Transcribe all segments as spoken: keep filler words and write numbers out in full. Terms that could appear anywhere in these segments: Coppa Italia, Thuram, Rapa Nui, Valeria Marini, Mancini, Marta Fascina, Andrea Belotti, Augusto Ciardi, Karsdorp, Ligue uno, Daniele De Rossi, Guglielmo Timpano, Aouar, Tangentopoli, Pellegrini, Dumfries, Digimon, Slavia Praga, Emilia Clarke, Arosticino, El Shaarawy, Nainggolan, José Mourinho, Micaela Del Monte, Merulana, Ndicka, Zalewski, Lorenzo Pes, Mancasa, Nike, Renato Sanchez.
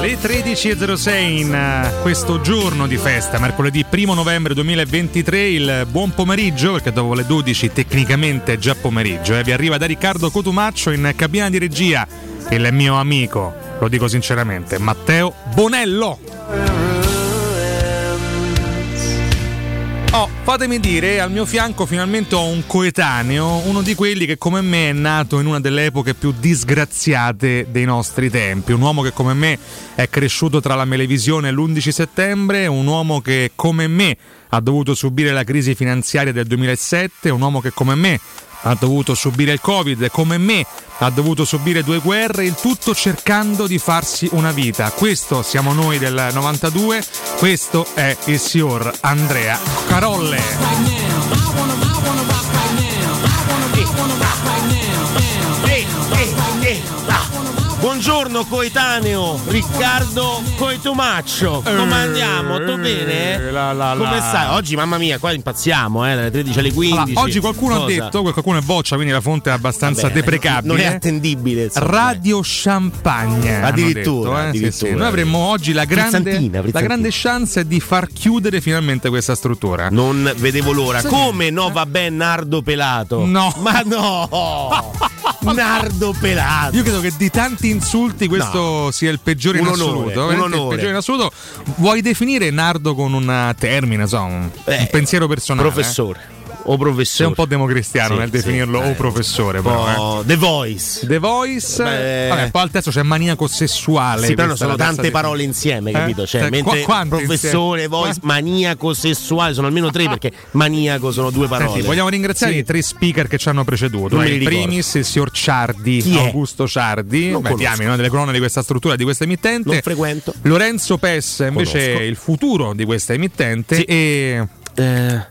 Le tredici e zero sei in questo giorno di festa, mercoledì primo novembre duemilaventitré, il buon pomeriggio, perché dopo le dodici tecnicamente è già pomeriggio, eh, vi arriva da Riccardo Cotumaccio in cabina di regia, il mio amico, lo dico sinceramente, Matteo Bonello. Oh, fatemi dire, al mio fianco finalmente ho un coetaneo, uno di quelli che come me è nato in una delle epoche più disgraziate dei nostri tempi, un uomo che come me è cresciuto tra la Melevisione e l'undici settembre, un uomo che come me ha dovuto subire la crisi finanziaria del duemilasette, un uomo che come me ha dovuto subire il Covid, come me ha dovuto subire due guerre, il tutto cercando di farsi una vita. Questo siamo noi del novantadue, questo è il signor Andrea Corallo. Eh, eh, eh, ah. Buongiorno coetaneo Riccardo Cotumaccio, come andiamo? Tutto bene? La, la, la. Come stai? Oggi mamma mia, qua impazziamo, eh, dalle tredici alle quindici. Allora, oggi qualcuno Cosa? ha detto, qualcuno è Boccia, quindi la fonte è abbastanza Vabbè, deprecabile. Non è attendibile. Insomma. Radio Champagne. Addirittura, detto, eh? addirittura. Sì, sì. Noi avremmo oggi la grande Frizzantina, Frizzantina. la grande chance di far chiudere finalmente questa struttura. Non vedevo l'ora. Sì. Come no, va ben Nardo Pelato. No. Ma no! Nardo Pelato. Io credo che di tanti insulti questo no. sia il peggiore in assoluto. Un onore. Il peggiore in assoluto. Vuoi definire Nardo con un termine, so, un, eh, un pensiero personale? Professore. Eh? O professore. È un po' democristiano sì, nel sì, definirlo eh, o professore. Però, eh. The Voice. The Voice. Beh, vabbè, poi al terzo c'è maniaco sessuale. Sì, però sono tante parole di... insieme, eh? capito? Cioè, cioè, mentre qu- professore, insieme? Voice, maniaco sessuale sono almeno tre, perché maniaco sono due parole. Senti, vogliamo ringraziare sì. i tre speaker che ci hanno preceduto. Eh, il primis il signor Ciardi, Chi Augusto è? Ciardi, mettiamo no, delle colonne di questa struttura, di questa emittente. Non frequento. Lorenzo Pes invece conosco. Il futuro di questa emittente sì. e eh.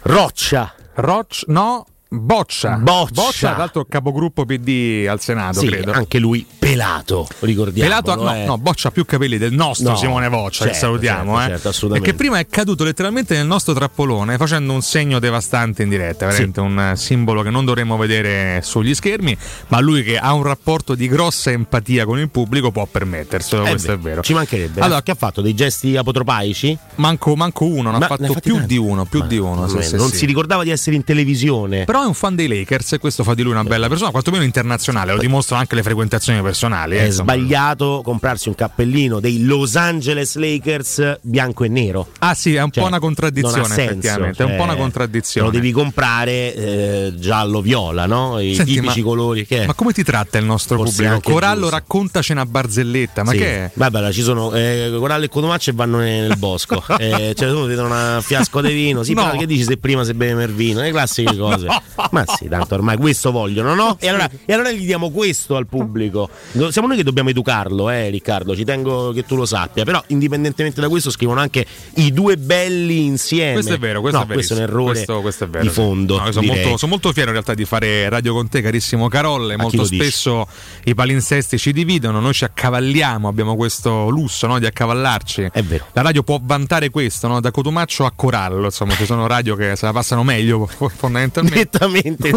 Roccia Roccia, no, Boccia Boccia, Boccia tra l'altro capogruppo P D al Senato, sì, credo. Anche lui pelato, ricordiamo. Pelato, no, eh. no, Boccia ha più capelli del nostro no, Simone Boccia, certo, che salutiamo certo, eh. certo, assolutamente. E che prima è caduto letteralmente nel nostro trappolone, facendo un segno devastante in diretta, veramente sì. un simbolo che non dovremmo vedere sugli schermi, ma lui che ha un rapporto di grossa empatia con il pubblico può permetterselo, eh questo beh, è vero. Ci mancherebbe. Allora, che ha fatto? Dei gesti apotropaici? Manco, manco uno, non ma ha fatto più tanti. di uno, più ma di uno. Non, so se non sì. si ricordava di essere in televisione. Però è un fan dei Lakers e questo fa di lui una beh. bella persona, quantomeno internazionale, lo dimostrano anche le frequentazioni personali. È eh, sbagliato comprarsi un cappellino dei Los Angeles Lakers bianco e nero. Ah sì, è un cioè, po' una contraddizione senso, effettivamente, cioè, è un po' una contraddizione. Lo devi comprare eh, giallo-viola, no? I Senti, tipici ma, colori che è. Ma come ti tratta il nostro Forse pubblico? Corallo giusto. raccontaci una barzelletta, ma sì. che è? Vabbè, ci sono eh, Corallo e Cotumaccio e vanno nel bosco. eh, cioè, uno ti dà un fiasco di vino, sì, no. però che dici se prima se beve il vino, le classiche cose. No. Ma sì, tanto ormai questo vogliono, no? E allora, e allora gli diamo questo al pubblico. Siamo noi che dobbiamo educarlo, eh Riccardo, ci tengo che tu lo sappia. Però indipendentemente da questo scrivono anche i due belli insieme. Questo è vero, questo, no, è, questo è un errore questo, questo è vero, di fondo. No, sono, molto, sono molto fiero in realtà di fare radio con te, carissimo Carolle. Molto spesso dici? I palinsesti ci dividono, noi ci accavalliamo, abbiamo questo lusso, no, di accavallarci. È vero. La radio può vantare questo, no? Da Cotumaccio a Corallo, insomma, ci sono radio che se la passano meglio fondamentalmente. Molto,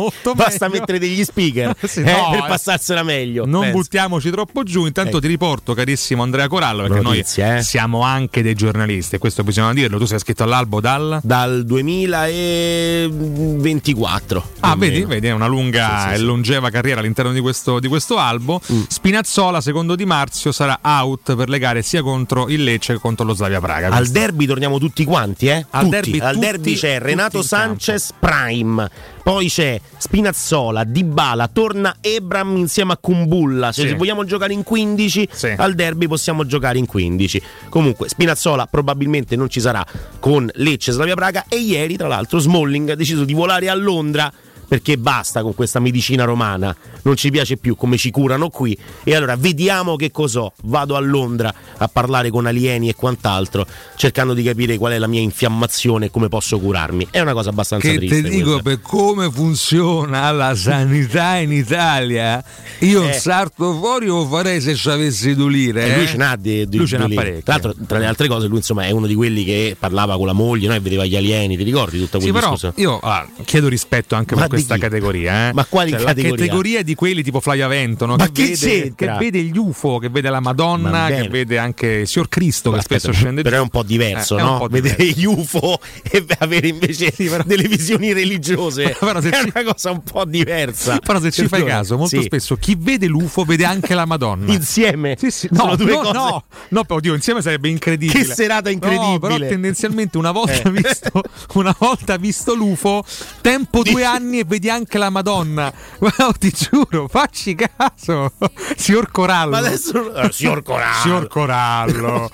molto basta meglio. Mettere degli speaker sì, eh, no, per passarsela meglio. Non penso. Buttiamoci troppo giù. Intanto ecco. Ti riporto, carissimo Andrea Corallo, perché notizia, noi eh. siamo anche dei giornalisti, e questo bisogna dirlo. Tu sei iscritto all'albo dal? Dal duemilaventiquattro. Ah, vedi, vedi, è una lunga sì, sì, e longeva sì. carriera all'interno di questo, di questo albo. Mm. Spinazzola, secondo Di Marzio, sarà out per le gare sia contro il Lecce che contro lo Slavia Praga. Al derby torniamo tutti quanti, eh? Al tutti. derby, al tutti, derby c'è Renato Sanchez Prime. Poi c'è Spinazzola, Dybala, torna Ebram insieme a Kumbulla. Se sì. vogliamo giocare in quindici sì. al derby possiamo giocare in quindici. Comunque Spinazzola probabilmente non ci sarà con Lecce, Slavia Praga. E ieri tra l'altro Smalling ha deciso di volare a Londra perché basta con questa medicina romana, non ci piace più come ci curano qui, e allora vediamo che cos'ho, vado a Londra a parlare con alieni e quant'altro, cercando di capire qual è la mia infiammazione e come posso curarmi. È una cosa abbastanza che triste. Che ti dico, questa. Per come funziona la sanità in Italia, io eh. un sarto fuori lo farei se ci avessi di lire. Eh? E lui ce n'ha di, di, lui ce n'ha parecchio. Tra l'altro, tra le altre cose, lui insomma è uno di quelli che parlava con la moglie, no? E vedeva gli alieni, ti ricordi tutta quella sì, discussione? Io ah, chiedo rispetto anche ma per questo. Questa categoria, eh? Ma quali cioè, categoria? La categoria di quelli tipo Flavia Vento, no? Ma che, che, vede, che vede gli U F O, che vede la Madonna, che vede anche il Signor Cristo, ma che aspetta, spesso scende. Però è un po' diverso, eh, no? Po diverso. Vedere gli U F O e avere invece sì, però... delle visioni religiose però se è ci... una cosa un po' diversa. Però se ci fai caso, molto sì. spesso chi vede l'U F O vede anche la Madonna insieme. Sì, sì, no, sono due no, cose. No, no, oddio, insieme sarebbe incredibile. Che serata incredibile! No, però tendenzialmente una volta eh. visto, una volta visto l'U F O, tempo due anni e vedi anche la Madonna. Wow, ti giuro, facci caso, signor Corallo. Ma adesso eh, signor Corallo, signor Corallo.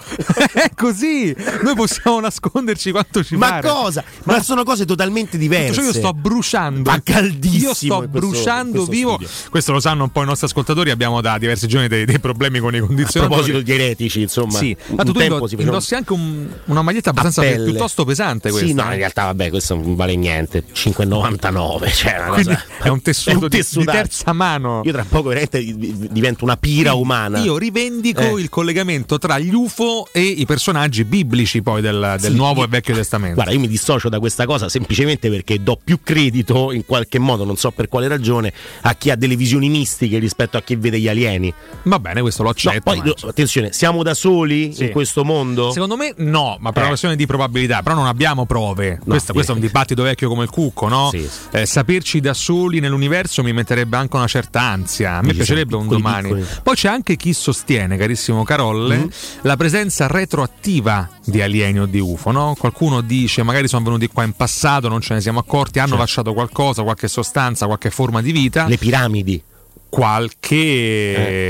È così. Noi possiamo nasconderci quanto ci ma pare. Cosa? Ma cosa? Ma sono cose totalmente diverse. Cioè io sto bruciando, ma caldissimo. Io sto questo, bruciando questo vivo. Studio. Questo lo sanno un po' i nostri ascoltatori. Abbiamo da diversi giorni dei, dei problemi con i condizionatori. A proposito di eretici, insomma. Sì. Ma tu indossi facciamo... anche un, una maglietta abbastanza pe- piuttosto pesante questa. Sì, no, in realtà vabbè, questo non vale niente. cinque e novantanove. Cioè una cosa, è un tessuto, è un di, di terza mano. Io tra poco veramente divento una pira umana. Io rivendico eh. il collegamento tra gli U F O e i personaggi biblici poi del, del sì, Nuovo io, e Vecchio Testamento. Guarda, io mi dissocio da questa cosa semplicemente perché do più credito in qualche modo, non so per quale ragione, a chi ha delle visioni mistiche rispetto a chi vede gli alieni. Va bene, questo lo accetto. No, poi, attenzione, siamo da soli sì. in questo mondo? Secondo me no, ma per eh. una questione di probabilità. Però non abbiamo prove. No, questo, eh. questo è un dibattito vecchio come il cucco, no? Sì, sì. Eh, saperci da soli nell'universo mi metterebbe anche una certa ansia. A me piacerebbe un domani. Piccoli. Poi c'è anche chi sostiene, carissimo Carolle, mm-hmm. la presenza retroattiva di alieni o di U F O, no? Qualcuno dice magari sono venuti qua in passato, non ce ne siamo accorti, hanno cioè. lasciato qualcosa, qualche sostanza, qualche forma di vita. Le piramidi. Qualche,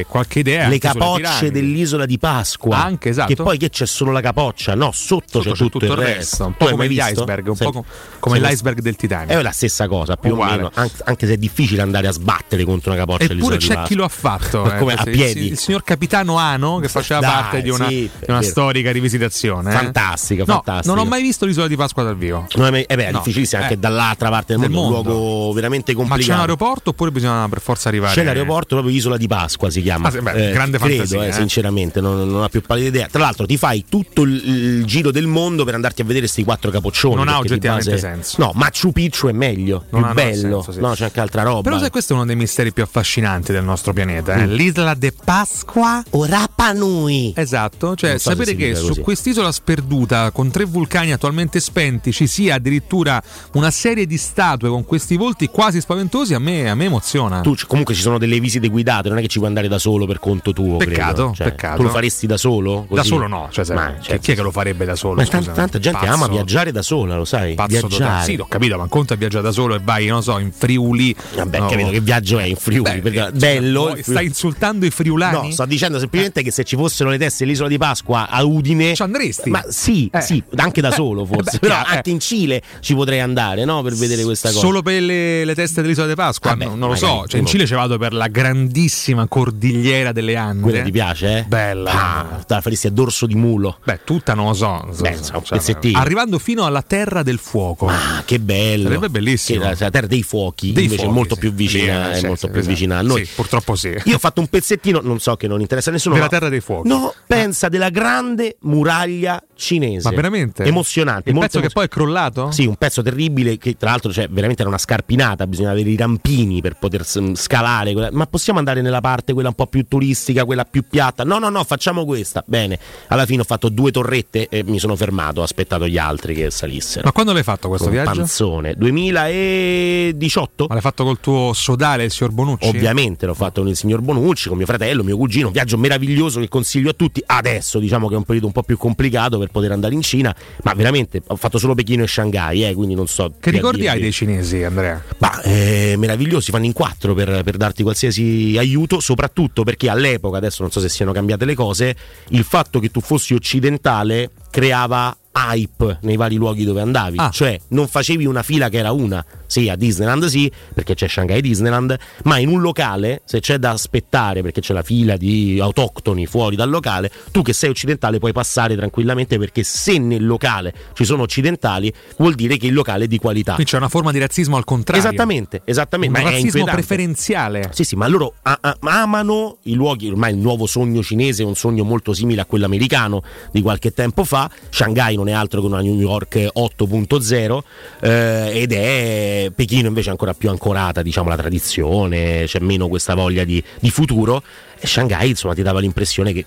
eh. qualche idea. Le capocce dell'isola di Pasqua. Anche esatto. Che poi che c'è solo la capoccia, no? Sotto, sotto c'è, c'è tutto, tutto il resto. resto. Un po' come gli iceberg, un sì. po' come sì. l'iceberg del Titanic. È la stessa cosa, più uguale. O meno. An- anche se è difficile andare a sbattere contro una capoccia. Eppure c'è chi lo ha fatto. Eh, come a piedi. Il, il signor capitano Ano che faceva Dai, parte di una, sì, di una storica rivisitazione. Fantastica, eh. fantastica. No, non ho mai visto l'isola di Pasqua dal vivo. Non è mai, eh beh, è no. difficilissimo eh. anche dall'altra parte del, del mondo, mondo. Un luogo veramente complicato. Ma c'è un aeroporto oppure bisogna per forza arrivare? Aeroporto proprio Isola di Pasqua si chiama. Ah, beh, eh, grande credo, fantasia, eh, eh. sinceramente non, non ho più pallida idea. Tra l'altro ti fai tutto il, il giro del mondo per andarti a vedere sti quattro capoccioni. Non ha oggettivamente base... senso. No, Machu Picchu è meglio, non più bello. Senso, sì. No, c'è anche altra roba. Però sai, questo è uno dei misteri più affascinanti del nostro pianeta, eh? mm. L'isola de Pasqua o Rapa Nui. Esatto, cioè so sapere che su così. quest'isola sperduta con tre vulcani attualmente spenti ci sia addirittura una serie di statue con questi volti quasi spaventosi, a me a me emoziona. Tu comunque ci sono sono delle visite guidate, non è che ci puoi andare da solo per conto tuo. Peccato, cioè, peccato. Tu lo faresti da solo? Così? Da solo no, cioè, ma, cioè, chi è che lo farebbe da solo? Ma tanta, tanta gente pazzo, ama viaggiare da sola, lo sai? Pazzo viaggiare. Sì, l'ho capito, ma un conto è viaggiare da solo e vai, non so, in Friuli. Vabbè, no, capito che viaggio è in Friuli? Beh, perché, bello. Stai Friuli. Insultando i friulani? No, sto dicendo semplicemente eh. che se ci fossero le teste dell'isola di Pasqua a Udine ci andresti? Ma sì, eh. sì, anche da solo forse. Eh, beh, però eh. anche in Cile ci potrei andare, no? Per vedere questa cosa. Solo per le, le teste dell'isola di Pasqua? Ah, beh, non lo so. Cioè, in Cile ci vado per la grandissima cordigliera delle Ande. Quella ti piace, eh? Bella. Ah, la faresti a dorso di mulo. Beh, tutta non lo so. Non so, beh, so, so arrivando fino alla terra del fuoco. Ah, che bello. Sarebbe bellissimo. Che, la, la terra dei fuochi dei invece fuochi, è molto sì. più vicina. Sì, è molto sì, più esatto. vicina a noi. Sì, purtroppo sì. Io ho fatto un pezzettino, non so che non interessa a nessuno. Della terra dei fuochi. No, pensa ah. della grande muraglia cinese. Ma veramente? Emozionante. Un pezzo emozionante. Che poi è crollato? Sì, un pezzo terribile che tra l'altro cioè, veramente era una scarpinata, bisognava avere i rampini per poter scalare. Quella. Ma possiamo andare nella parte quella un po' più turistica, quella più piatta? No, no, no, facciamo questa. Bene, alla fine ho fatto due torrette e mi sono fermato, ho aspettato gli altri che salissero. Ma quando l'hai fatto questo con viaggio? Panzone, duemiladiciotto. Ma l'hai fatto col tuo sodale, il signor Bonucci? Ovviamente l'ho fatto con il signor Bonucci, con mio fratello, mio cugino, un viaggio meraviglioso che consiglio a tutti. Adesso diciamo che è un periodo un po' più complicato per poter andare in Cina, ma veramente ho fatto solo Pechino e Shanghai, eh, quindi non so. Che ricordi hai dei cinesi, Andrea? Ma eh, meravigliosi, fanno in quattro per, per darti qualsiasi aiuto, soprattutto perché all'epoca, adesso non so se siano cambiate le cose, il fatto che tu fossi occidentale creava hype nei vari luoghi dove andavi, ah. cioè non facevi una fila che era una, sì a Disneyland sì, perché c'è Shanghai Disneyland, ma in un locale se c'è da aspettare perché c'è la fila di autoctoni fuori dal locale, tu che sei occidentale puoi passare tranquillamente, perché se nel locale ci sono occidentali vuol dire che il locale è di qualità. Qui c'è una forma di razzismo al contrario. Esattamente, esattamente. Un ma razzismo preferenziale. Sì, sì, ma loro a- a- amano i luoghi, ormai il nuovo sogno cinese è un sogno molto simile a quello americano di qualche tempo fa. Shanghai non è altro che una New York otto punto zero, eh, ed è Pechino invece ancora più ancorata, diciamo, la tradizione, c'è meno questa voglia di, di futuro. E Shanghai insomma ti dava l'impressione che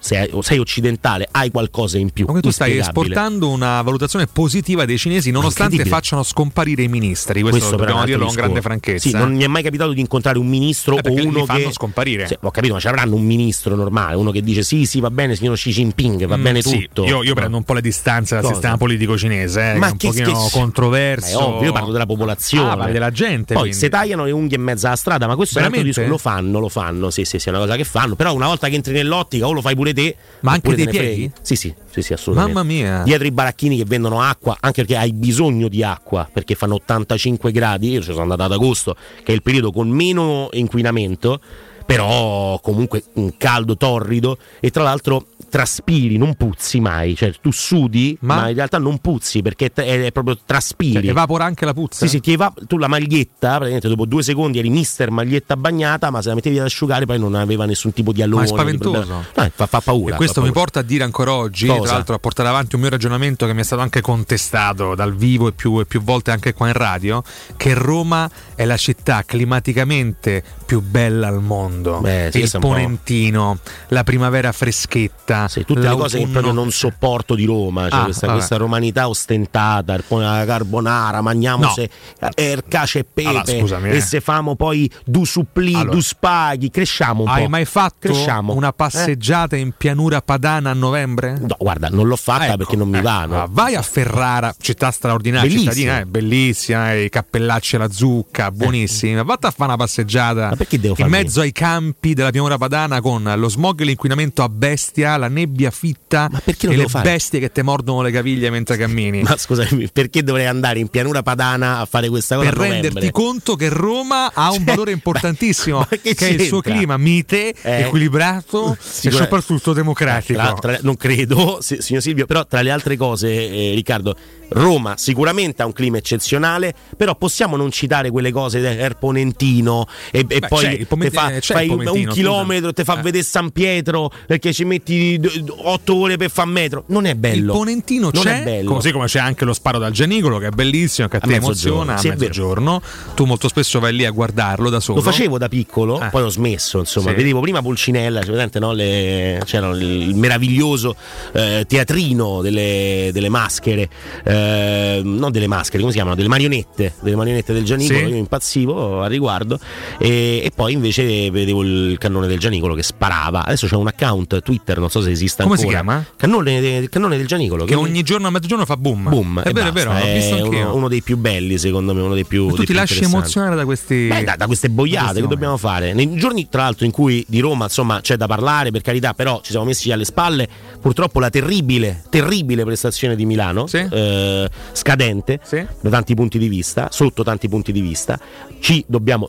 se sei occidentale hai qualcosa in più. Ma tu stai esportando una valutazione positiva dei cinesi nonostante facciano scomparire i ministri. Questo, questo dobbiamo dirlo con grande franchezza. Sì, non mi è mai capitato di incontrare un ministro eh, o uno li fanno che scomparire. Sì, ho capito, ma ci avranno un ministro normale, uno che dice sì sì va bene signor Xi Jinping, va mm, bene sì, tutto. Io, io prendo un po' le distanze dal cosa? sistema politico cinese, eh, ma che è un che, pochino che... controverso. Beh, ovvio, io parlo della popolazione, ah, parlo della gente. Poi quindi se tagliano le unghie in mezzo alla strada, ma questo veramente lo fanno, lo fanno. Sì sì sì, è una cosa che fanno, però una volta che entri nell'ottica o lo fai pure te, ma anche dei piedi? Sì, sì, sì, sì, assolutamente. Mamma mia. Dietro i baracchini che vendono acqua, anche perché hai bisogno di acqua, perché fanno ottantacinque gradi, io ci sono andato ad agosto, che è il periodo con meno inquinamento, però comunque un caldo torrido e tra l'altro traspiri, non puzzi mai, cioè tu sudi ma, ma in realtà non puzzi perché è, è proprio traspiri. Cioè, evapora anche la puzza? Sì, sì, ti evap- tu la maglietta praticamente dopo due secondi eri mister maglietta bagnata, ma se la mettevi ad asciugare poi non aveva nessun tipo di allone. Ma è spaventoso. No, fa, fa paura. E questo paura. Mi porta a dire ancora oggi, cosa? Tra l'altro a portare avanti un mio ragionamento che mi è stato anche contestato dal vivo e più, e più volte anche qua in radio, che Roma è la città climaticamente più bella al mondo. Beh, sì, il Ponentino, la primavera freschetta, sì, tutte le cose che proprio non sopporto di Roma, cioè ah, questa, questa romanità ostentata, la carbonara, mangiamo no. se ercace e pepe, allora, e eh. se famo poi du supplì, allora, du spaghi, cresciamo un hai po'. Hai mai fatto cresciamo. una passeggiata eh? in pianura padana a novembre? No, guarda, non l'ho fatta ecco, perché non mi va. Ecco. No. Vai a Ferrara, città straordinaria, bellissima. cittadina, eh, bellissima, i cappellacci alla zucca, buonissima. Eh. Vatti a fare una passeggiata ma perché devo in mezzo ai campi della pianura padana con lo smog e l'inquinamento a bestia, la nebbia fitta e le fare? bestie che te mordono le caviglie mentre cammini. Ma scusami, perché dovrei andare in pianura padana a fare questa cosa? Per renderti conto che Roma ha un valore importantissimo, ma che, che è il suo clima mite, eh, equilibrato e soprattutto democratico. Tra, tra, non credo, se, signor Silvio, però tra le altre cose, eh, Riccardo, Roma sicuramente ha un clima eccezionale, però possiamo non citare quelle cose del Ponentino e, e Beh, poi c'è, il pomen- te fa, c'è fai un, un chilometro, te fa eh. vedere San Pietro perché ci metti otto ore per far metro, non è bello. Il Ponentino non c'è, è bello. Così come c'è anche lo sparo dal Gianicolo che è bellissimo, che a te emoziona a sì, mezzogiorno. Tu molto spesso vai lì a guardarlo da solo. Lo facevo da piccolo, eh. poi ho smesso, insomma, sì. vedevo prima Pulcinella, cioè, vedete, no, le, c'era il meraviglioso eh, teatrino delle, delle maschere. Eh, Eh, non delle maschere, come si chiamano? Delle marionette, delle marionette del Gianicolo, sì. Io impazzivo a riguardo e, e, e poi invece vedevo il cannone del Gianicolo che sparava. Adesso c'è un account Twitter, non so se esista ancora. Come si chiama? Cannone de, cannone del Gianicolo, che, che ogni giorno a mezzogiorno fa boom. Boom, è vero, è vero, l'ho visto anch'io. Uno, uno dei più belli, secondo me, uno dei più. E tu dei ti più lasci emozionare da questi Beh, da, da queste boiate da che dobbiamo fare nei giorni, tra l'altro, in cui di Roma, insomma, c'è da parlare, per carità, però ci siamo messi alle spalle purtroppo la terribile, terribile prestazione di Milano, sì. eh, scadente sì. da tanti punti di vista, sotto tanti punti di vista. Ci dobbiamo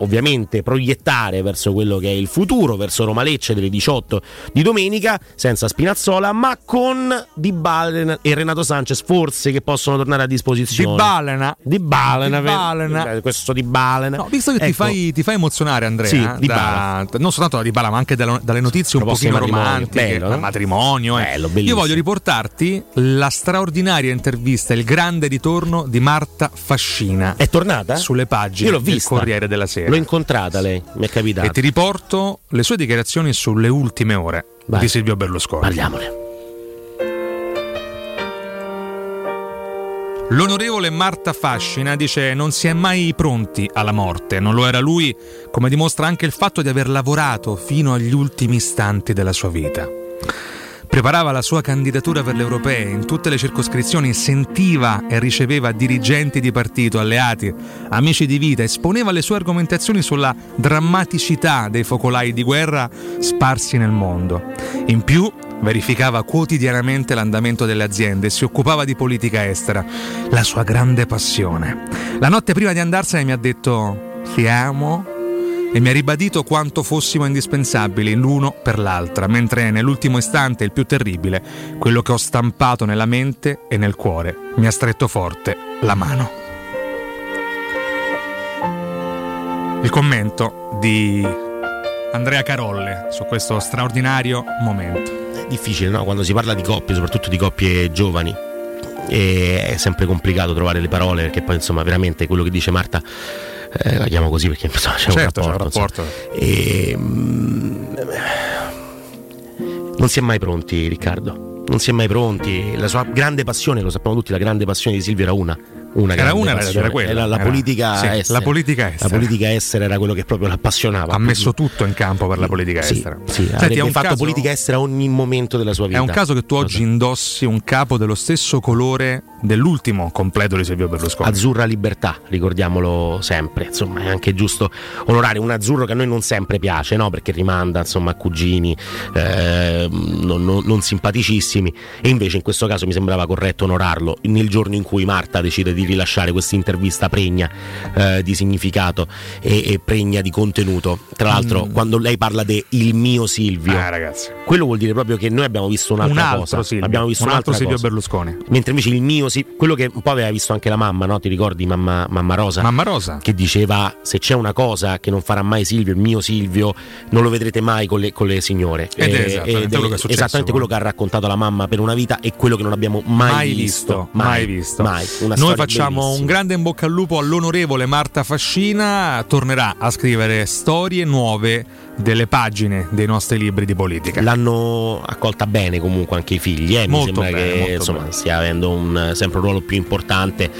ovviamente proiettare verso quello che è il futuro, verso Roma-Lecce delle diciotto di domenica, senza Spinazzola, ma con Dybala e Renato Sanchez forse che possono tornare a disposizione. Dybala, Dybala, Dybala. Questo Dybala. No, visto che ecco. ti, fai, ti fai emozionare, Andrea, sì, da, non soltanto da Dybala, ma anche da, dalle notizie un pochino romantiche, bello, no? matrimonio. Bello, eh. Io voglio riportarti la straordinaria intervista, il grande ritorno di Marta Fascina. È tornata? Sulle pagine del Corriere della Sera. L'ho incontrata, lei, mi è capitato. E ti riporto le sue dichiarazioni sulle ultime ore Vai. di Silvio Berlusconi. Parliamole. L'onorevole Marta Fascina dice: non si è mai pronti alla morte, non lo era lui, come dimostra anche il fatto di aver lavorato fino agli ultimi istanti della sua vita. Preparava la sua candidatura per le europee in tutte le circoscrizioni, sentiva e riceveva dirigenti di partito, alleati, amici di vita, esponeva le sue argomentazioni sulla drammaticità dei focolai di guerra sparsi nel mondo. In più, verificava quotidianamente l'andamento delle aziende, si occupava di politica estera, la sua grande passione. La notte prima di andarsene mi ha detto: ti amo, e mi ha ribadito quanto fossimo indispensabili l'uno per l'altra, mentre nell'ultimo istante, il più terribile, quello che ho stampato nella mente e nel cuore, mi ha stretto forte la mano. Il commento di Andrea Corallo su questo straordinario momento. Difficile, no? Quando si parla di coppie, soprattutto di coppie giovani, e è sempre complicato trovare le parole, perché poi, insomma, veramente quello che dice Marta, eh, la chiamo così perché insomma, c'è, certo, un rapporto, c'è un rapporto. E, mm, non si è mai pronti, Riccardo, non si è mai pronti. La sua grande passione, lo sappiamo tutti, la grande passione di Silvio era una Una era una passione. Era quella, era la, era, politica sì, estera. la politica estera. La politica estera era quello che proprio l'appassionava. Ha messo tutto in campo per la politica sì, estera. Sì, sì. Senti, è un fatto caso, politica estera ogni momento della sua vita. È un caso che tu oggi indossi un capo dello stesso colore dell'ultimo completo di Silvio Berlusconi. Azzurra libertà, ricordiamolo sempre. Insomma, è anche giusto onorare un azzurro che a noi non sempre piace, no? Perché rimanda, insomma, a cugini eh, non, non, non simpaticissimi. E invece in questo caso mi sembrava corretto onorarlo nel giorno in cui Marta decide di rilasciare questa intervista pregna eh, di significato e, e pregna di contenuto. Tra l'altro, mm. quando lei parla de il mio Silvio, ah, ragazzi, quello vuol dire proprio che noi abbiamo visto un'altra un cosa. Silvio. Abbiamo visto un altro Silvio cosa. Berlusconi. Mentre invece il mio, quello che un po' aveva visto anche la mamma, no? Ti ricordi mamma, mamma Rosa? Mamma Rosa, che diceva: se c'è una cosa che non farà mai Silvio, il mio Silvio, non lo vedrete mai con le, con le signore. Ed è esattamente, ed è quello, che è successo, esattamente quello che ha raccontato la mamma per una vita, e quello che non abbiamo mai, mai visto, visto. Mai, mai visto. Mai. Una noi facciamo Facciamo un grande in bocca al lupo all'onorevole Marta Fascina, tornerà a scrivere storie nuove delle pagine dei nostri libri di politica. L'hanno accolta bene comunque anche i figli, eh? Mi sembra bene, che insomma, stia avendo un, sempre un ruolo più importante.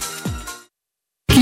Chi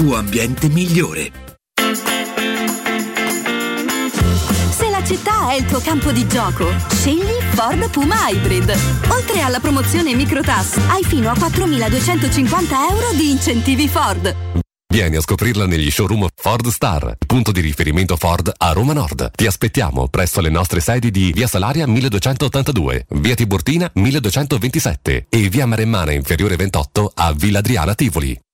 tuo ambiente migliore. Se la città è il tuo campo di gioco, scegli Ford Puma Hybrid. Oltre alla promozione microtax, hai fino a quattromiladuecentocinquanta euro di incentivi Ford. Vieni a scoprirla negli showroom Ford Star, punto di riferimento Ford a Roma Nord. Ti aspettiamo presso le nostre sedi di via Salaria milleduecentottantadue, via Tiburtina milleduecentoventisette e via Maremmana Inferiore ventotto a Villa Adriana Tivoli.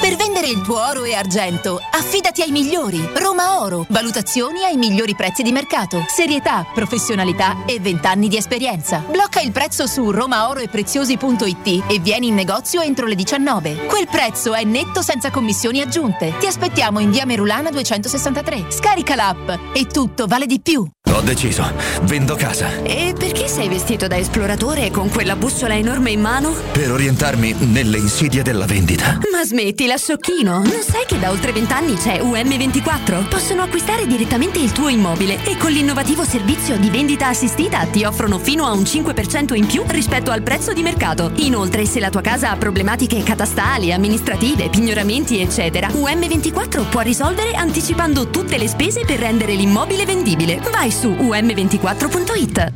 Per vendere il tuo oro e argento, affidati ai migliori. Roma Oro. Valutazioni ai migliori prezzi di mercato. Serietà, professionalità e vent'anni di esperienza. Blocca il prezzo su romaoroepreziosi punto it e vieni in negozio entro le diciannove. Quel prezzo è netto senza commissioni aggiunte. Ti aspettiamo in via Merulana duecentosessantatré. Scarica l'app e tutto vale di più. Ho deciso, vendo casa. E perché sei vestito da esploratore con quella bussola enorme in mano? Per orientarmi nelle insidie della vendita. Ma smettila, sciocchino. Non sai che da oltre vent'anni c'è U M ventiquattro? Possono acquistare direttamente il tuo immobile e con l'innovativo servizio di vendita assistita ti offrono fino a un cinque per cento in più rispetto al prezzo di mercato. Inoltre, se la tua casa ha problematiche catastali, amministrative, pignoramenti, eccetera, U M ventiquattro può risolvere anticipando tutte le spese per rendere l'immobile vendibile. Vai su U M ventiquattro punto it.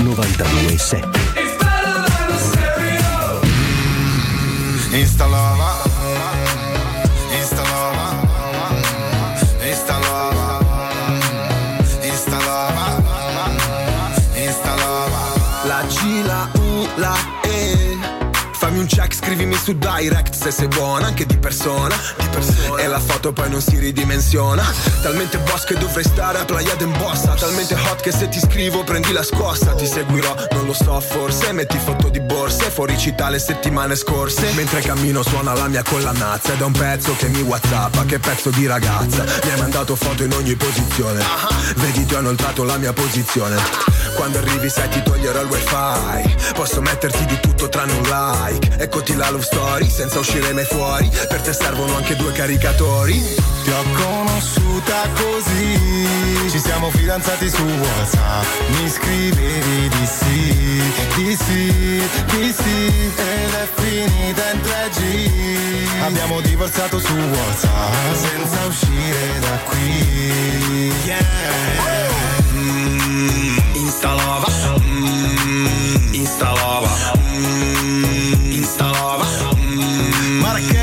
novantadue sette. Installava, installava, installava, installava, installava. La G, la U, la E. Fammi un check, scrivimi su direct se sei buona, anche di persona. E la foto poi non si ridimensiona. Talmente boss che dovrei stare a Playa d'en Bossa. Talmente hot che se ti scrivo prendi la scossa. Ti seguirò, non lo so, forse. Metti foto di borse, fuori città le settimane scorse. Mentre cammino suona la mia collanazza ed è un pezzo che mi whatsappa. Che pezzo di ragazza. Mi hai mandato foto in ogni posizione. Vedi, ti ho inoltrato la mia posizione. Quando arrivi sai ti toglierò il wifi. Posso metterti di tutto tranne un like. Eccoti la love story senza uscire mai fuori. Per te servono anche due Due caricatori. Ti ho conosciuta così, ci siamo fidanzati su WhatsApp. Mi scrivevi di sì, di sì, di sì, ed è finita in tre G. Abbiamo divorziato su WhatsApp senza uscire da qui. Yeah. Mm, installava, mm, installava, mm, installava, mm, Marrakesh.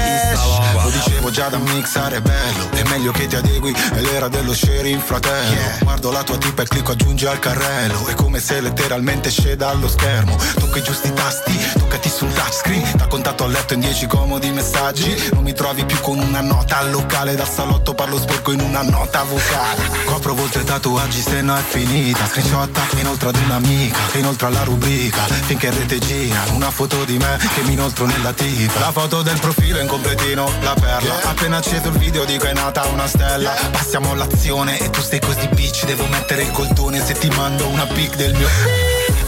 Dicevo già da mixare è bello, è meglio che ti adegui, è l'era dello sharing, fratello. Yeah. Guardo la tua tipa e clicco aggiungi al carrello. È come se letteralmente sceda allo schermo. Tocca i giusti tasti, toccati sul touchscreen. T'ha contatto a letto in dieci comodi messaggi. Non mi trovi più con una nota al locale. Dal salotto parlo sporco in una nota vocale. Copro oltre tatuaggi se no è finita. Screenshotta inoltre ad un'amica, inoltre alla rubrica. Finché in rete gira una foto di me che mi inoltro nella tipa. La foto del profilo in completino, la perla. Yeah. Appena acceso il video dico è nata una stella. Yeah. Passiamo all'azione e tu stai così bitch. Devo mettere il coltone se ti mando una pic del mio.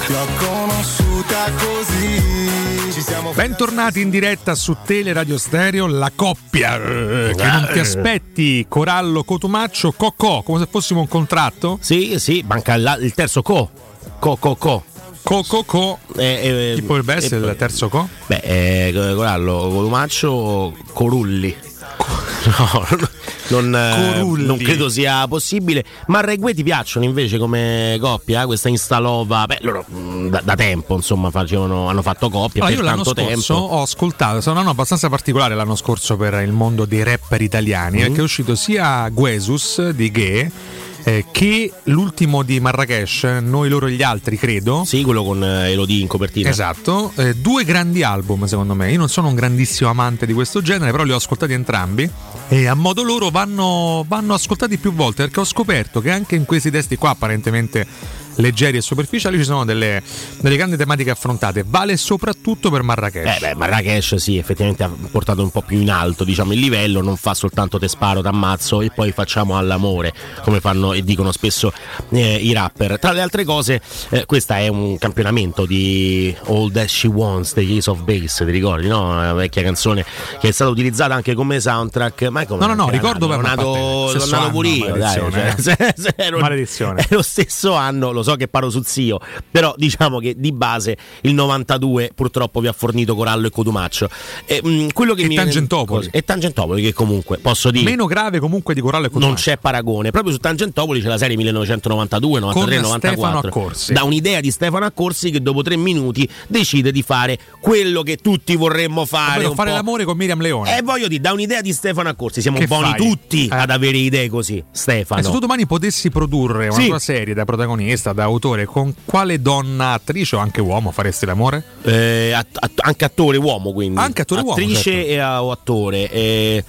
Ti ho conosciuta così. Ci siamo. Bentornati in diretta su Teleradio Stereo. La coppia eh, che non ti aspetti, Corallo Cotumaccio. Cocò, come se fossimo un contratto. Sì, sì, manca la, il terzo co. Co, co, co. Coco, co, co. Eh, eh, chi potrebbe essere eh, il terzo co? Beh, eh, Corallo, Cotumaccio, Corulli. Co- no, non, Corulli. Non credo sia possibile. Ma a Reguè ti piacciono invece come coppia? Questa Instalova, beh, loro da, da tempo insomma facevano, hanno fatto coppia. Allora, per io tanto l'anno scorso tempo ho ascoltato, sono un anno abbastanza particolare l'anno scorso per il mondo dei rapper italiani, mm-hmm. perché è uscito sia Guesus di Ghe. Eh, che l'ultimo di Marrakesh, Noi, loro e gli altri, credo. Sì, quello con eh, Elodie in copertina. Esatto, eh, due grandi album secondo me. Io non sono un grandissimo amante di questo genere, però li ho ascoltati entrambi e a modo loro vanno, vanno ascoltati più volte, perché ho scoperto che anche in questi testi qua apparentemente leggeri e superficiali ci sono delle, delle grandi tematiche affrontate. Vale soprattutto per Marrakesh. Eh beh, Marrakesh sì, effettivamente ha portato un po' più in alto, diciamo, il livello. Non fa soltanto te sparo, t'ammazzo e poi facciamo all'amore, come fanno e dicono spesso eh, i rapper. Tra le altre cose eh, questa è un campionamento di All That She Wants degli Ace of Base, ti ricordi, no? Una vecchia canzone che è stata utilizzata anche come soundtrack. Ma come? No no no, ricordo per Leonardo Pulino. Maledizione. È lo stesso anno, lo so che paro sul zio, però diciamo che di base il novantadue purtroppo vi ha fornito Corallo e Cotumaccio. E, mh, quello che e mi Tangentopoli. E Tangentopoli, che comunque posso dire meno grave comunque di Corallo e Cotumaccio. Non c'è paragone. Proprio su Tangentopoli c'è la serie millenovecentonovantadue novantatré novantaquattro. Stefano Accorsi. Da un'idea di Stefano Accorsi che dopo tre minuti decide di fare quello che tutti vorremmo fare. Fare po'... l'amore con Miriam Leone. E eh, voglio dire, da un'idea di Stefano Accorsi siamo che buoni fai? tutti eh. ad avere idee così, Stefano. E se tu domani potessi produrre una sì. tua serie da protagonista, domanda da autore: con quale donna, attrice o anche uomo faresti l'amore? Eh, att- att- anche attore uomo, quindi anche attore attrice uomo, certo. e a- o attore eh...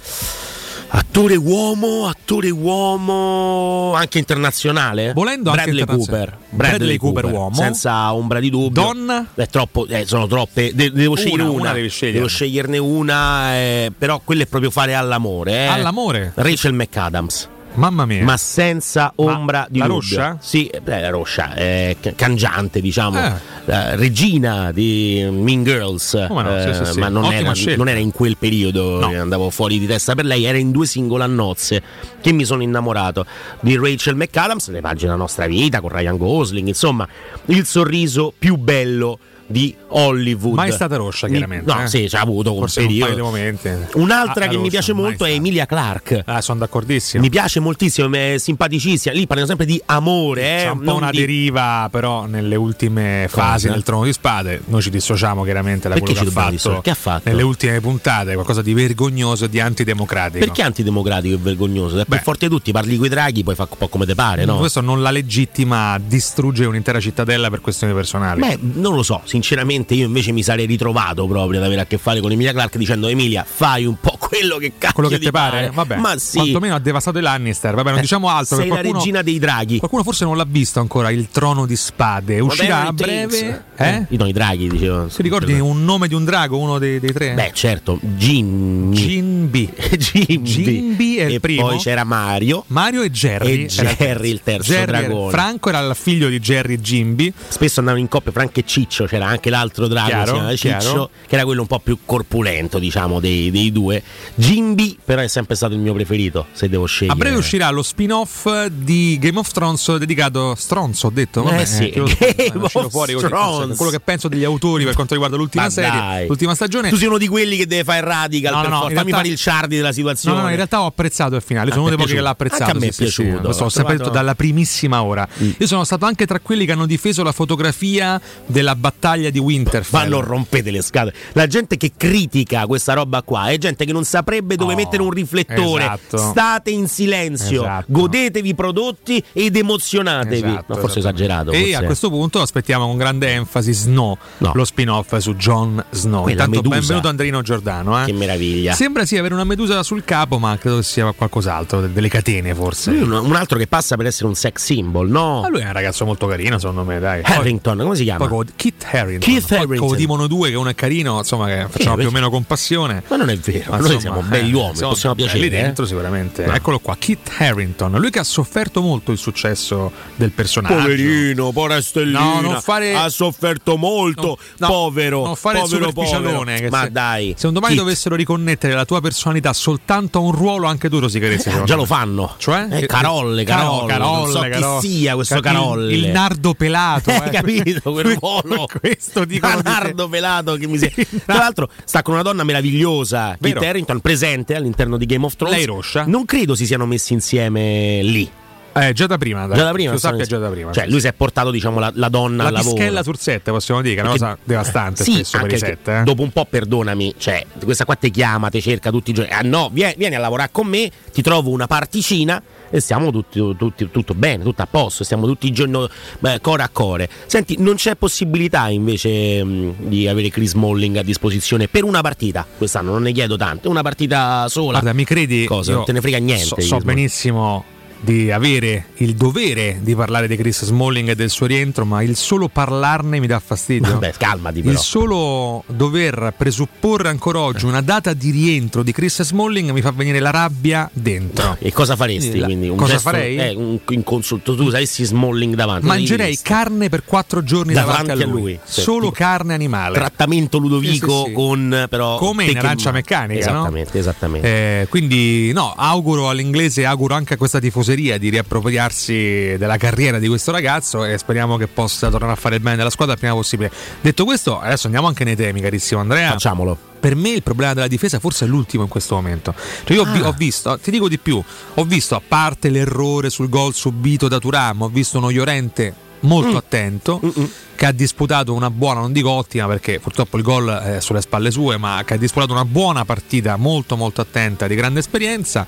Attore uomo, attore uomo anche internazionale. Volendo anche Bradley internazionale. Cooper. Bradley, Bradley Cooper, Cooper uomo. Senza ombra di dubbio. Donna? È troppo, eh, sono troppe. De- devo una, scegliere una. una devi devo sceglierne una, eh, però quello è proprio fare all'amore. Eh. All'amore? Rachel McAdams. Mamma mia. Ma senza ombra Ma di la dubbio. Roscia? Sì, eh, la Roscia, eh, cangiante, diciamo, eh. Eh, regina di Mean Girls. Come no? eh, sì, sì, sì. Ma non era, non era in quel periodo, no. Andavo fuori di testa per lei. Era in Due singole a nozze che mi sono innamorato di Rachel McAdams. Le pagine La nostra vita con Ryan Gosling, insomma, il sorriso più bello di Hollywood. Mai stata Roscia, chiaramente. No, eh? Sì, ci ha avuto un Forse periodo. Un paio di momenti. Un'altra ah, che mi piace molto è Emilia Clarke. Ah, sono d'accordissimo. Mi piace moltissimo, è simpaticissima. Lì parliamo sempre di amore. C'è eh, un po' una di... deriva, però, nelle ultime Cosa? fasi del Trono di Spade. Noi ci dissociamo chiaramente da Perché quello che ha, fatto, che ha fatto nelle ultime puntate, qualcosa di vergognoso e di antidemocratico. Perché antidemocratico e vergognoso? È più forte di tutti, parli coi draghi, poi fa un po' come te pare, no? Questo non la legittima, distrugge un'intera cittadella per questioni personali. Beh, non lo so. Sinceramente io invece mi sarei ritrovato proprio ad avere a che fare con Emilia Clarke dicendo: Emilia, fai un po' quello che cazzo quello che ti pare, pare. Vabbè, ma sì, quantomeno ha devastato i Lannister. Vabbè, non eh, diciamo altro. Sei qualcuno, la regina dei draghi. Qualcuno forse non l'ha visto ancora il Trono di Spade. Vabbè, uscirà a breve, eh? Eh, no, i draghi, dicevo. Ti ricordi quello. Un nome di un drago, uno dei, dei tre? Beh, certo, Gimbi. Gimbi Gimbi è il e primo. Poi c'era Mario Mario e Jerry e Jerry era il terzo Jerry dragone. Franco era il figlio di Jerry Gimbi. Spesso andavano in coppia Franco e Ciccio. C'era anche l'altro drago, chiaro, Ciccio, chiaro. Che era quello un po' più corpulento, diciamo, dei, dei due. Gimbi però è sempre stato il mio preferito, se devo scegliere. A breve uscirà lo spin-off di Game of Thrones dedicato Stronzo, ho detto. Vabbè, eh sì, lo, Game of fuori così, quello che penso degli autori per quanto riguarda l'ultima Ma serie, dai. l'ultima stagione. Tu sei uno di quelli che deve fare radical, no, no, per no, fammi realtà, fare il Ciardi della situazione. No, no, in realtà ho apprezzato il finale, sono uno dei pochi che l'ha apprezzato. Anche a me è piaciuto. Sì, sì, questo l'ho sempre detto dalla primissima ora. Mm. Io sono stato anche tra quelli che hanno difeso la fotografia della battaglia di Winterfell. Ma non rompete le scatole. La gente che critica questa roba qua è gente che non saprebbe dove oh, mettere un riflettore. Esatto. State in silenzio, esatto. Godetevi i prodotti ed emozionatevi. Esatto, no, forse esagerato. E forse. A questo punto aspettiamo con grande enfasi Snow, no. lo spin-off su Jon Snow. Quella Intanto medusa. Benvenuto Andrino Giordano. Eh. Che meraviglia. Sembra sì avere una medusa sul capo, ma credo sia qualcos'altro, delle catene forse. Lui, un altro che passa per essere un sex symbol, no? Ma lui è un ragazzo molto carino, secondo me, dai. Harrington, come si chiama? Poco, Kit Harington. Keith Harington. Lo dicono due che uno è carino, insomma, che facciamo eh, più o meno compassione. Ma non è vero. Ma noi siamo belli uomini, eh, possiamo piacere lì dentro, eh? Sicuramente. No. Eccolo qua, Kit Harington, lui che ha sofferto molto il successo del personaggio. Poverino, povera stellina. No, non fare... Ha sofferto molto, no, no, povero. Non fare povero, il superficialone. Povero. Ma se... dai. Se un domani Kit. dovessero riconnettere la tua personalità soltanto a un ruolo, anche tu lo si credi, eh, già lo fanno. Cioè? Eh, Carolle, Carolle, Carolle. Non so Carolle. Chi sia questo Carolle. Il, il nardo pelato. Eh, eh, capito? Quel ruolo. Questo dicono. Nardo pelato che mi si... Tra l'altro sta con una donna meravigliosa, Kit Harington, presente all'interno di Game of Thrones. Lei Roscia. Non credo si siano messi insieme lì. Eh, già da prima, già da prima, lo sappia già da prima. Cioè, lui si è portato, diciamo, la, la donna la al lavoro. La pischella Tursetta, possiamo dire, che è una cosa devastante. Sì, spesso anche per i set, eh. Dopo un po', perdonami, cioè, questa qua te chiama, te cerca tutti i giorni. Ah no, vieni, vieni a lavorare con me, ti trovo una particina e siamo tutti, tutti tutto bene, tutto a posto, stiamo tutti i giorni beh, core a core. Senti, non c'è possibilità invece mh, di avere Chris Smalling a disposizione per una partita quest'anno, non ne chiedo tante, una partita sola. Guarda, mi credi? Cosa? Non te ne frega niente. So, so benissimo di avere il dovere di parlare di Chris Smalling e del suo rientro, ma il solo parlarne mi dà fastidio. Vabbè, calmati però. Il solo dover presupporre ancora oggi una data di rientro di Chris Smalling mi fa venire la rabbia dentro. No, e cosa faresti? La... Quindi un cosa gesto, farei? Eh, un, in consulto tu avessi Smalling davanti. Mangerei carne per quattro giorni davanti, davanti a lui. A lui. Cioè, solo carne animale. Trattamento Ludovico sì, sì. con però come in Arancia Meccanica. Esattamente, no? esattamente. Eh, quindi no, auguro all'inglese, auguro anche a questa tifoseria di riappropriarsi della carriera di questo ragazzo e speriamo che possa tornare a fare il bene della squadra il prima possibile. Detto questo, adesso andiamo anche nei temi, carissimo Andrea. Facciamolo. Per me il problema della difesa forse è l'ultimo in questo momento. Cioè io ah. vi, ho visto, ti dico di più, ho visto, a parte l'errore sul gol subito da Thuram, ho visto uno Llorente molto mm. attento, Mm-mm. che ha disputato una buona, non dico ottima perché purtroppo il gol è sulle spalle sue, ma che ha disputato una buona partita molto molto attenta, di grande esperienza.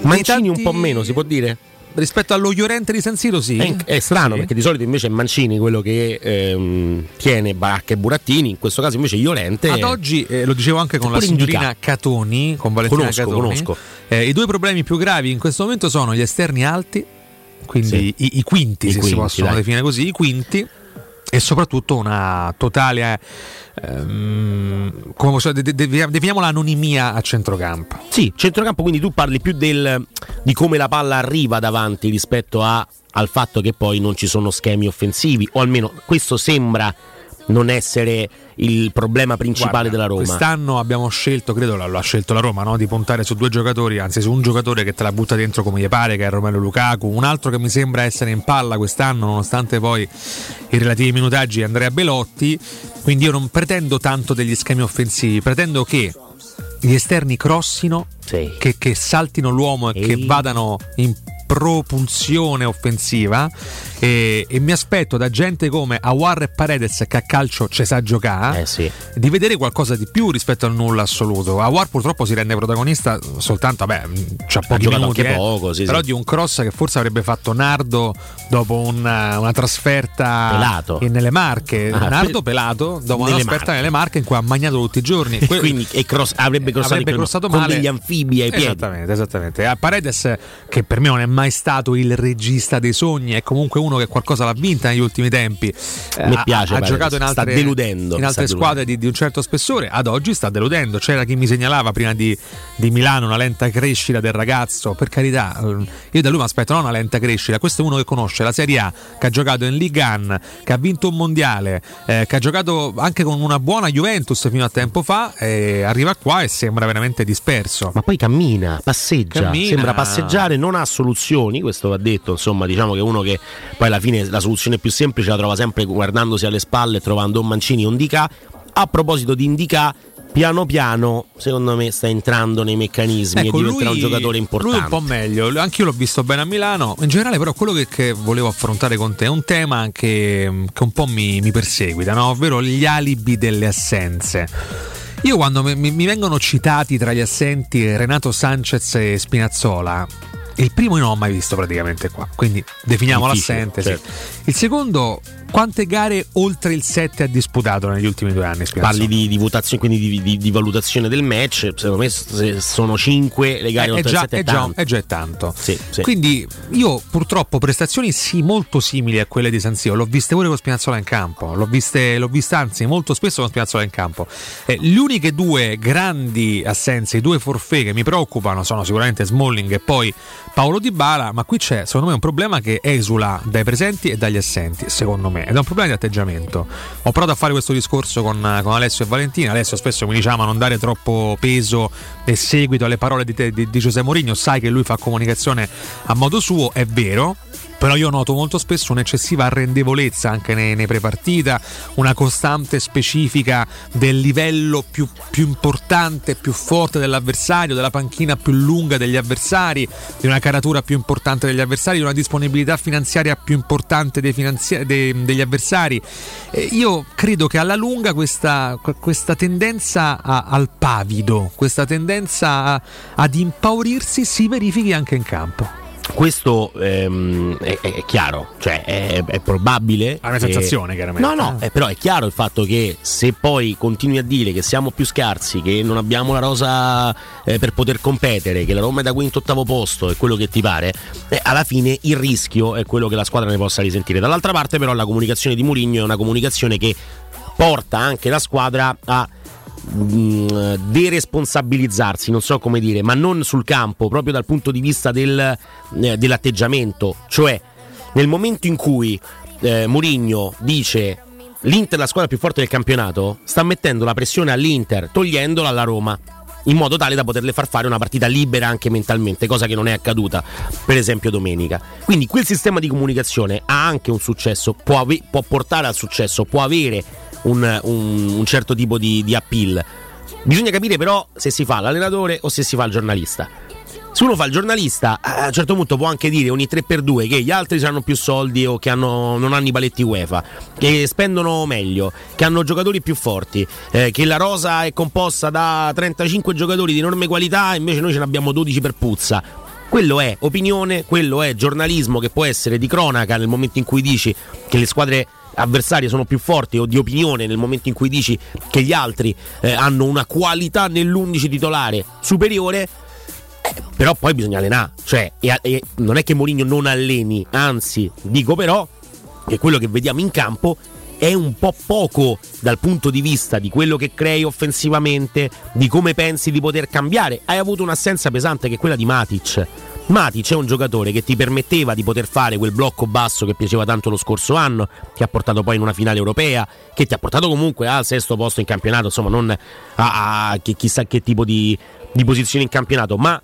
Mancini tanti... un po' meno, si può dire? rispetto allo Llorente di San Siro sì. È, è strano, sì, perché di solito invece è Mancini quello che ehm, tiene Baracca e Burattini, in questo caso invece Llorente. Ad oggi, eh, lo dicevo anche con la signorina Ndicka. Catoni, con Valentina conosco, Catoni. Conosco. Eh, I due problemi più gravi in questo momento sono gli esterni alti, quindi sì. i, i quinti, I se quinti, si possono dai. definire così, i quinti, e soprattutto una totale, ehm, come posso, de, de, definiamola anonimia a centrocampo. Sì, centrocampo, quindi tu parli più del di come la palla arriva davanti rispetto a, al fatto che poi non ci sono schemi offensivi, o almeno questo sembra non essere il problema principale. Guarda, della Roma quest'anno abbiamo scelto, credo l'ha scelto la Roma, no? Di puntare su due giocatori, anzi su un giocatore che te la butta dentro come gli pare, che è Romelu Lukaku, un altro che mi sembra essere in palla quest'anno nonostante poi i relativi minutaggi, Andrea Belotti. Quindi io non pretendo tanto degli schemi offensivi, pretendo che gli esterni crossino, sì, che, che saltino l'uomo e Ehi. che vadano in propunzione offensiva, e, e mi aspetto da gente come Aouar e Paredes, che a calcio ce sa giocare, eh sì. di vedere qualcosa di più rispetto al nulla assoluto. Aouar purtroppo si rende protagonista soltanto, vabbè, c'ha pochi minuti, eh, poco, sì, però sì. di un cross che forse avrebbe fatto Nardo dopo una, una trasferta pelato. E nelle Marche, ah, Nardo pe- pelato dopo una trasferta Marche. nelle Marche in cui ha magnato tutti i giorni e que- quindi e cross, avrebbe crossato, avrebbe crossato male, con degli anfibi ai piedi. Esattamente, esattamente. A Paredes, che per me non è mai stato il regista dei sogni, è comunque uno che qualcosa l'ha vinta negli ultimi tempi, eh, mi piace, ha, ha giocato in altre, in altre squadre di, di un certo spessore, ad oggi sta deludendo. C'era chi mi segnalava prima di, di Milano una lenta crescita del ragazzo, per carità, io da lui mi aspetto non una lenta crescita, questo è uno che conosce la Serie A, che ha giocato in Ligue uno, che ha vinto un mondiale, eh, che ha giocato anche con una buona Juventus fino a tempo fa, e arriva qua e sembra veramente disperso. Ma poi cammina, passeggia, cammina. sembra passeggiare, non ha soluzione. Questo va detto, insomma, diciamo che uno che poi alla fine la soluzione più semplice la trova sempre guardandosi alle spalle, trovando un Mancini o un Ndicka. A proposito di Ndicka, piano piano secondo me sta entrando nei meccanismi, ecco, e diventerà lui, un giocatore importante. Lui un po' meglio, anch'io l'ho visto bene a Milano. In generale però quello che, che volevo affrontare con te è un tema che, che un po' mi, mi perseguita, no? Ovvero gli alibi delle assenze. Io quando mi, mi vengono citati tra gli assenti Renato Sanchez e Spinazzola, il primo io non l'ho mai visto praticamente qua, quindi definiamo l'assente, certo. sì. Il secondo, quante gare oltre il sette ha disputato negli ultimi due anni? Spinazzola. Parli di, di votazione, quindi di, di, di valutazione del match, secondo me se sono cinque le gare eh, oltre il sette, è, è già è già tanto. Sì, sì. Quindi io purtroppo prestazioni sì molto simili a quelle di San Siro, l'ho viste pure con Spinazzola in campo, l'ho viste l'ho vista anzi molto spesso con Spinazzola in campo. Eh, le uniche due grandi assenze, i due forfait che mi preoccupano sono sicuramente Smalling e poi Paulo Dybala, ma qui c'è secondo me un problema che esula dai presenti e dagli assenti, secondo me, ed è un problema di atteggiamento. Ho provato a fare questo discorso con, con Alessio e Valentina. Alessio spesso mi diceva ma non dare troppo peso e seguito alle parole di, te, di, di José Mourinho, sai che lui fa comunicazione a modo suo, è vero, però io noto molto spesso un'eccessiva arrendevolezza anche nei, nei prepartita, una costante specifica del livello più, più importante, più forte dell'avversario, della panchina più lunga degli avversari, di una caratura più importante degli avversari, di una disponibilità finanziaria più importante dei finanzi- dei, degli avversari. Eh, io credo che alla lunga questa, questa tendenza a, al pavido, questa tendenza a, ad impaurirsi si verifichi anche in campo. Questo ehm, è, è chiaro, cioè è, è probabile. È una sensazione, che... chiaramente. No, no, eh. però è chiaro il fatto che se poi continui a dire che siamo più scarsi, che non abbiamo la rosa eh, per poter competere, che la Roma è da quinto ottavo posto e quello che ti pare, eh, alla fine il rischio è quello che la squadra ne possa risentire. Dall'altra parte, però, la comunicazione di Mourinho è una comunicazione che porta anche la squadra a deresponsabilizzarsi, non so come dire, ma non sul campo, proprio dal punto di vista del, eh, dell'atteggiamento. Cioè nel momento in cui eh, Mourinho dice l'Inter è la squadra più forte del campionato, sta mettendo la pressione all'Inter, togliendola alla Roma, in modo tale da poterle far fare una partita libera anche mentalmente, cosa che non è accaduta per esempio domenica. Quindi quel sistema di comunicazione ha anche un successo, può, ave- può portare al successo, può avere Un, un, un certo tipo di, di appeal. Bisogna capire però se si fa l'allenatore o se si fa il giornalista. Se uno fa il giornalista, a un certo punto può anche dire ogni tre per due che gli altri hanno più soldi o che hanno, non hanno i paletti UEFA, che spendono meglio, che hanno giocatori più forti, eh, che la rosa è composta da trentacinque giocatori di enorme qualità e invece noi ce ne abbiamo dodici per puzza. quello è opinione, quello è giornalismo che può essere di cronaca nel momento in cui dici che le squadre avversarie sono più forti, o di opinione nel momento in cui dici che gli altri eh, hanno una qualità nell'undici titolare superiore. Eh, però poi bisogna allenare, cioè e, e non è che Mourinho non alleni, anzi dico però che quello che vediamo in campo è un po' poco dal punto di vista di quello che crei offensivamente, di come pensi di poter cambiare. Hai avuto un'assenza pesante che è quella di Matic. Matic è un giocatore che ti permetteva di poter fare quel blocco basso che piaceva tanto lo scorso anno, che ha portato poi in una finale europea, che ti ha portato comunque al sesto posto in campionato, insomma non a, a che chissà che tipo di, di posizione in campionato, ma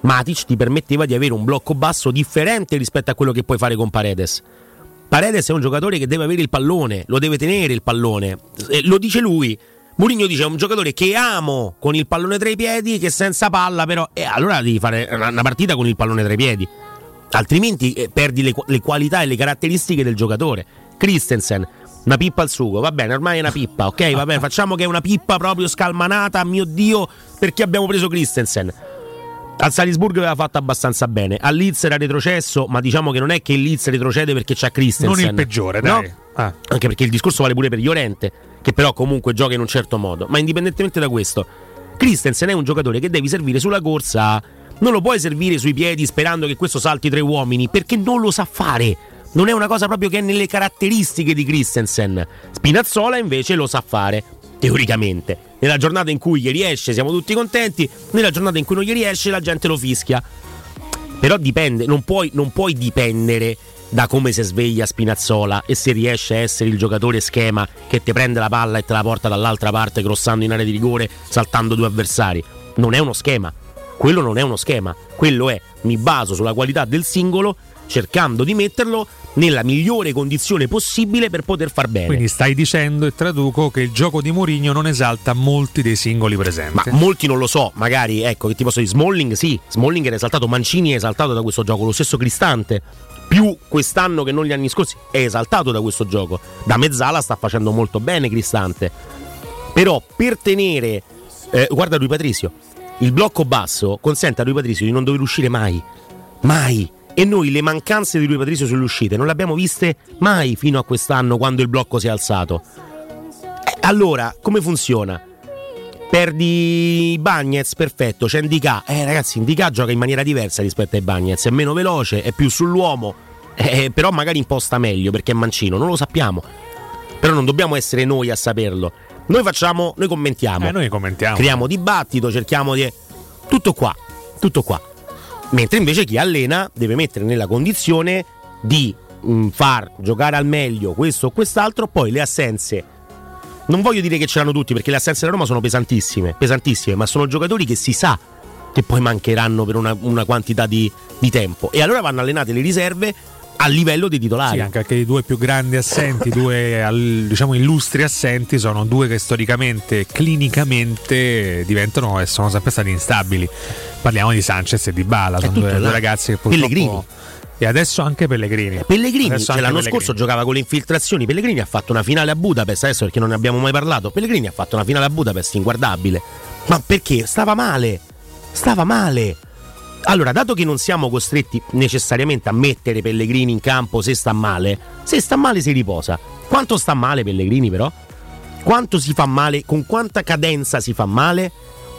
Matic ti permetteva di avere un blocco basso differente rispetto a quello che puoi fare con Paredes. Paredes è un giocatore che deve avere il pallone, lo deve tenere il pallone, eh, lo dice lui. Mourinho dice: è un giocatore che amo con il pallone tra i piedi, che senza palla però... E eh, allora devi fare una partita con il pallone tra i piedi, altrimenti eh, perdi le, le qualità e le caratteristiche del giocatore. Christensen, una pippa al sugo, va bene, ormai è una pippa, ok, va bene, facciamo che è una pippa proprio scalmanata, mio Dio, perché abbiamo preso Christensen. Al Salisburgo aveva fatto abbastanza bene, al Leeds era retrocesso, ma diciamo che non è che il Leeds retrocede perché c'ha Christensen, non il peggiore, dai, no? Ah. Anche perché il discorso vale pure per Llorente, che però comunque gioca in un certo modo. Ma indipendentemente da questo, Christensen è un giocatore che devi servire sulla corsa, non lo puoi servire sui piedi sperando che questo salti tre uomini, perché non lo sa fare, non è una cosa proprio che è nelle caratteristiche di Christensen. Spinazzola invece lo sa fare, teoricamente. Nella giornata in cui gli riesce siamo tutti contenti, nella giornata in cui non gli riesce la gente lo fischia. Però dipende, non puoi, non puoi dipendere da come si sveglia Spinazzola e se riesce a essere il giocatore schema che ti prende la palla e te la porta dall'altra parte crossando in area di rigore, saltando due avversari. Non è uno schema, quello non è uno schema, quello è mi baso sulla qualità del singolo cercando di metterlo nella migliore condizione possibile per poter far bene. Quindi stai dicendo, e traduco, che il gioco di Mourinho non esalta molti dei singoli presenti. Ma molti non lo so, magari, ecco, che ti posso dire, Smalling sì, Smalling era esaltato, Mancini è esaltato da questo gioco, lo stesso Cristante, più quest'anno che non gli anni scorsi, è esaltato da questo gioco. Da mezzala sta facendo molto bene Cristante. Però per tenere, eh, guarda Rui Patricio, il blocco basso consente a Rui Patricio di non dover uscire mai, mai. E noi le mancanze di Rui Patricio sulle uscite non le abbiamo viste mai fino a quest'anno, quando il blocco si è alzato. Allora, come funziona? Perdi Bagnez, perfetto, c'è Ndicka. Eh ragazzi, Ndicka gioca in maniera diversa rispetto ai Bagnez, è meno veloce, è più sull'uomo, eh, però magari imposta meglio perché è mancino, non lo sappiamo. Però non dobbiamo essere noi a saperlo. Noi facciamo, noi commentiamo. Eh, noi commentiamo. Creiamo dibattito, cerchiamo di... Tutto qua, tutto qua. Mentre invece chi allena deve mettere nella condizione di mh, far giocare al meglio questo o quest'altro. Poi le assenze, non voglio dire che ce l'hanno tutti, perché le assenze della Roma sono pesantissime, pesantissime, ma sono giocatori che si sa che poi mancheranno per una, una quantità di, di tempo, e allora vanno allenate le riserve a livello dei titolari. Sì, anche perché i due più grandi assenti, due al, diciamo illustri assenti, sono due che storicamente, clinicamente diventano e sono sempre stati instabili. Parliamo di Sanchez e Dybala, sono due, due ragazzi che purtroppo... Pellegrini. E adesso anche Pellegrini. Pellegrini, adesso cioè anche l'anno Pellegrini. Scorso giocava con le infiltrazioni. Pellegrini ha fatto una finale a Budapest, adesso perché non ne abbiamo mai parlato. Pellegrini ha fatto una finale a Budapest inguardabile. Ma perché? Stava male. Stava male. Allora, dato che non siamo costretti necessariamente a mettere Pellegrini in campo se sta male, se sta male si riposa. Quanto sta male Pellegrini però? Quanto si fa male? Con quanta cadenza si fa male?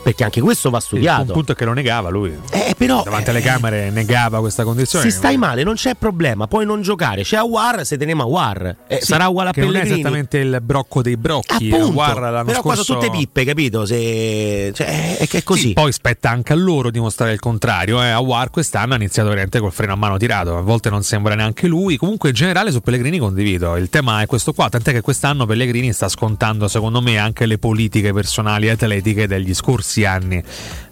Perché anche questo va studiato. Il punto è che lo negava lui. Eh, però, Davanti eh, alle camere negava questa condizione. Se stai male non c'è problema, puoi non giocare. C'è Aouar, se teniamo Aouar. Eh, sì, sarà uguale a Pellegrini. Non è esattamente il brocco dei brocchi. Appunto, l'anno però scorso... qua sono tutte pippe, capito? Se... Cioè, è che è così. Sì, poi spetta anche a loro dimostrare il contrario. Eh, Aouar quest'anno ha iniziato veramente col freno a mano tirato. A volte non sembra neanche lui. Comunque in generale su Pellegrini condivido. Il tema è questo qua. Tant'è che quest'anno Pellegrini sta scontando, secondo me, anche le politiche personali e atletiche degli scorsi anni.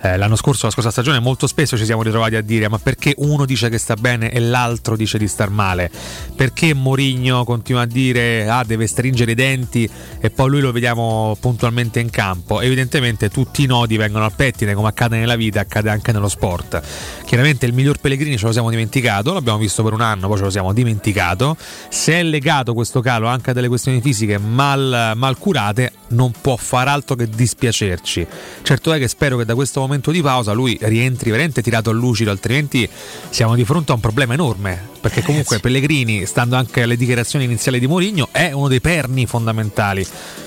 Eh, l'anno scorso, la scorsa stagione, molto spesso ci siamo ritrovati a dire: ma perché uno dice che sta bene e l'altro dice di star male? Perché Mourinho continua a dire ah deve stringere i denti e poi lui lo vediamo puntualmente in campo? Evidentemente tutti i nodi vengono al pettine, come accade nella vita, accade anche nello sport. Chiaramente il miglior Pellegrini ce lo siamo dimenticato, l'abbiamo visto per un anno, poi ce lo siamo dimenticato. Se è legato questo calo anche a delle questioni fisiche mal, mal curate, non può far altro che dispiacerci. Certo è che spero che da questo momento di pausa lui rientri veramente tirato a lucido, altrimenti siamo di fronte a un problema enorme, perché comunque Pellegrini, stando anche alle dichiarazioni iniziali di Mourinho, è uno dei perni fondamentali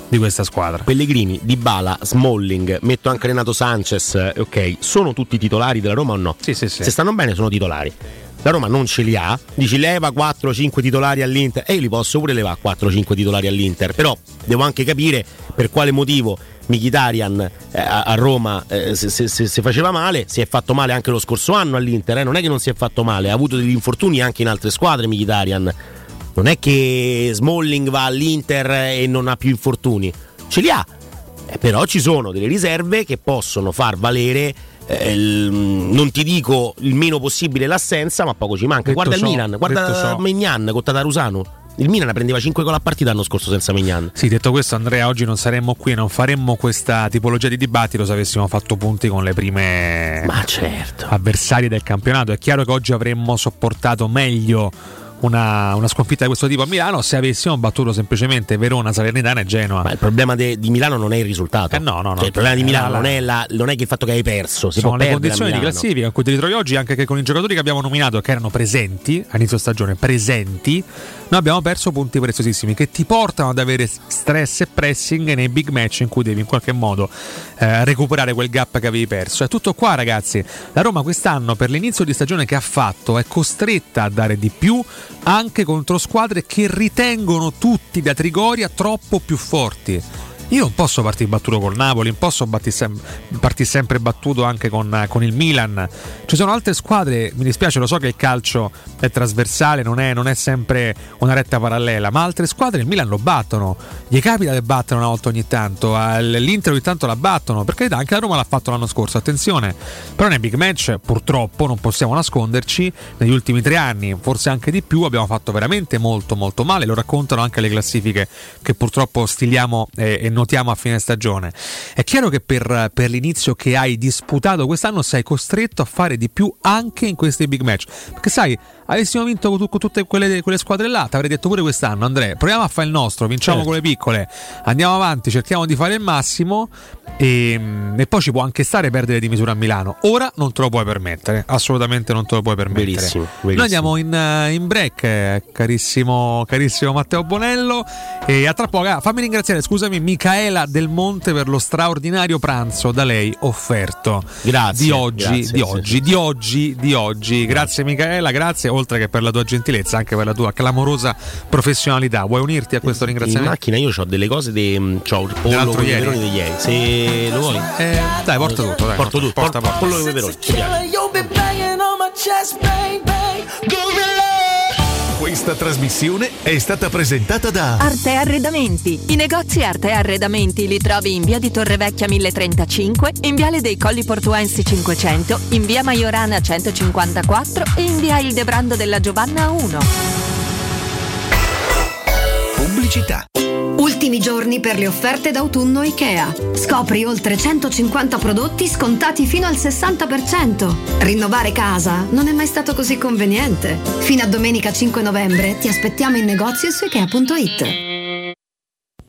di questa squadra. Pellegrini, Dybala, Smalling, metto anche Renato Sanchez, ok, sono tutti titolari della Roma o no? Sì, sì, sì. Se stanno bene sono titolari. La Roma non ce li ha, dici leva quattro cinque titolari all'Inter, e io li posso pure levare quattro cinque titolari all'Inter, però devo anche capire per quale motivo Mkhitaryan eh, a Roma eh, se, se, se faceva male, si è fatto male anche lo scorso anno all'Inter, eh, non è che non si è fatto male, ha avuto degli infortuni anche in altre squadre Mkhitaryan, non è che Smalling va all'Inter e non ha più infortuni, ce li ha, eh, però ci sono delle riserve che possono far valere eh, il, non ti dico il meno possibile l'assenza, ma poco ci manca. Detto guarda so, il Milan, guarda so. Maignan con Tatarusano. Il Milan prendeva cinque gol a partita l'anno scorso senza Maignan. Sì, detto questo Andrea, oggi non saremmo qui e non faremmo questa tipologia di dibattito se avessimo fatto punti con le prime ma certo. avversarie del campionato. È chiaro che oggi avremmo sopportato meglio una, una sconfitta di questo tipo a Milano se avessimo battuto semplicemente Verona, Salernitana e Genoa. Ma il problema de, di Milano non è il risultato. Eh no, no, no. Cioè, il problema di Milano non è, la, non è che il fatto che hai perso. Si sono le condizioni di classifica in cui ti ritrovi oggi, anche che con i giocatori che abbiamo nominato, che erano presenti a inizio stagione, presenti, noi abbiamo perso punti preziosissimi che ti portano ad avere stress e pressing nei big match in cui devi in qualche modo eh, recuperare quel gap che avevi perso. È tutto qua, ragazzi. La Roma quest'anno, per l'inizio di stagione che ha fatto, è costretta a dare di più anche contro squadre che ritengono tutti da Trigoria troppo più forti. Io non posso partire battuto col Napoli, non posso sem- partire sempre battuto anche con, con il Milan. Ci sono altre squadre, mi dispiace, lo so che il calcio è trasversale, non è, non è sempre una retta parallela, ma altre squadre il Milan lo battono, gli capita che battono una volta ogni tanto, all'Inter ogni tanto la battono, perché anche la Roma l'ha fatto l'anno scorso, attenzione. Però nei big match purtroppo non possiamo nasconderci, negli ultimi tre anni, forse anche di più, abbiamo fatto veramente molto molto male, lo raccontano anche le classifiche che purtroppo stiliamo e eh, notiamo a fine stagione. È chiaro che per, per l'inizio che hai disputato quest'anno sei costretto a fare di più anche in questi big match, perché sai, avessimo vinto con, con tutte quelle, quelle squadre là, ti avrei detto pure quest'anno Andrea, proviamo a fare il nostro, vinciamo certo. con le piccole, andiamo avanti, cerchiamo di fare il massimo e, e poi ci può anche stare perdere di misura a Milano. Ora non te lo puoi permettere, assolutamente non te lo puoi permettere. Bellissimo, bellissimo. Noi andiamo in, in break, carissimo, carissimo Matteo Bonello, e a tra poco. Ah, fammi ringraziare, scusami, Micaela Del Monte per lo straordinario pranzo da lei offerto. Grazie di oggi, grazie, di, sì, oggi sì. di oggi, di oggi. Grazie Micaela, grazie, oltre che per la tua gentilezza, anche per la tua clamorosa professionalità. Vuoi unirti a questo ringraziamento? In macchina io ho delle cose de, c'ho il pollo con i peperoni di ieri. Se lo vuoi eh, dai, porta tutto, dai, porto tutto, porta, porta, porta. Pollo con i peperoni. Questa trasmissione è stata presentata da Arte Arredamenti. I negozi Arte Arredamenti li trovi in via di Torrevecchia mille e trentacinque, in viale dei Colli Portuensi cinquecento, in via Maiorana centocinquantaquattro e in via Ildebrando della Giovanna uno. Pubblicità. Ultimi giorni per le offerte d'autunno IKEA. Scopri oltre centocinquanta prodotti scontati fino al sessanta per cento. Rinnovare casa non è mai stato così conveniente. Fino a domenica cinque novembre ti aspettiamo in negozio su ikea punto it.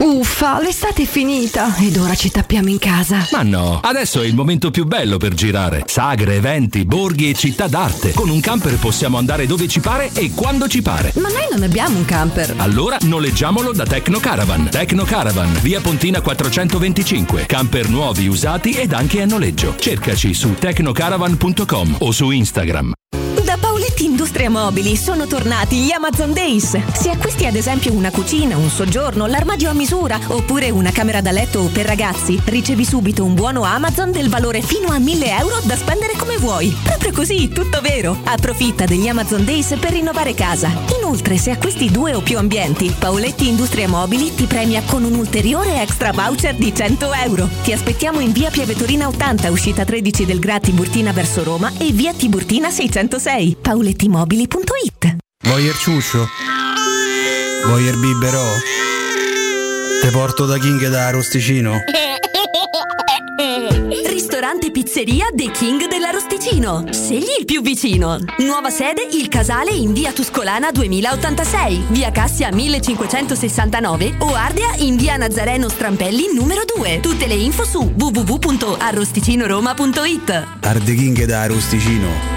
Uffa, l'estate è finita ed ora ci tappiamo in casa. Ma no, adesso è il momento più bello per girare. Sagre, eventi, borghi e città d'arte. Con un camper possiamo andare dove ci pare e quando ci pare. Ma noi non abbiamo un camper. Allora noleggiamolo da Tecno Caravan. Tecno Caravan, via Pontina quattrocentoventicinque. Camper nuovi, usati ed anche a noleggio. Cercaci su tecnocaravan punto com o su Instagram. Industria Mobili sono tornati gli Amazon Days. Se acquisti ad esempio una cucina, un soggiorno, l'armadio a misura oppure una camera da letto per ragazzi, ricevi subito un buono Amazon del valore fino a mille euro da spendere come vuoi. Proprio così, tutto vero. Approfitta degli Amazon Days per rinnovare casa. Inoltre, se acquisti due o più ambienti, Paoletti Industria Mobili ti premia con un ulteriore extra voucher di cento euro. Ti aspettiamo in via Piavetorina ottanta, uscita tredici del G R A Tiburtina verso Roma e via Tiburtina seicentosei. Paoletti mobili punto it. Voyer ciuccio? Voyer biberò? Te porto da King da Arosticino? Ristorante Pizzeria The King dell'Arosticino. Scegli il più vicino. Nuova sede Il Casale in via Tuscolana duemilaottantasei, via Cassia millecinquecentosessantanove o Ardea in via Nazareno Strampelli numero due. Tutte le info su w w w punto arrosticinoroma punto it. Arde King da Arosticino.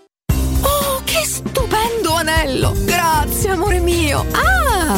Che stupendo anello! Grazie, amore mio! Ah,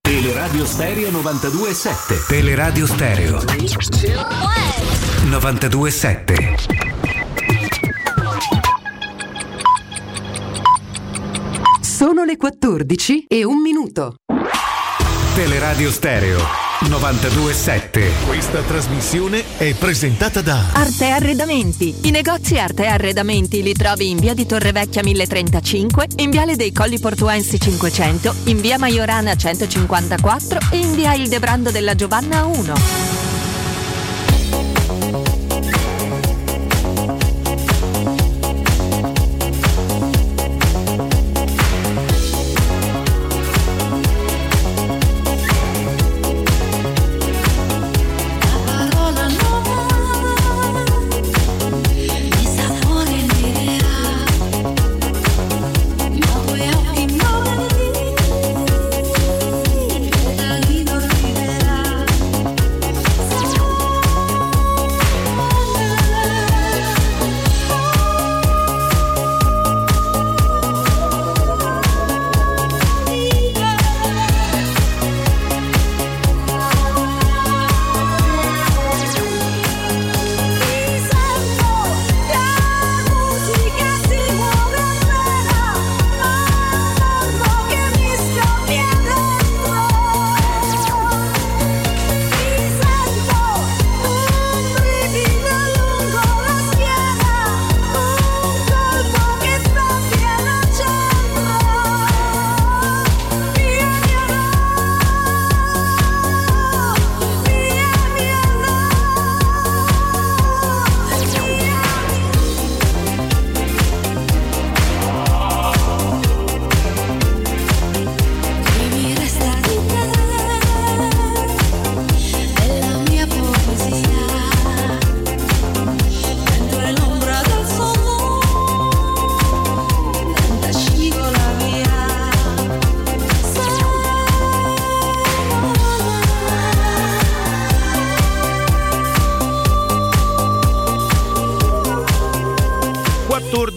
Teleradio Stereo novantadue virgola sette. Teleradio Stereo novantadue virgola sette. Sono le quattordici e un minuto. Teleradio Stereo novantadue virgola sette. Questa trasmissione è presentata da Arte Arredamenti. I negozi Arte Arredamenti li trovi in via di Torrevecchia mille e trentacinque, in viale dei Colli Portuensi cinquecento, in via Maiorana centocinquantaquattro e in via Ildebrando della Giovanna uno.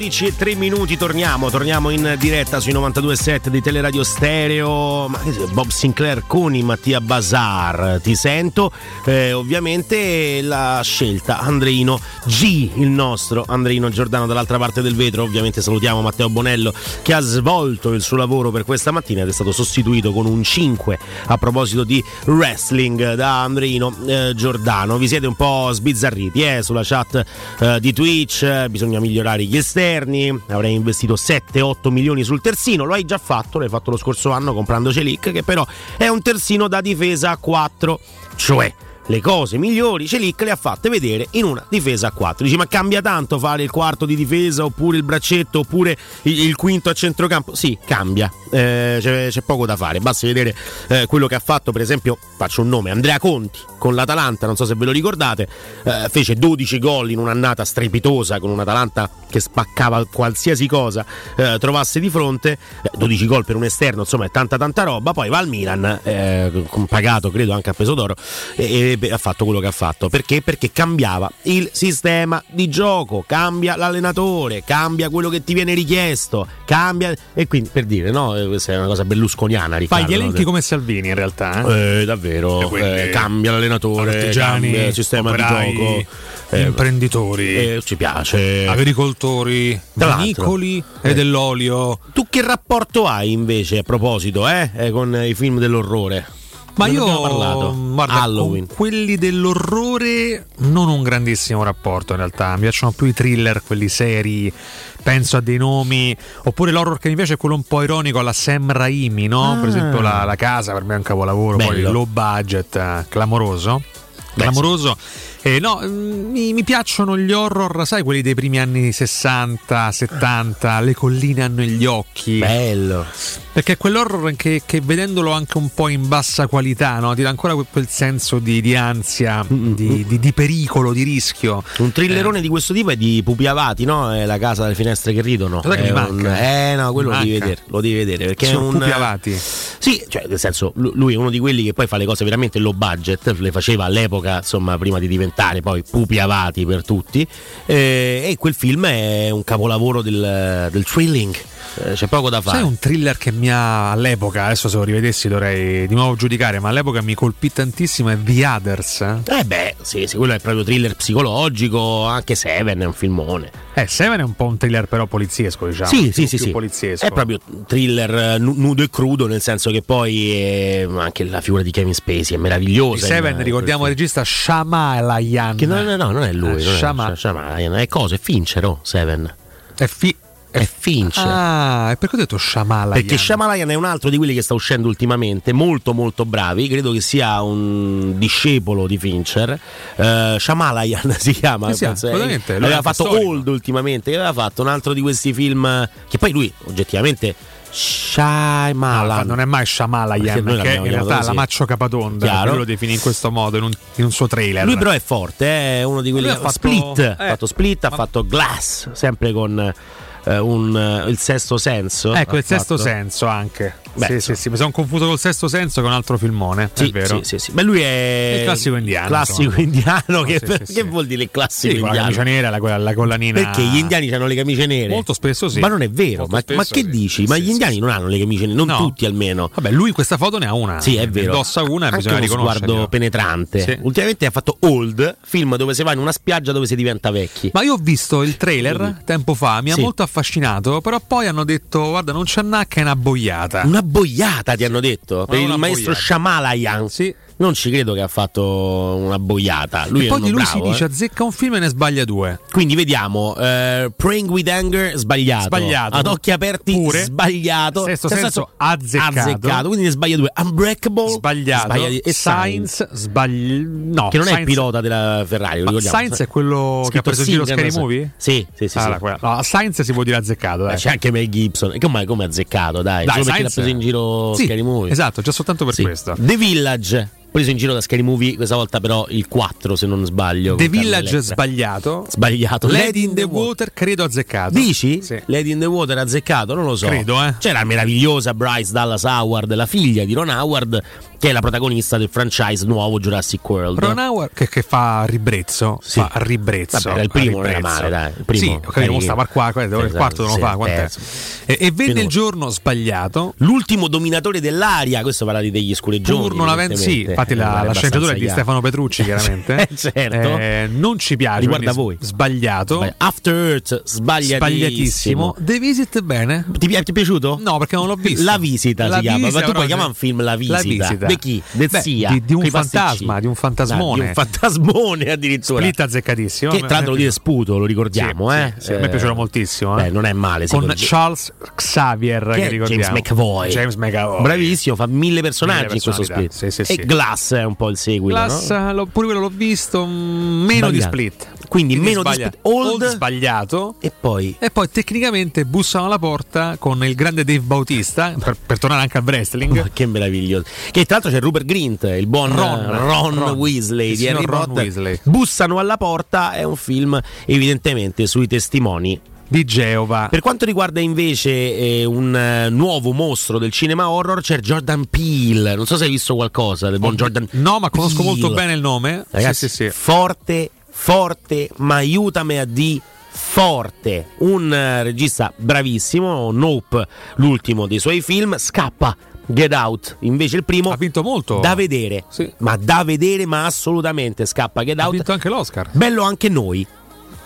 dodici e tre minuti, torniamo, torniamo in diretta sui novantadue e sette di Teleradio Stereo. Ma Bob Sinclair con i Mattia Bazar, ti sento. Eh, ovviamente la scelta Andreino G, il nostro Andreino Giordano dall'altra parte del vetro. Ovviamente salutiamo Matteo Bonello che ha svolto il suo lavoro per questa mattina ed è stato sostituito con un cinque a proposito di wrestling da Andreino eh, Giordano. Vi siete un po' sbizzarriti eh, sulla chat eh, di Twitch, eh, bisogna migliorare gli esterni, avrei investito sette otto milioni sul terzino, lo hai già fatto, l'hai fatto lo scorso anno comprando Celic, che però è un terzino da difesa a quattro, cioè le cose migliori Celic le ha fatte vedere in una difesa a quattro. Dici, ma cambia tanto fare il quarto di difesa oppure il braccetto oppure il quinto a centrocampo? Sì, cambia, eh, c'è, c'è poco da fare, basta vedere eh, quello che ha fatto. Per esempio, faccio un nome, Andrea Conti con l'Atalanta, non so se ve lo ricordate, eh, fece dodici gol in un'annata strepitosa con un'Atalanta che spaccava qualsiasi cosa eh, trovasse di fronte, eh, dodici gol per un esterno, insomma è tanta tanta roba. Poi va al Milan, eh, pagato credo anche a peso d'oro, e eh, ha fatto quello che ha fatto. Perché? Perché cambiava il sistema di gioco, cambia l'allenatore, cambia quello che ti viene richiesto, cambia. E quindi, per dire, no, questa è una cosa berlusconiana, Riccardo, fai gli elenchi, no? Come Salvini in realtà eh? Eh, davvero quindi, eh, cambia l'allenatore, cambia il sistema operai, di gioco, eh, imprenditori, eh, ci piace, agricoltori, vinicoli e eh. dell'olio. Tu che rapporto hai invece a proposito eh, eh, con i film dell'orrore? Ma io guarda, Halloween, con quelli dell'orrore non ho un grandissimo rapporto in realtà, mi piacciono più i thriller, quelli seri, penso a dei nomi, oppure l'horror che mi piace è quello un po' ironico alla Sam Raimi, no? Ah. Per esempio la, la Casa, per me è un capolavoro, bello. Poi low budget, eh, clamoroso. Clamoroso. Eh, no, mi, mi piacciono gli horror, sai, quelli dei primi anni sessanta settanta, Le colline hanno gli occhi, bello, perché quell'horror che, che vedendolo anche un po' in bassa qualità, no, ti dà ancora quel, quel senso di, di ansia, mm-hmm. di, di, di pericolo, di rischio. Un thrillerone eh. di questo tipo è di Pupi Avati, no? È La casa delle finestre che ridono, sì, è che un... eh no, quello lo devi vedere, lo devi vedere perché sono un... Pupi Avati, sì, cioè nel senso lui è uno di quelli che poi fa le cose veramente low budget, le faceva all'epoca insomma prima di diventare poi Pupi Avati per tutti, eh, e quel film è un capolavoro del, del thrilling, eh, c'è poco da fare. Sai un thriller che mi ha all'epoca, adesso se lo rivedessi dovrei di nuovo giudicare, ma all'epoca mi colpì tantissimo è The Others. Eh beh sì, sì, quello è proprio thriller psicologico, anche Seven è un filmone. Eh Seven è un po' un thriller però poliziesco, diciamo. Sì, sì, sì, sì. Poliziesco. È proprio thriller nudo e crudo, nel senso che poi è... anche la figura di Kevin Spacey è meravigliosa. Di Seven in... ricordiamo il regista Shyamalan, che no, no, no, non è lui, eh, non Shama. è Shyamalan, è cosa? È Fincher, oh, Seven. È fi- è Fincher. Ah, e perché ho detto Shyamalan? Perché Shyamalan è un altro di quelli che sta uscendo ultimamente, molto molto bravi, credo che sia un discepolo di Fincher. Uh, Shyamalan si chiama, eh sì, penso, aveva fatto storico. Old ultimamente, che aveva fatto un altro di questi film che poi lui oggettivamente Shyamalan no, non è mai Shyamalan, perché in realtà così. La Maccio Capatonda lui lo definì in questo modo in un, in un suo trailer. Lui però è forte, è uno di quelli che ha fatto Split, eh, ha fatto Split, ha ma... fatto Glass, sempre con eh, un, il Sesto Senso. Ecco, il fatto. Sesto Senso anche. Beh, sì, sì, sì, mi sono confuso col Sesto Senso con un altro filmone, sì, è vero? Sì, sì, sì. Ma lui è il classico indiano. Classico indiano che, sì, sì, che sì. vuol dire il classico sì, indiano? La camicia nera, la, la collanina. Perché gli indiani hanno le camicie nere? Molto spesso sì. Ma non è vero, ma, spesso, ma che sì. dici? Sì, ma gli indiani sì, non hanno le camicie nere, non no. tutti almeno. Vabbè, lui questa foto ne ha una. Sì, è vero. Indossa una, anche bisogna riconoscere. Uno sguardo penetrante. Sì. Ultimamente ha fatto Old, film dove si va in una spiaggia dove si diventa vecchi. Ma io ho visto il trailer tempo fa, mi ha sì. molto affascinato, però poi hanno detto "Guarda, non c'è nacca, è una boiata". Una boiata ti hanno detto ma per il maestro boiata. Shyamalan sì. Non ci credo che ha fatto una boiata. Lui e poi di lui bravo, si dice eh. azzecca un film e ne sbaglia due. Quindi vediamo eh, Praying with Anger sbagliato, sbagliato. Ad occhi aperti pure. Sbagliato. Sesto senso, senso azzeccato. azzeccato Quindi ne sbaglia due. Unbreakable sbagliato. Sbagliati. E Sainz sbagli... no, che non Sainz... è il pilota della Ferrari. Sainz è quello che ha preso il giro Scary Movie? Sì, sì, sì, allora, sì. No, Sainz si può dire azzeccato eh. C'è anche Mel Gibson. Come come azzeccato dai, dai solo Sainz... perché l'ha preso in giro sì, Scary Movie. Esatto, già soltanto per sì. questo. The Village preso in giro da Sky Movie, questa volta però il quattro se non sbaglio. The Village sbagliato. Sbagliato. Lady in the Water credo azzeccato. Dici? Sì. Lady in the Water azzeccato, non lo so. Credo, eh. C'è la meravigliosa Bryce Dallas Howard, la figlia di Ron Howard, che è la protagonista del franchise nuovo Jurassic World. Ron Howard che, che fa ribrezzo, sì. fa ribrezzo. Vabbè, il primo non era male, dai. Il primo. Sì, ok, non stava qua, il quarto non lo fa, quant'è? E, e vede il giorno sbagliato. L'ultimo dominatore dell'aria, questo parla di degli scureggioni. Pur non avendo, sì, infatti eh, la, la sceneggiatura è di Stefano Petrucci, chiaramente. Certo. Eh, non ci piace. Riguarda voi. Sbagliato. Sbagli- After Earth sbagliatissimo. The Visit bene. Ti, ti è piaciuto? No, perché non l'ho visto. La Visita la si visita, chiama, ma tu puoi chiamare un film La Visita. La visita. De chi? De Beh, zia. Di, di un fantasma, di un fantasmone. Nah, di un fantasmone addirittura. Split azzeccatissimo. Che tra l'altro lo dice Sputo, lo ricordiamo, sì, eh. Sì, sì, eh. A me piaceva moltissimo. Eh. Beh, non è male. Con Charles Xavier che, che ricordiamo. James McAvoy. James McAvoy. Bravissimo, fa mille personaggi in questo Split. Sì, sì, sì. E Glass è un po' il seguito. Glass, no? Lo, pure quello l'ho visto. Meno sbagliato. Di Split. Quindi, Quindi meno sbaglia. Di Split. Old, Old sbagliato. E poi? E poi tecnicamente bussano alla porta con il grande Dave Bautista. Per, per tornare anche al wrestling. Oh, che meraviglioso. Che tra l'altro c'è Rupert Grint, il buon Ron, Ron, Ron Weasley il di Harry Ron Potter. Weasley. Bussano alla porta. È un film evidentemente sui testimoni di Geova. Per quanto riguarda invece eh, un eh, nuovo mostro del cinema horror, c'è Jordan Peele. Non so se hai visto qualcosa del buon Jordan. No, ma conosco Peele. Molto bene il nome. Ragazzi, sì, sì, sì. Forte, forte, ma aiutami a di forte. Un eh, regista bravissimo. Nope, l'ultimo dei suoi film. Scappa. Get Out, invece il primo ha vinto molto. Da vedere, sì. Ma da vedere, ma assolutamente. Scappa Get Out. Ha vinto anche l'Oscar. Bello anche noi.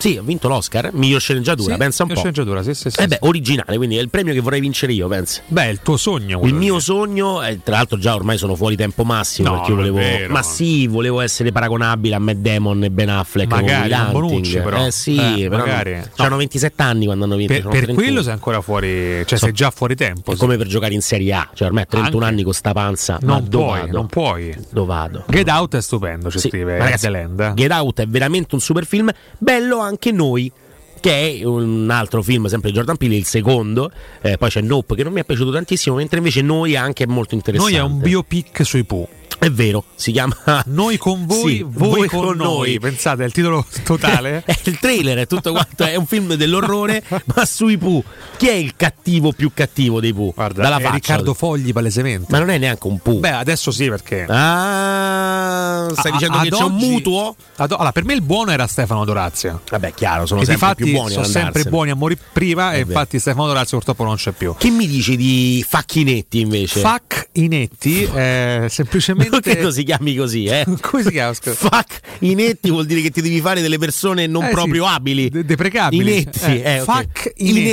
Sì, ho vinto l'Oscar, miglior sceneggiatura, sì, pensa un po'. Sceneggiatura, sì, sì, sì. Eh beh, originale, quindi è il premio che vorrei vincere io, penso. Beh, il tuo sogno. Il mio dire. sogno, eh, tra l'altro già ormai sono fuori tempo massimo, no, perché io volevo ma sì, volevo essere paragonabile a Matt Damon e Ben Affleck, magari un Bonucci però. Eh sì, eh, però magari. No. C'erano ventisette anni quando hanno vinto. Per, per quello sei ancora fuori, cioè so, sei già fuori tempo. È sì. Come per giocare in Serie A, cioè ormai a trentuno anche? Anni con sta panza, non ma puoi, vado? Non puoi. Dove vado? Get Out è stupendo, ci sì. scrive. Ragazzi, Get Out è veramente un super film, bello anche noi, che è un altro film sempre Jordan Peele, il secondo, eh, poi c'è Nope che non mi è piaciuto tantissimo, mentre invece Noi anche è molto interessante. Noi è un biopic sui Pooh. È vero, si chiama Noi con voi, sì, voi, voi con, con noi. noi. Pensate, è il titolo totale. È il trailer, è tutto quanto, è un film dell'orrore, ma sui Pooh. Chi è il cattivo più cattivo dei Pooh? Guarda, dalla è faccia. Riccardo Fogli palesemente. Ma non è neanche un Pooh. Beh, adesso sì, perché ah, stai a, dicendo che oggi, c'è un mutuo? Ad, allora, per me il buono era Stefano Dorazio. Vabbè, chiaro, sono e sempre infatti, più buoni. Sono sempre buoni a morire prima e infatti Stefano Dorazio purtroppo non c'è più. Che mi dici di Facchinetti invece? Facchinetti eh, semplicemente non credo si chiami così, eh? Come si chiama? Fuck Inetti vuol dire che ti devi fare delle persone non eh, proprio sì, abili, de- deprecabili. Inetti, eh, eh, Fuck okay. Inetti,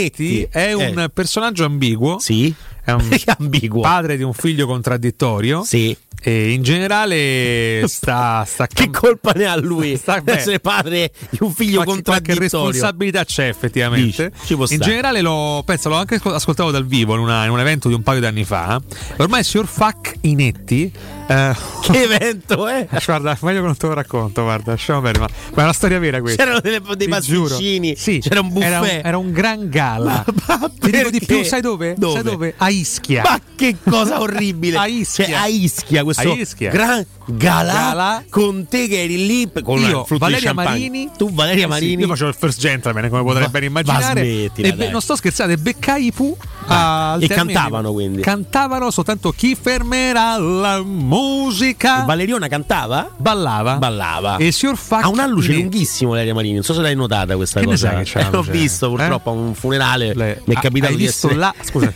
Inetti è un eh. personaggio ambiguo. Sì. È un ambiguo. Padre di un figlio contraddittorio. Sì. E in generale sta, sta che colpa ne ha lui sta essere padre di un figlio qualche, contraddittorio, qualche responsabilità c'è effettivamente. Dici, ci può in generale lo, penso, l'ho anche ascoltato dal vivo in, una, in un evento di un paio di anni fa. Ormai il signor Facchinetti eh, che evento è? Eh? Guarda, meglio che non te lo racconto, guarda, lasciamo bene, ma, ma è una storia vera questa. C'erano delle, dei pasticcini, sì, c'era un buffet, era un, era un gran gala. Ma, ma ti dico di più, sai dove? dove? Sai dove? A Ischia. Ma che cosa orribile. A Ischia, cioè, a Ischia questo gran galà, galà con te che eri lì con io, Valeria Marini, tu Valeria Marini, io facevo il first gentleman come potrebbe immaginare, smettila, e be- non sto scherzando, e beccai i Pooh ah, e cantavano di... quindi cantavano soltanto Chi fermerà la musica. E Valeriona cantava? Ballava, ballava. E il signor Facchinetti ha una luce lunghissima Valeria Marini, non so se l'hai notata questa che cosa. Che eh, l'ho visto purtroppo a eh? un funerale, Le... mi è capitato ah, di essere la... scusa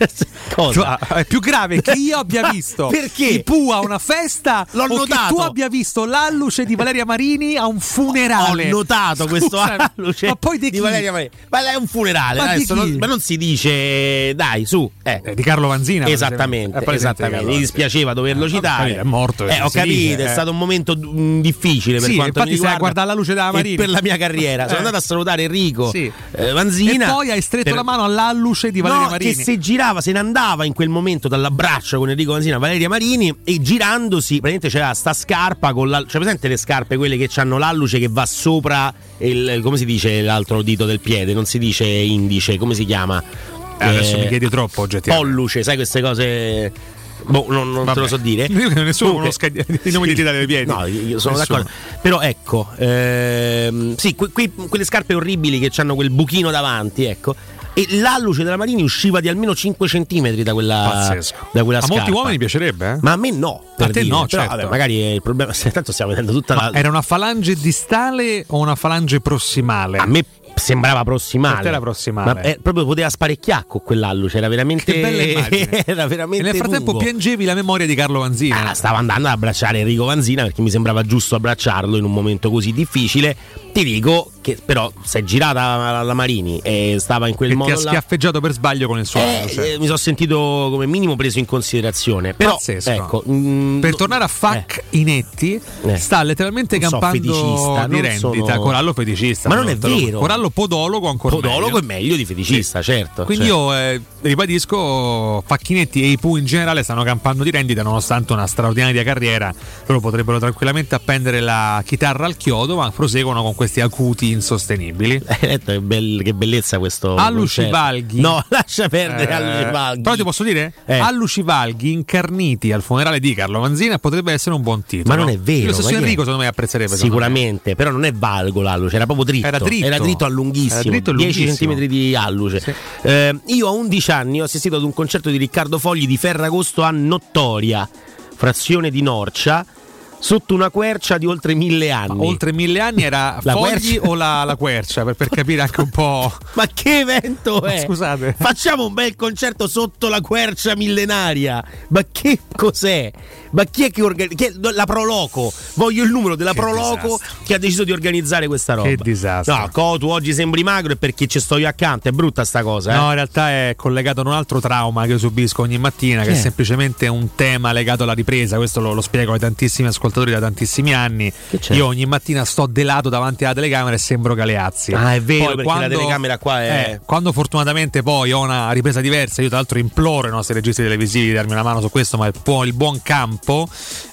cosa? Cioè, è più grave che io abbia visto perché i Pooh a una festa l'ho notato. Tu abbia visto l'alluce di Valeria Marini a un funerale. Ho notato questo alluce. Ma poi di, di Valeria Marini. Ma è un funerale, ma, adesso non, ma non si dice, dai, su. Eh. Eh, di Carlo Vanzina. Esattamente. esattamente. Mi dispiaceva doverlo eh, citare. È morto. Eh, ho capito, dice, è eh. stato un momento difficile per sì, quanto mi riguarda. Guardare la luce della Marini. Per la mia carriera. Sono eh. andato a salutare Enrico sì. eh, Vanzina. E poi hai stretto per... la mano all'alluce di Valeria no, Marini. Che se girava, se ne andava in quel momento dall'abbraccio con Enrico Vanzina Valeria Marini e girandosi, praticamente c'era sta scarpa con la, cioè presente le scarpe quelle che hanno l'alluce che va sopra il, come si dice l'altro dito del piede, non si dice indice, come si chiama? Eh, adesso mi chiedi troppo oggettivamente. Polluce, sai queste cose boh, non, non te lo so dire. Io nessuno conosca i nomi di tirare le piedi. No, io sono nessuno. d'accordo. Però ecco, ehm, sì, que, que, quelle scarpe orribili che hanno quel buchino davanti, ecco. E l'alluce della Marini usciva di almeno cinque centimetri da quella, pazzesco, da quella a scarpa. A molti uomini piacerebbe, eh? Ma a me no. A te dire. no, però certo. Vabbè, magari è il problema. Tanto stiamo vedendo tutta Ma la. Era una falange distale o una falange prossimale? A me sembrava prossimale, era prossimale. Ma eh, proprio poteva sparecchiare con quell'alluce, era veramente, che bella immagine. Era veramente. E nel frattempo lungo. piangevi la memoria di Carlo Vanzina. Ah, stavo andando ad abbracciare Enrico Vanzina perché mi sembrava giusto abbracciarlo in un momento così difficile. Ti dico che però si è girata la Marini e stava in quel che modo, ti ha là. schiaffeggiato per sbaglio con il suo eh, anno, cioè. eh, mi sono sentito come minimo preso in considerazione. Però Pazzesco. ecco, mh, per tornare a Fac eh. Inetti eh. sta letteralmente non campando so di rendita sono... Corallo feticista, ma non, non è vero. Corallo podologo ancora podologo meglio. È meglio di feticista, sì. certo quindi certo. io eh, ribadisco, Fac Inetti e i Pooh in generale stanno campando di rendita nonostante una straordinaria carriera. Loro potrebbero tranquillamente appendere la chitarra al chiodo, ma proseguono con questi acuti insostenibili. Hai detto che, bel, che bellezza questo Alucivalghi. No, lascia perdere eh, Alucivalghi. Però ti posso dire? Eh. Alucivalghi incarniti al funerale di Carlo Vanzina potrebbe essere un buon titolo. Ma non è vero. Lo stesso Enrico secondo me apprezzerebbe. Sicuramente, me. Però non è valgo l'alluce, era proprio dritto. Era dritto, era dritto a lunghissimo, era dritto dieci centimetri di alluce. Sì. Eh, io a undici anni ho assistito ad un concerto di Riccardo Fogli di Ferragosto a Nottoria, frazione di Norcia, sotto una quercia di oltre mille anni. Ma oltre mille anni era la Fogli quercia? o la, la quercia? Per, per capire anche un po'. Ma che evento è? Ma scusate, facciamo un bel concerto sotto la quercia millenaria. Ma che cos'è? Ma chi è che organizza? La Proloco. Voglio il numero della che Proloco disastro. che ha deciso di organizzare questa roba. Che disastro. No, Cotu, oggi sembri magro e perché ci sto io accanto. È brutta sta cosa, eh? No, in realtà è collegato ad un altro trauma che subisco ogni mattina, che, che è semplicemente un tema legato alla ripresa. Questo lo, lo spiego ai tantissimi ascoltatori da tantissimi anni. Io ogni mattina sto delato davanti alla telecamera e sembro Galeazzi. Ah, è vero, poi, perché quando, la telecamera qua è... Eh, quando fortunatamente poi ho una ripresa diversa, io tra l'altro imploro i nostri registi televisivi di darmi una mano su questo, ma il, buon, il buon campo,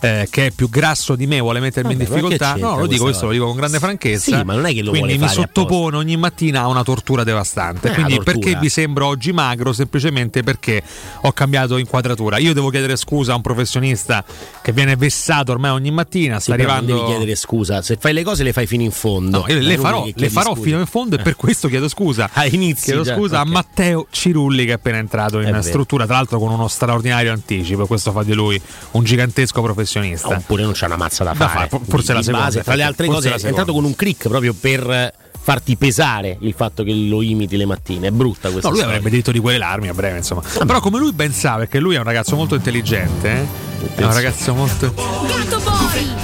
eh, che è più grasso di me, vuole mettermi Vabbè, in difficoltà. No, lo dico questo, volta. lo dico con grande franchezza. Sì, ma non è che lo quindi mi sottopono ogni mattina a una tortura devastante. Eh, quindi tortura. Perché vi sembro oggi magro? Semplicemente perché ho cambiato inquadratura. Io devo chiedere scusa a un professionista che viene vessato ormai ogni mattina, sta arrivando. Non devi chiedere scusa, se fai le cose le fai fino in fondo. No, io le farò, le farò scusa. fino in fondo e per questo chiedo scusa. Ah, inizi, chiedo già, scusa okay. a Matteo Cirulli che è appena entrato in struttura, tra l'altro con uno straordinario anticipo. Questo fa di lui un gigantesco professionista. No, oppure non c'è una mazza da, da fare. fare. Forse la seconda. Base, tra le altre cose è entrato con un crick proprio per farti pesare il fatto che lo imiti le mattine. È brutta questa. No, lui storia. avrebbe diritto di querelarmi a breve, insomma. Però come lui ben sa, perché lui è un ragazzo molto intelligente, eh? è un ragazzo molto. Gatto Bori!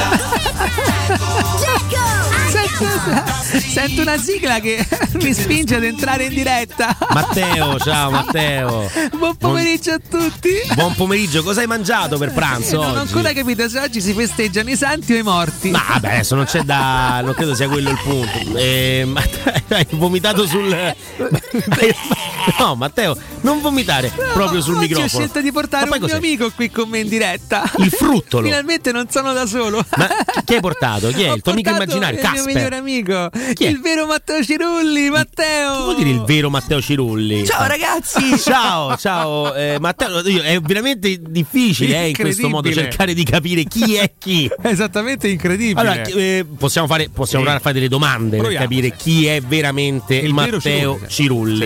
Sento, sento una sigla che mi spinge ad entrare in diretta. Matteo, ciao Matteo. Buon pomeriggio a tutti. Buon pomeriggio, cosa hai mangiato per pranzo? Non oggi? ho ancora capito se oggi si festeggiano i santi o i morti. Ma vabbè, adesso non c'è da. non credo sia quello il punto. Eh, Matteo, hai vomitato sul. No, Matteo, non vomitare no, proprio sul oggi microfono. Ho scelto di portare un cos'è? mio amico qui con me in diretta. Il fruttolo. Finalmente non sono da solo. Ma chi hai portato? Chi è? Ho il tuo amico immaginario? Casper. Amico, il vero Matteo Cirulli, Matteo. Che vuol dire il vero Matteo Cirulli? Ciao ragazzi. Ciao, ciao eh, Matteo. È veramente difficile eh, in questo modo cercare di capire chi è chi. Esattamente incredibile. Allora eh, possiamo fare possiamo andare eh. a fare delle domande Proviamo. per capire chi è veramente il Matteo vero Cirulli.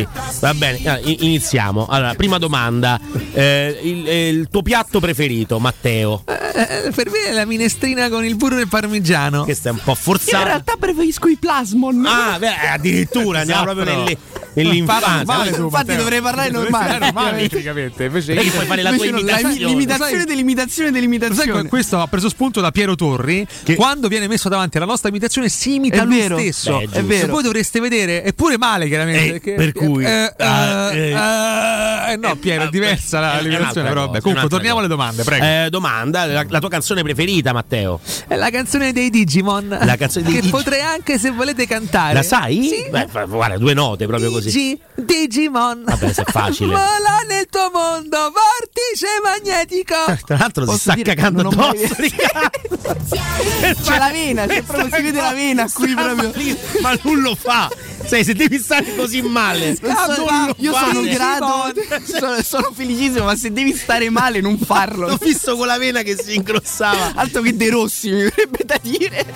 Cirulli. Va bene, allora, iniziamo. Allora, prima domanda, eh, il, il tuo piatto preferito, Matteo? Eh, per me è la minestrina con il burro e il parmigiano. Questa è un po' forzata. In realtà preferisco i plasmon. Ah, beh, addirittura andiamo esatto. proprio nelle, nell'infanzia. Parla, tu, Infatti Matteo. dovrei parlare normale, normale praticamente. Invece io puoi fare la tua imitazione. La, l'imitazione dell'imitazione dell'imitazione. Sai, questo ha preso spunto da Piero Torri, che quando viene messo davanti alla nostra imitazione si imita è lui vero. stesso. Beh, è vero. E voi dovreste vedere, è pure male chiaramente. Eh, perché, per cui eh, eh, eh, eh, eh, no, Piero, è diversa eh, la l'imitazione. Comunque torniamo cosa. alle domande, prego. Eh, domanda, la, la tua canzone preferita, Matteo? È la canzone dei Digimon. La canzone dei Digimon. Potrei anche se volete cantare. La sai? Sì. Beh, guarda, due note proprio così. Oggi Digimon. Vabbè, se è facile. Vola nel tuo mondo, vortice magnetico. Eh, tra l'altro posso si sta dire, cagando addosso. C'è la vena, c'è proprio si vede la vena qui proprio. Ma non lo fa. Sai, se devi stare così male, Scappa, io sono in grado, sono, sono felicissimo, ma se devi stare male non farlo. L'ho visto con la vena che si ingrossava. Altro che De Rossi, mi verrebbe da dire.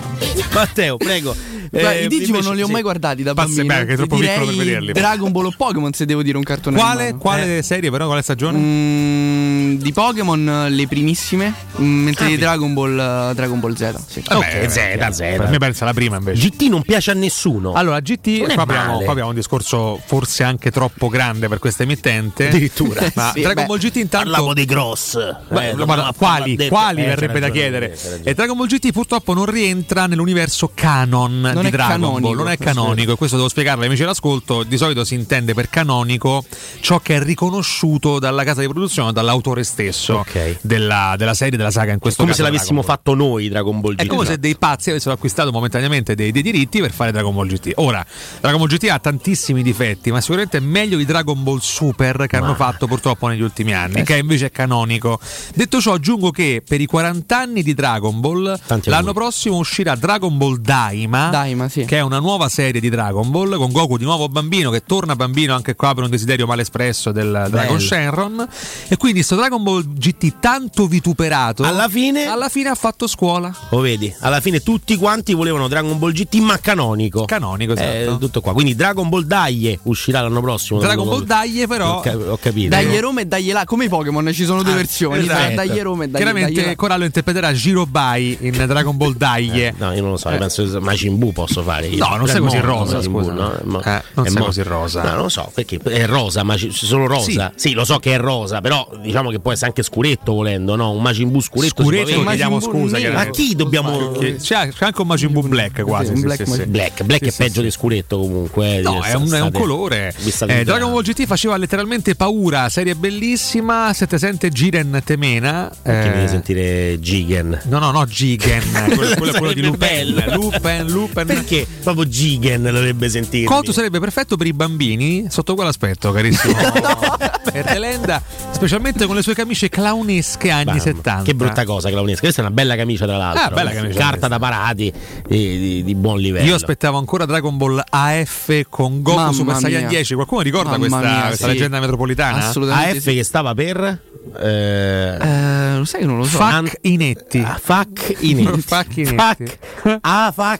Matteo, prego. Eh, I Digimon non li ho mai guardati da bambino. Beh, che è troppo piccolo per vederli. Dragon Ball o Pokémon, se devo dire un cartone. Quale, quale eh. serie però? Quale stagione? Mm, di Pokémon le primissime, mentre ah, di Dragon Ball uh, Dragon Ball Z. Sì. Vabbè, okay, Z, Z. A me pensa la prima invece. G T non piace a nessuno. Allora G T qua abbiamo, qua abbiamo un discorso forse anche troppo grande per questa emittente. Addirittura. Ma sì, Dragon beh, Ball G T intanto. Parlavo dei gross. Beh, eh, ma, ma, quali? Detto, quali eh, verrebbe da chiedere? E Dragon Ball G T purtroppo non rientra nell'universo canon. Non è, canonico, non è canonico, e questo devo spiegarlo ai amici all'ascolto. Di solito si intende per canonico ciò che è riconosciuto dalla casa di produzione, dall'autore stesso, okay, della, della serie, della saga in questo caso. È come se l'avessimo fatto noi Dragon Ball G T. È come se dei pazzi avessero acquistato momentaneamente dei, dei diritti per fare Dragon Ball G T. Ora, Dragon Ball G T ha tantissimi difetti, ma sicuramente è meglio di Dragon Ball Super che ma... hanno fatto purtroppo negli ultimi anni, eh. che invece è canonico. Detto ciò, aggiungo che per i quaranta anni di Dragon Ball, tanti l'anno auguri. Prossimo uscirà Dragon Ball Daima. Daima. Sì. Che è una nuova serie di Dragon Ball con Goku di nuovo bambino, che torna bambino anche qua per un desiderio mal espresso del Bello. Dragon Shenron. E quindi sto Dragon Ball G T tanto vituperato alla fine alla fine ha fatto scuola. Lo vedi? Alla fine tutti quanti volevano Dragon Ball G T ma canonico. Canonico, esatto. Eh, tutto qua. Quindi Dragon Ball Daglie uscirà l'anno prossimo. Dragon Ball Daglie però ho capito. Daglie Roma e Daglie là, come i Pokémon ci sono due ah, versioni, esatto. Daglie Roma e Daglie. Chiaramente Daglie Corallo interpreterà Jirobai in Dragon Ball Daglie. Eh, no, io non lo so, eh. penso che Majin Buu posso fare io. No, non sei così rosa, scusa. Non sei così rosa. No, non lo so, perché è rosa, ma ci sono rosa. Sì. sì, lo so che è rosa, però diciamo che può essere anche scuretto volendo, no? Un Majin Buu scuretto. Scuretto, chiediamo scusa. Ma chi dobbiamo che... c'è anche un Majin Buu black quasi, sì, black, sì, sì. black, black sì, è sì, peggio sì. di scuretto comunque. No, è un, state... è un colore. Eh, Dragon Ball G T faceva letteralmente paura, serie bellissima, se te sente Jiren Temena. Perché eh... devi sentire Jigen? No, no, no, Jigen, quello, quello, quello di Lupin, Lupin, Lupin. Perché proprio Jigen dovrebbe sentire. Cotu sarebbe perfetto per i bambini sotto quell'aspetto, carissimo. No. Per Telenda, specialmente con le sue camicie clownesche anni Bam. settanta. Che brutta cosa clownesca. Questa è una bella camicia tra l'altro. Ah, bella camicia. Carta da parati di, di, di buon livello. Io aspettavo ancora Dragon Ball A F con Goku Mamma Super Saiyan dieci. Qualcuno ricorda Mamma questa, mia, questa sì. leggenda metropolitana? Assolutamente. A F sì. che stava per eh, eh, lo sai che non lo so. Fac Inetti. Fac Inetti. Fac Inetti. Ah, fac.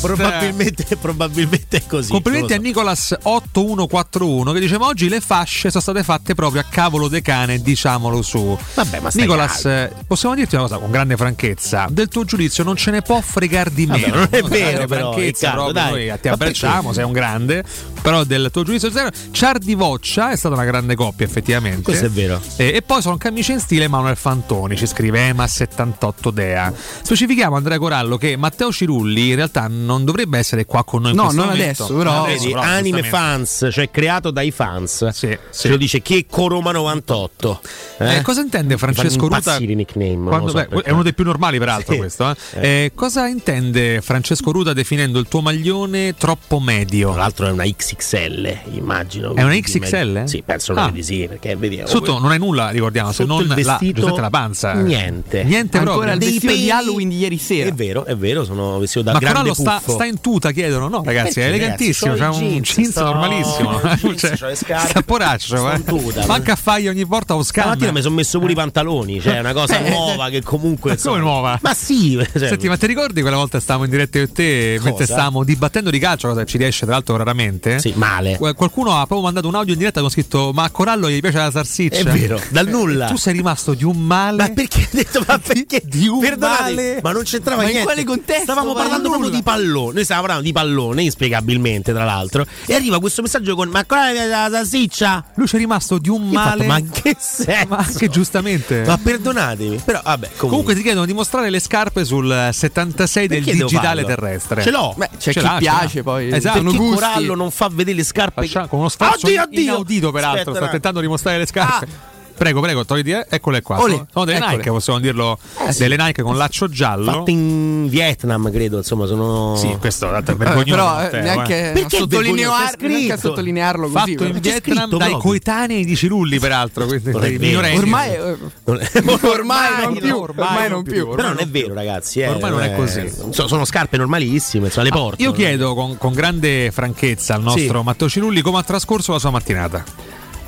Probabilmente probabilmente è così. Complimenti a Nicolas otto uno quattro uno che diceva oggi le fasce sono state fatte proprio a cavolo de cane, diciamolo su. Vabbè, ma Nicolas, caldo. Possiamo dirti una cosa con grande franchezza, del tuo giudizio non ce ne può fregar di meno. Vabbè, non è vero, però, Riccardo, dai. Noi ti abbracciamo, sei un grande, però del tuo giudizio zero. Ciardi Boccia è stata una grande coppia effettivamente. Questo è vero. E, e poi sono camicie in stile Manuel Fantoni, ci scrive Ema settantotto Dea. Specifichiamo Andrea Corallo che Matteo Cirulli in realtà non dovrebbe essere qua con noi in no, questo non momento. Adesso, però, vedi, però anime fans, cioè creato dai fans. Sì, sì. Ce lo dice Checco Roma novantotto. Eh? Eh, cosa intende Francesco Ruta? Nickname, quando, so beh, è uno dei più normali peraltro sì. questo. Eh? Eh. Eh, cosa intende Francesco Ruta definendo il tuo maglione troppo medio? Tra l'altro è una X X L, immagino. È una X X L? Sì, penso ah. di sì, perché vediamo. Sotto non è nulla, ricordiamo, se non la Giuseppe la panza. Niente. Niente ancora proprio. Il vestito di Halloween di ieri sera. È vero, è vero, sono vestito da ma grande puffo. Ma sta, sta in tuta, chiedono, no ragazzi, è elegantissimo, c'è un jeans, jeans sto... normalissimo. Cioè, cioè, sta poraccio, eh. tuta, manca fai ogni volta o scanna. Stamattina mi sono messo pure i pantaloni, cioè è una cosa nuova che comunque... Ma come sono... nuova? Ma sì! Cioè... Senti, ma ti ricordi quella volta stavamo in diretta con te, cosa? Mentre stavamo dibattendo di calcio, cosa ci riesce tra l'altro raramente? Sì, male. Qualcuno ha proprio mandato un audio in diretta con scritto ma a Corallo gli piace la salsiccia. È vero, dal nulla. Tu sei rimasto di un male... Ma perché? Detto, ma perché? Di un male... Ma non c'entrava ma niente. In quale contesto? Stavamo parlando nulla. Proprio di pallone. Noi stavamo parlando di pallone, inspiegabilmente, tra l'altro. E arriva questo messaggio con ma quella è la salsiccia. Lui c'è rimasto di un male. Fatto, ma che senso? Ma anche giustamente. Ma perdonatemi. Però vabbè, comunque. Comunque ti chiedono di mostrare le scarpe sul settantasei del digitale terrestre. Ce l'ho. Beh, c'è ce chi piace poi. Esatto. Perché Corallo non fa vedere le scarpe. Facciamo, con uno sforzo oddio, oddio. inaudito, peraltro. Aspetta, sta no. tentando di mostrare le scarpe. Ah. Prego, prego, togli, eccole qua. Olè. Sono delle eccole. Nike, possiamo dirlo, eh, delle sì. Nike con laccio giallo. Fatte in Vietnam, credo, insomma, sono Sì, questo è eh, però eh, neanche, eh. Sottolinear, neanche a sottolinearlo così. Fatto in Vietnam scritto, dai blog. Coetanei di Cirulli, peraltro, quindi minorenni. Ormai ormai non più, ormai non più. Però non è vero, ragazzi, eh, ormai non è così. Sono scarpe normalissime, cioè le porto. Io chiedo con con grande franchezza al nostro Matteo Cirulli come ha trascorso la sua mattinata.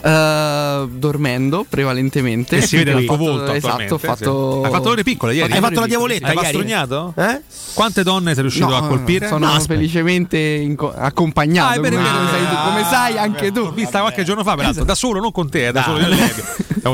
Uh, dormendo prevalentemente, si vede il tuo volto. Esatto, ho fatto... Sì. Hai fatto ore piccole ieri. Hai fatto la diavoletta. Hai pastrugnato? Eh? Quante donne sei riuscito no, a colpire? Sono no, felicemente inco- accompagnato. Ah, come, ah, come, sei tu, come sai anche ah, tu. L'ho vista qualche giorno fa, peraltro, da solo, non con te, da, da solo. Io ho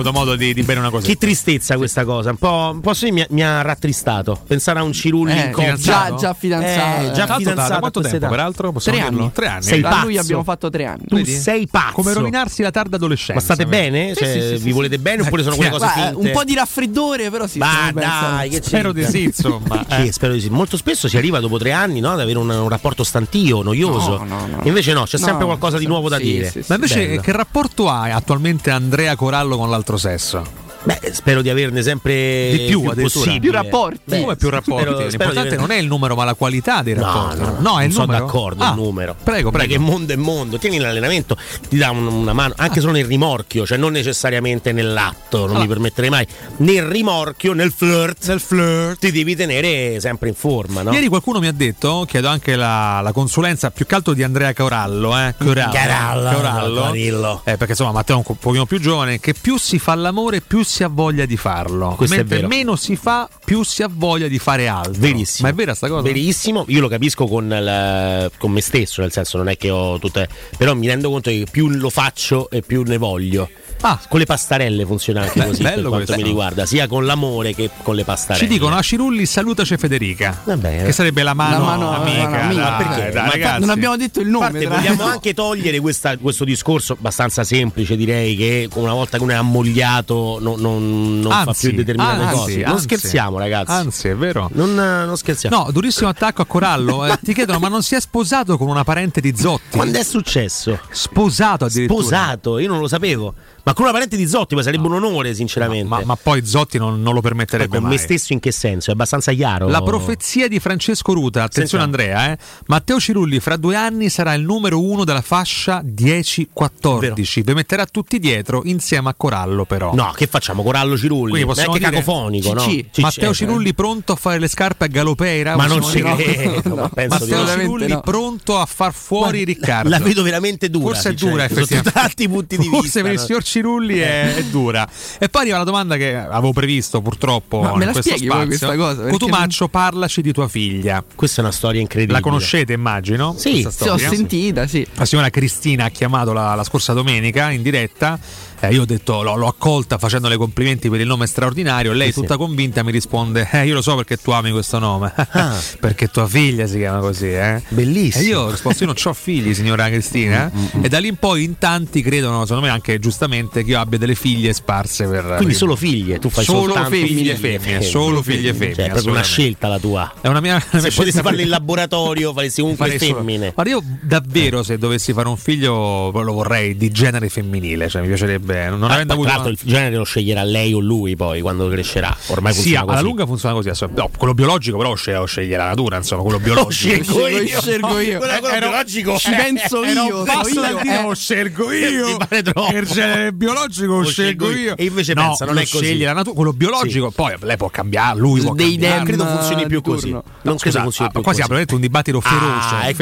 avuto modo di, di bere una cosa. Che tristezza questa cosa. Un po', un po' sì, mi, mi ha rattristato. Pensare a un Cirulli eh, in coppia. Già, già fidanzato. Eh, già fidanzato. Quanto tempo, peraltro? Tre anni. Tre anni. Da lui abbiamo fatto tre anni. Tu sei pazzo. Come rovinarsi la tarda adolescenza. Ma state bene? Sì, cioè, sì, sì, vi sì. volete bene oppure sono quelle cose finte? Un po' di raffreddore, però sì. Ma dai, che spero di sì, insomma. Eh. Spero di sì. Molto spesso si arriva dopo tre anni, no, ad avere un, un rapporto stantio, noioso. No, no, no. Invece no, c'è no, sempre qualcosa no, di nuovo sì, da dire. Sì, sì, ma invece bello. Che rapporto ha attualmente Andrea Corallo con l'altro sesso? Beh, spero di averne sempre di più, più possibile. Più rapporti. Beh, come più rapporti? Spero, l'importante averne... non è il numero, ma la qualità dei rapporti. No, no, no, no, è il non numero. Sono d'accordo, ah, il numero. Prego, prego. Perché mondo è mondo. Tieni l'allenamento, ti dà un, una mano, anche ah. solo nel rimorchio, cioè non necessariamente nell'atto, non ah. mi permetterei mai. Nel rimorchio, nel flirt, nel flirt, ti devi tenere sempre in forma, no? Ieri qualcuno mi ha detto, chiedo anche la, la consulenza più che altro di Andrea Corallo, eh? Corallo. Corallo. Corallo. Corallo. Eh, perché insomma, Matteo è un pochino più giovane, che più si fa l'amore, più si ha voglia di farlo. Questo mentre meno si fa, più si ha voglia di fare altro. Verissimo. Ma è vera sta cosa? Verissimo. Io lo capisco con, la, con me stesso, nel senso non è che ho tutte, però mi rendo conto che più lo faccio e più ne voglio. Ah, con le pastarelle funziona anche così. Bello per quanto questo. Mi riguarda, sia con l'amore che con le pastarelle. Ci dicono a Cirulli salutaci Federica. Vabbè, che sarebbe la mano, la mano amica. La mano da, perché? Da, ma non abbiamo detto il nome. Parte, vogliamo anche togliere questa, questo discorso abbastanza semplice, direi, che una volta che uno è ammogliato non, non, non anzi, fa più determinate anzi, cose. Non anzi, scherziamo, ragazzi. Anzi, è vero. Non, non scherziamo. No, durissimo attacco a Corallo. Eh, ti chiedono, ma non si è sposato con una parente di Zotti? Quando è successo? Sposato addirittura. Sposato, io non lo sapevo. Ma con una parente di Zotti, ma sarebbe no. un onore, sinceramente. Ma, ma, ma poi Zotti non, non lo permetterebbe con mai. Con me stesso in che senso? È abbastanza chiaro. La profezia di Francesco Ruta, attenzione senza. Andrea, eh. Matteo Cirulli fra due anni sarà il numero uno della fascia dieci quattordici. Vi metterà tutti dietro insieme a Corallo, però. No, che facciamo? Corallo Cirulli? Ma è anche cacofonico, no? Matteo Cirulli pronto a fare le scarpe a Galopeira? Ma non ci credo. Matteo Cirulli pronto a far fuori Riccardo. La vedo veramente dura. Forse è dura, effettivamente. Sotto tanti punti di vista. Forse per il signor Cirulli è, è dura. E poi arriva la domanda che avevo previsto, purtroppo. Ma me la spieghi voi questa cosa? Cotumaccio, non... parlaci di tua figlia. Questa è una storia incredibile. La conoscete, immagino? Sì, sì, ho sentita, sì. La signora Cristina ha chiamato la, la scorsa domenica in diretta. Eh, io ho detto, l'ho, l'ho accolta facendole complimenti per il nome straordinario. Lei, sì, tutta sì. convinta, mi risponde: eh, io lo so perché tu ami questo nome. Ah. Perché tua figlia si chiama così, eh? Bellissimo. E io ho risposto: io non ho figli, signora Cristina. Mm-hmm. E da lì in poi in tanti credono, secondo me anche giustamente, che io abbia delle figlie sparse per. Quindi solo figlie, tu fai solo figlie e femmine. Solo figlie e femmine. Cioè, è proprio una scelta la tua. È una mia. Una se mia potessi farle in laboratorio, faresti comunque femmine. Ma io davvero, se dovessi fare un figlio, lo vorrei di genere femminile, cioè mi piacerebbe. Beh, non ah, avendo avuto una... il genere lo sceglierà lei o lui poi quando crescerà. Ormai sì, funziona così. Alla lunga funziona così. No, quello biologico però lo sceglierà la natura, insomma, quello biologico. Lo scelgo io, io. Scelgo io. Quello, quello eh, biologico. Ci penso eh, io. Posso da dire lo scelgo io. Il genere biologico lo scelgo io. E invece no, pensa, non lo è così. Sceglie la natura, quello biologico, sì. Poi lei può cambiare, lui può dei cambiare. Non credo funzioni più così. No, non credo funzioni più così. Qua si apre veramente un dibattito feroce.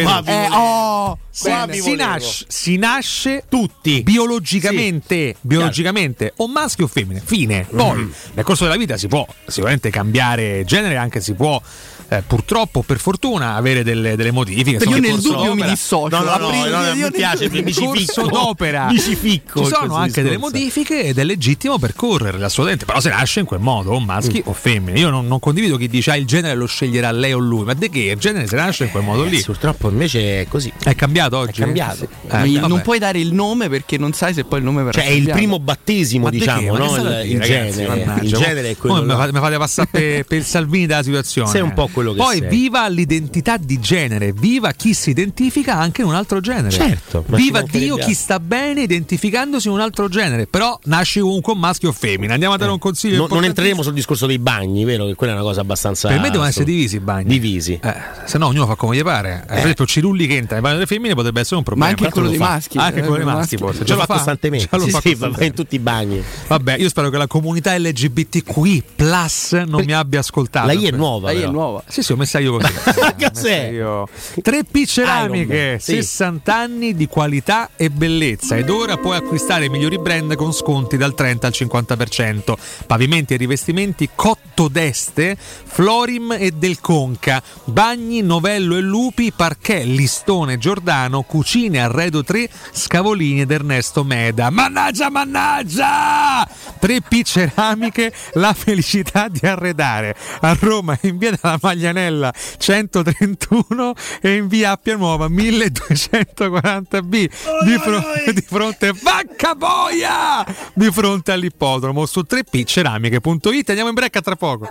Si nasce tutti biologicamente biologicamente o maschio o femmina, fine. Poi mm. nel corso della vita si può sicuramente cambiare genere, anche si può eh, purtroppo, per fortuna, avere delle, delle modifiche. Io nel dubbio mi dissocio. No, no, no, no, no, mi piace, mi ci ficco d'opera. Mi ci ficco. Ci sono anche discorso. Delle modifiche ed è legittimo percorrere, assolutamente, però se nasce in quel modo, o maschi mm. o femmine. Io non, non condivido chi dice ah, il genere lo sceglierà lei o lui, ma di che? Il genere se nasce in quel modo lì. Eh, purtroppo invece è così. È cambiato oggi? È cambiato. Eh, eh, non puoi dare il nome perché non sai se poi il nome verrà. Cioè, è il primo battesimo, ma diciamo, che, no? Il, il, ragazzi, genere, il genere è quello. Mi fate passare per Salvini dalla situazione. Sei un po' quello che poi sei. Viva l'identità di genere, viva chi si identifica anche in un altro genere. Certo, viva Dio chi sta bene identificandosi in un altro genere, però nasci comunque un maschio o femmina. Andiamo a dare eh. un consiglio. Non, non entreremo sul discorso dei bagni, vero? Che quella è una cosa abbastanza. Per me devono essere divisi i bagni. Divisi. Eh, se no ognuno fa come gli pare. Eh. Per esempio Cirulli che entra nei bagni delle femmine potrebbe essere un problema. Ma anche quello dei maschi. Anche quello dei maschi forse. Ce lo fa costantemente. Sì, sì, va in tutti i bagni. Vabbè, io spero che la comunità L G B T Q I plus non mi abbia ascoltato. La I è nuova. La I è nuova. Sì, sì, ho messo io così. Cos'è? Tre P ceramiche, sessanta anni di qualità e bellezza. Ed ora puoi acquistare i migliori brand con sconti dal trenta al cinquanta per cento. Pavimenti e rivestimenti Cotto d'Este, Florim e Del Conca, bagni Novello e Lupi, parquet Listone Giordano, cucine Arredo tre, Scavolini ed Ernesto Meda. Mannaggia, mannaggia! tre P Ceramiche, la felicità di arredare. A Roma in via della Maglianella centotrentuno e in via Appia Nuova milleduecentoquaranta B, oh, di, fron- oh, di fronte Vacca Boia, di fronte all'ippodromo, su tre p ceramiche punto it. Andiamo in break, a tra poco.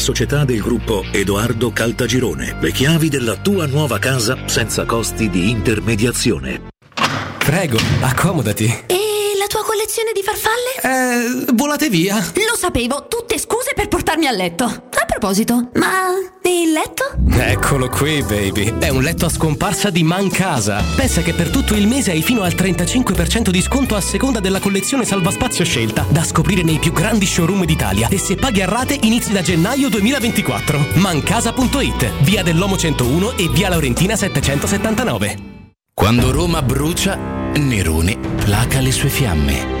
società del gruppo Edoardo Caltagirone. Le chiavi della tua nuova casa senza costi di intermediazione. Prego, accomodati. E la tua collezione di farfalle? Eh, volate via. Lo sapevo, tutte scuse per portarmi a letto. A proposito, ma il letto? Eccolo qui, baby. È un letto a scomparsa di Mancasa. Pensa che per tutto il mese hai fino al trentacinque per cento di sconto a seconda della collezione salvaspazio scelta, da scoprire nei più grandi showroom d'Italia. E se paghi a rate inizi da gennaio duemilaventiquattro. Mancasa punto it, via dell'Omo centouno e via Laurentina settecentosettantanove. Quando Roma brucia, Nerone placa le sue fiamme.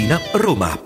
Roma.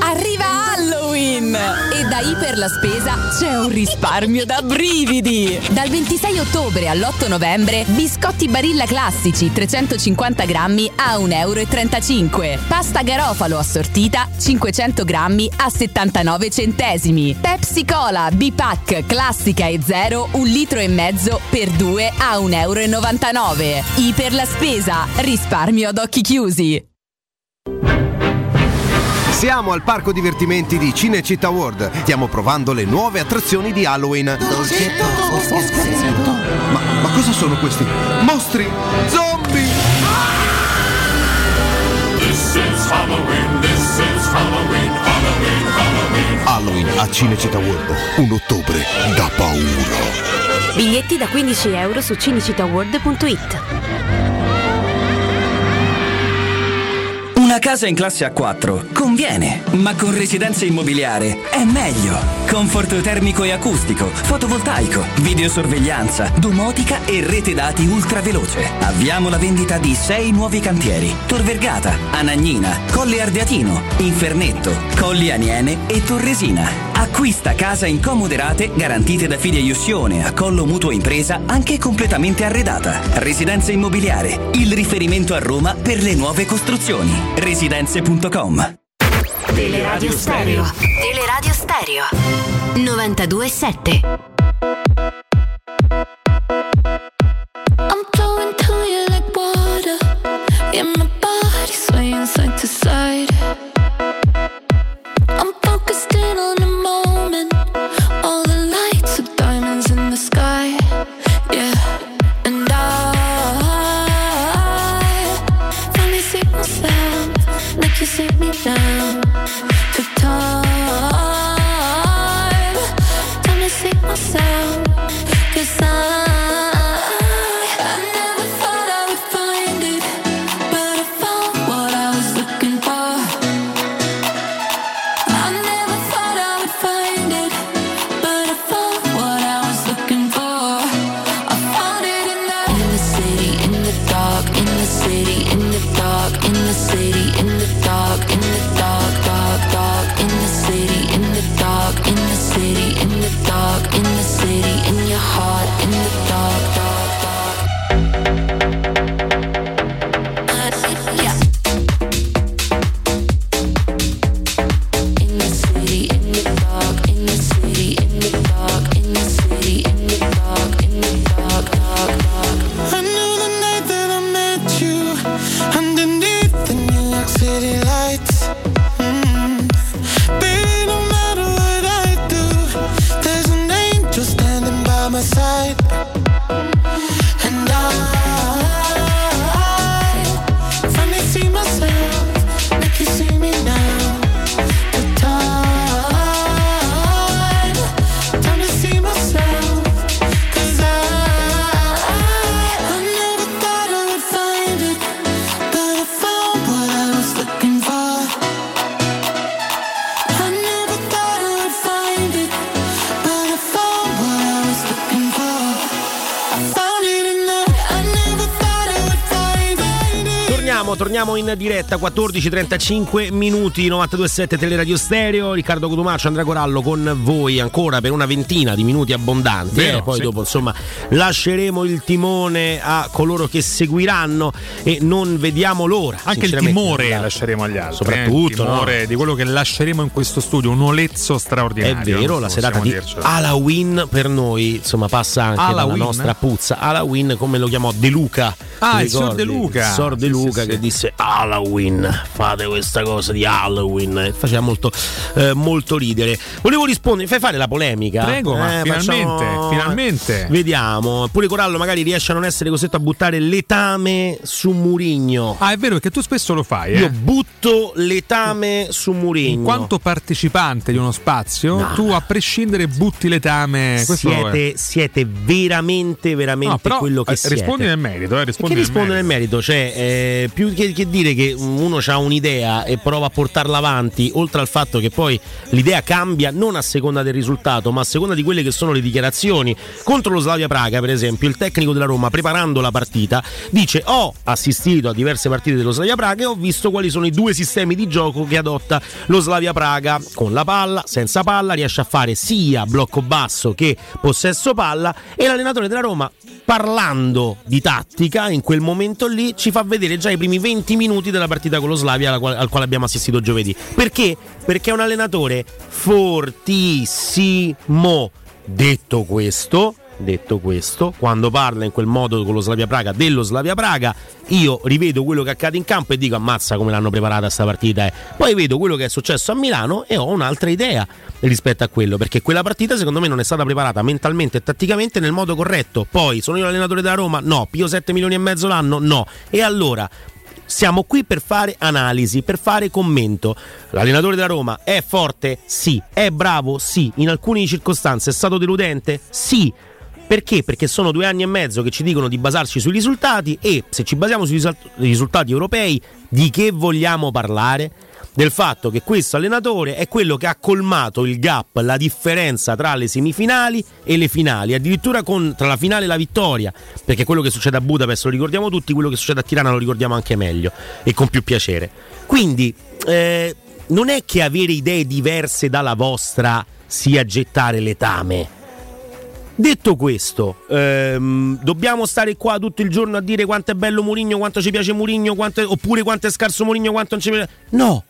Arriva Halloween! E da da Iper la Spesa c'è un risparmio da brividi! Dal ventisei ottobre all'otto novembre, biscotti Barilla classici trecentocinquanta grammi a un euro e trentacinque. Pasta Garofalo assortita cinquecento grammi a settantanove centesimi. Pepsi Cola B-Pack classica e zero un litro e mezzo per due a un euro e novantanove. Iper la Spesa, risparmio ad occhi chiusi! Siamo al parco divertimenti di Cinecittà World. Stiamo provando le nuove attrazioni di Halloween. Dolcetto, dolcetto. Ma, ma cosa sono questi? Mostri? Zombie? This is Halloween, this is Halloween, Halloween, Halloween. Halloween a Cinecittà World. Un ottobre da paura. Biglietti da quindici euro su cinecittà world punto it. Una casa in classe A quattro conviene, ma con Residenza Immobiliare è meglio. Conforto termico e acustico, fotovoltaico, videosorveglianza, domotica e rete dati ultraveloce. Avviamo la vendita di sei nuovi cantieri: Tor Vergata, Anagnina, Colle Ardeatino, Infernetto, Colli Aniene e Torresina. Acquista casa in comode rate garantite da Fideiussione, Accollo Mutuo Impresa, anche completamente arredata. Residenza Immobiliare, il riferimento a Roma per le nuove costruzioni. Residenze punto com. Teleradio Stereo. Teleradio Stereo novantadue e sette. I'm flowing to you like water, in my body swaying side to side. I'm focused in on the moment, all the lights are diamonds in the sky, yeah. And I finally see myself, like you see me now. Took time, finally see myself, 'cause I torniamo in diretta, quattordici e trentacinque minuti, novantadue e sette Teleradio Stereo. Riccardo Cotumaccio, Andrea Corallo con voi ancora per una ventina di minuti abbondanti. Vero, eh? Poi sì. Dopo insomma lasceremo il timone a coloro che seguiranno e non vediamo l'ora. Anche il timore la lasceremo agli altri. Soprattutto eh, il timore no? di quello che lasceremo in questo studio, un olezzo straordinario. È vero, so, la serata di dircelo. Halloween per noi insomma passa anche Halloween, dalla nostra puzza. Halloween, come lo chiamò De Luca. Ah, il Sor De Luca. Il Sor De Luca sì, sì, che sì. disse Halloween, fate questa cosa di Halloween. Faceva molto eh, molto ridere. Volevo rispondere, fai fare la polemica. Prego, eh, ma finalmente, facciamo... finalmente. Vediamo. Pure Corallo magari riesce a non essere costretto a buttare letame su Mourinho. Ah, è vero, perché tu spesso lo fai, eh? Io butto letame su Mourinho. In quanto partecipante di uno spazio, no. tu a prescindere butti letame. Siete, siete veramente, veramente no, però, quello che eh, siete. Rispondi nel merito, eh, rispondi. Che risponde nel merito, cioè eh, più che, che dire che uno ha un'idea e prova a portarla avanti, oltre al fatto che poi l'idea cambia non a seconda del risultato, ma a seconda di quelle che sono le dichiarazioni. Contro lo Slavia Praga, per esempio, il tecnico della Roma, preparando la partita, dice: ho assistito a diverse partite dello Slavia Praga e ho visto quali sono i due sistemi di gioco che adotta lo Slavia Praga. Con la palla, senza palla, riesce a fare sia blocco basso che possesso palla, e l'allenatore della Roma, parlando di tattica in quel momento lì, ci fa vedere già i primi venti minuti della partita con lo Slavia, al quale, al quale abbiamo assistito giovedì. Perché? Perché è un allenatore fortissimo. Detto questo, detto questo, quando parla in quel modo con lo Slavia Praga, dello Slavia Praga, io rivedo quello che accade in campo e dico: ammazza come l'hanno preparata sta partita, eh. Poi vedo quello che è successo a Milano e ho un'altra idea rispetto a quello, perché quella partita secondo me non è stata preparata mentalmente e tatticamente nel modo corretto. Poi sono io l'allenatore della Roma? No. Pio sette milioni e mezzo l'anno? No. E allora siamo qui per fare analisi, per fare commento. L'allenatore della Roma è forte? Sì. È bravo? Sì. In alcune circostanze è stato deludente? Sì. Perché? Perché sono due anni e mezzo che ci dicono di basarci sui risultati, e se ci basiamo sui risultati europei, di che vogliamo parlare? Del fatto che questo allenatore è quello che ha colmato il gap, la differenza tra le semifinali e le finali, addirittura con, tra la finale e la vittoria, perché quello che succede a Budapest lo ricordiamo tutti, quello che succede a Tirana lo ricordiamo anche meglio e con più piacere. Quindi eh, non è che avere idee diverse dalla vostra sia gettare letame. Detto questo, ehm, dobbiamo stare qua tutto il giorno a dire quanto è bello Mourinho, quanto ci piace Mourinho, quanto è... oppure quanto è scarso Mourinho, quanto non ci piace. No,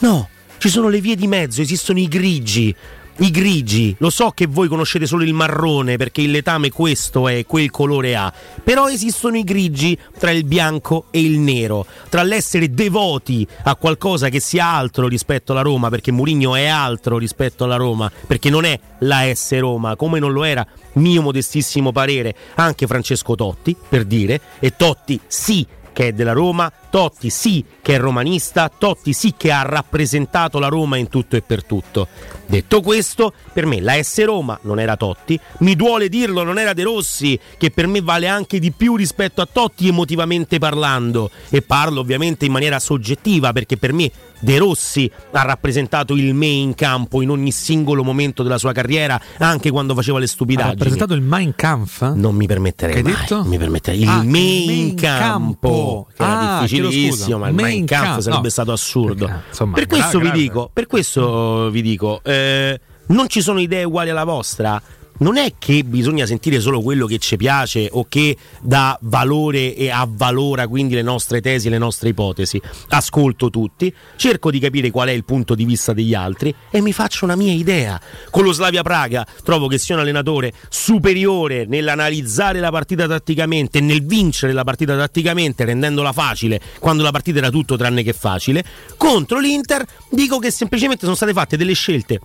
no, ci sono le vie di mezzo, esistono i grigi. I grigi, lo so che voi conoscete solo il marrone perché il letame questo è, quel colore ha, però esistono i grigi tra il bianco e il nero, tra l'essere devoti a qualcosa che sia altro rispetto alla Roma, perché Mourinho è altro rispetto alla Roma, perché non è la S Roma, come non lo era, mio modestissimo parere, anche Francesco Totti, per dire. E Totti sì che è della Roma, Totti sì che è romanista, Totti sì che ha rappresentato la Roma in tutto e per tutto. Detto questo, per me la S Roma non era Totti, mi duole dirlo, non era De Rossi, che per me vale anche di più rispetto a Totti emotivamente parlando, e parlo ovviamente in maniera soggettiva, perché per me De Rossi ha rappresentato il me in campo in ogni singolo momento della sua carriera, anche quando faceva le stupidaggini. Ha rappresentato il Mein Kampf? Non mi permetterei che mai. Detto? Non mi permetterei. Il ah, me in campo, campo. Che ah, era difficilissimo, ma il Mein, Mein Kampf, Kampf sarebbe no. stato assurdo. Perché, insomma, per questo grave. vi dico, per questo vi dico, eh, non ci sono idee uguali alla vostra. Non è che bisogna sentire solo quello che ci piace o che dà valore e avvalora quindi le nostre tesi, le nostre ipotesi. Ascolto tutti, cerco di capire qual è il punto di vista degli altri e mi faccio una mia idea. Con lo Slavia Praga trovo che sia un allenatore superiore nell'analizzare la partita tatticamente, nel vincere la partita tatticamente, rendendola facile quando la partita era tutto tranne che facile. Contro l'Inter dico che semplicemente sono state fatte delle scelte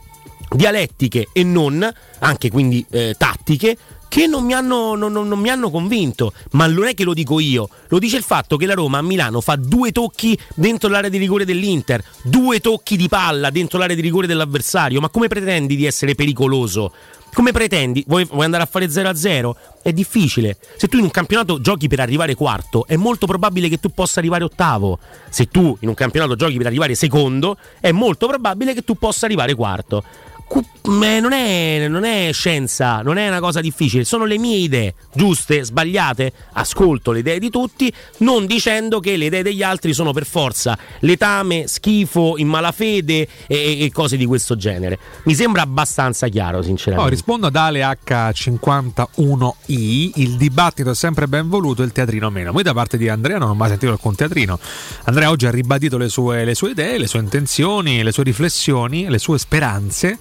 dialettiche e non, anche quindi eh, tattiche, che non mi hanno, non, non mi hanno convinto. Ma non è che lo dico io, lo dice il fatto che la Roma a Milano fa due tocchi dentro l'area di rigore dell'Inter, due tocchi di palla dentro l'area di rigore dell'avversario. Ma come pretendi di essere pericoloso? Come pretendi? Vuoi, vuoi andare a fare zero a zero? È difficile. Se tu in un campionato giochi per arrivare quarto, è molto probabile che tu possa arrivare ottavo. Se tu in un campionato giochi per arrivare secondo, è molto probabile che tu possa arrivare quarto. Non è, non è scienza, non è una cosa difficile, sono le mie idee, giuste, sbagliate, ascolto le idee di tutti, non dicendo che le idee degli altri sono per forza letame, schifo, in malafede e, e cose di questo genere. Mi sembra abbastanza chiaro, sinceramente. Poi rispondo ad Ale H cinquantuno I: il dibattito è sempre ben voluto, il teatrino meno. Poi da parte di Andrea non ho mai sentito alcun teatrino. Andrea oggi ha ribadito le sue, le sue idee, le sue intenzioni, le sue riflessioni, le sue speranze.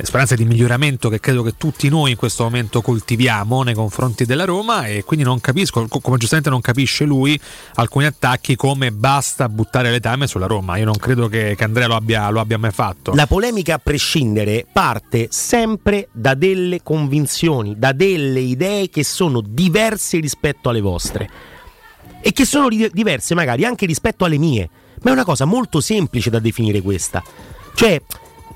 Le speranze di miglioramento che credo che tutti noi in questo momento coltiviamo nei confronti della Roma, e quindi non capisco, come giustamente non capisce lui, alcuni attacchi come basta buttare letame sulla Roma. Io non credo che, che Andrea lo abbia, lo abbia mai fatto. La polemica, a prescindere, parte sempre da delle convinzioni, da delle idee che sono diverse rispetto alle vostre e che sono diverse magari anche rispetto alle mie, ma è una cosa molto semplice da definire questa, cioè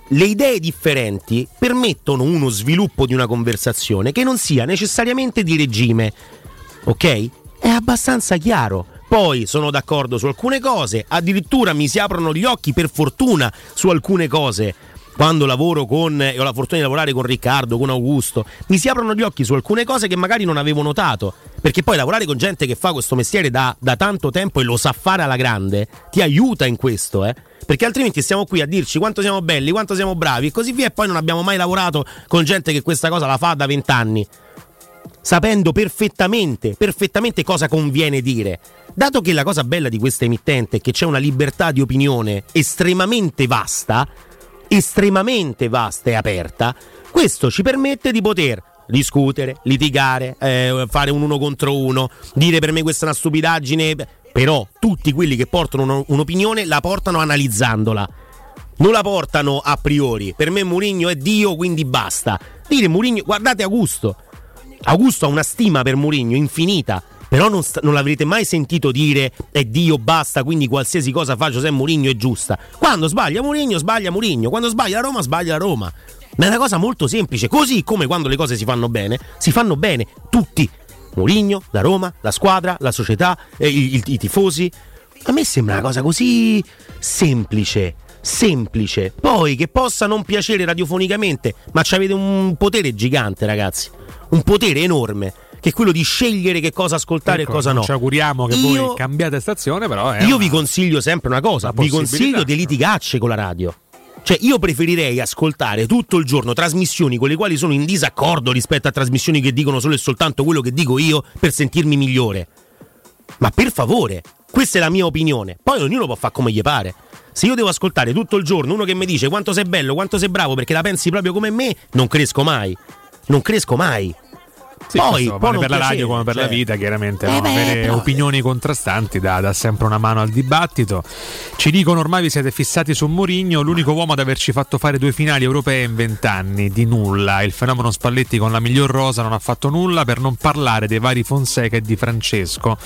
le idee differenti permettono uno sviluppo di una conversazione che non sia necessariamente di regime, ok? È abbastanza chiaro. poi sono d'accordo su alcune cose, addirittura mi si aprono gli occhi per fortuna su alcune cose. Quando lavoro con, e ho la fortuna di lavorare con Riccardo, con Augusto, mi si aprono gli occhi su alcune cose che magari non avevo notato, perché poi lavorare con gente che fa questo mestiere da, da tanto tempo e lo sa fare alla grande ti aiuta in questo, eh? Perché altrimenti stiamo qui a dirci quanto siamo belli, quanto siamo bravi e così via, e poi non abbiamo mai lavorato con gente che questa cosa la fa da vent'anni, sapendo perfettamente, perfettamente cosa conviene dire. Dato che la cosa bella di questa emittente è che c'è una libertà di opinione estremamente vasta, estremamente vasta e aperta, questo ci permette di poter discutere, litigare, eh, fare un uno contro uno, dire per me questa è una stupidaggine, però tutti quelli che portano un'opinione la portano analizzandola, non la portano a priori. Per me Mourinho è Dio, quindi basta dire Mourinho. Guardate Augusto, Augusto ha una stima per Mourinho infinita, però non, sta, non l'avrete mai sentito dire è Dio, basta, quindi qualsiasi cosa fa José Mourinho è giusta. Quando sbaglia Mourinho, sbaglia Mourinho. Quando sbaglia la Roma, sbaglia la Roma. Ma è una cosa molto semplice, così come quando le cose si fanno bene, si fanno bene tutti. Mourinho, la Roma, la squadra, la società, eh, i, i, i tifosi. A me sembra una cosa così semplice, semplice. Poi che possa non piacere radiofonicamente, ma c'avete un potere gigante, ragazzi. Un potere enorme, che è quello di scegliere che cosa ascoltare, ecco, e cosa no. Ci auguriamo che io, voi cambiate stazione, però è io una, vi consiglio sempre una cosa, una vi consiglio di litigacce con la radio. Cioè io preferirei ascoltare tutto il giorno trasmissioni con le quali sono in disaccordo rispetto a trasmissioni che dicono solo e soltanto quello che dico io per sentirmi migliore. Ma per favore, questa è la mia opinione, poi ognuno può fare come gli pare. Se io devo ascoltare tutto il giorno uno che mi dice quanto sei bello, quanto sei bravo perché la pensi proprio come me, non cresco mai, non cresco mai. Sì, poi, poi vale per la radio come per cioè... la vita, chiaramente, eh no? Beh, avere però... opinioni contrastanti dà, dà sempre una mano al dibattito. Ci dicono ormai vi siete fissati su Mourinho, l'unico uomo ad averci fatto fare due finali europee in vent'anni di nulla. Il fenomeno Spalletti con la miglior rosa non ha fatto nulla, per non parlare dei vari Fonseca e di Francesco.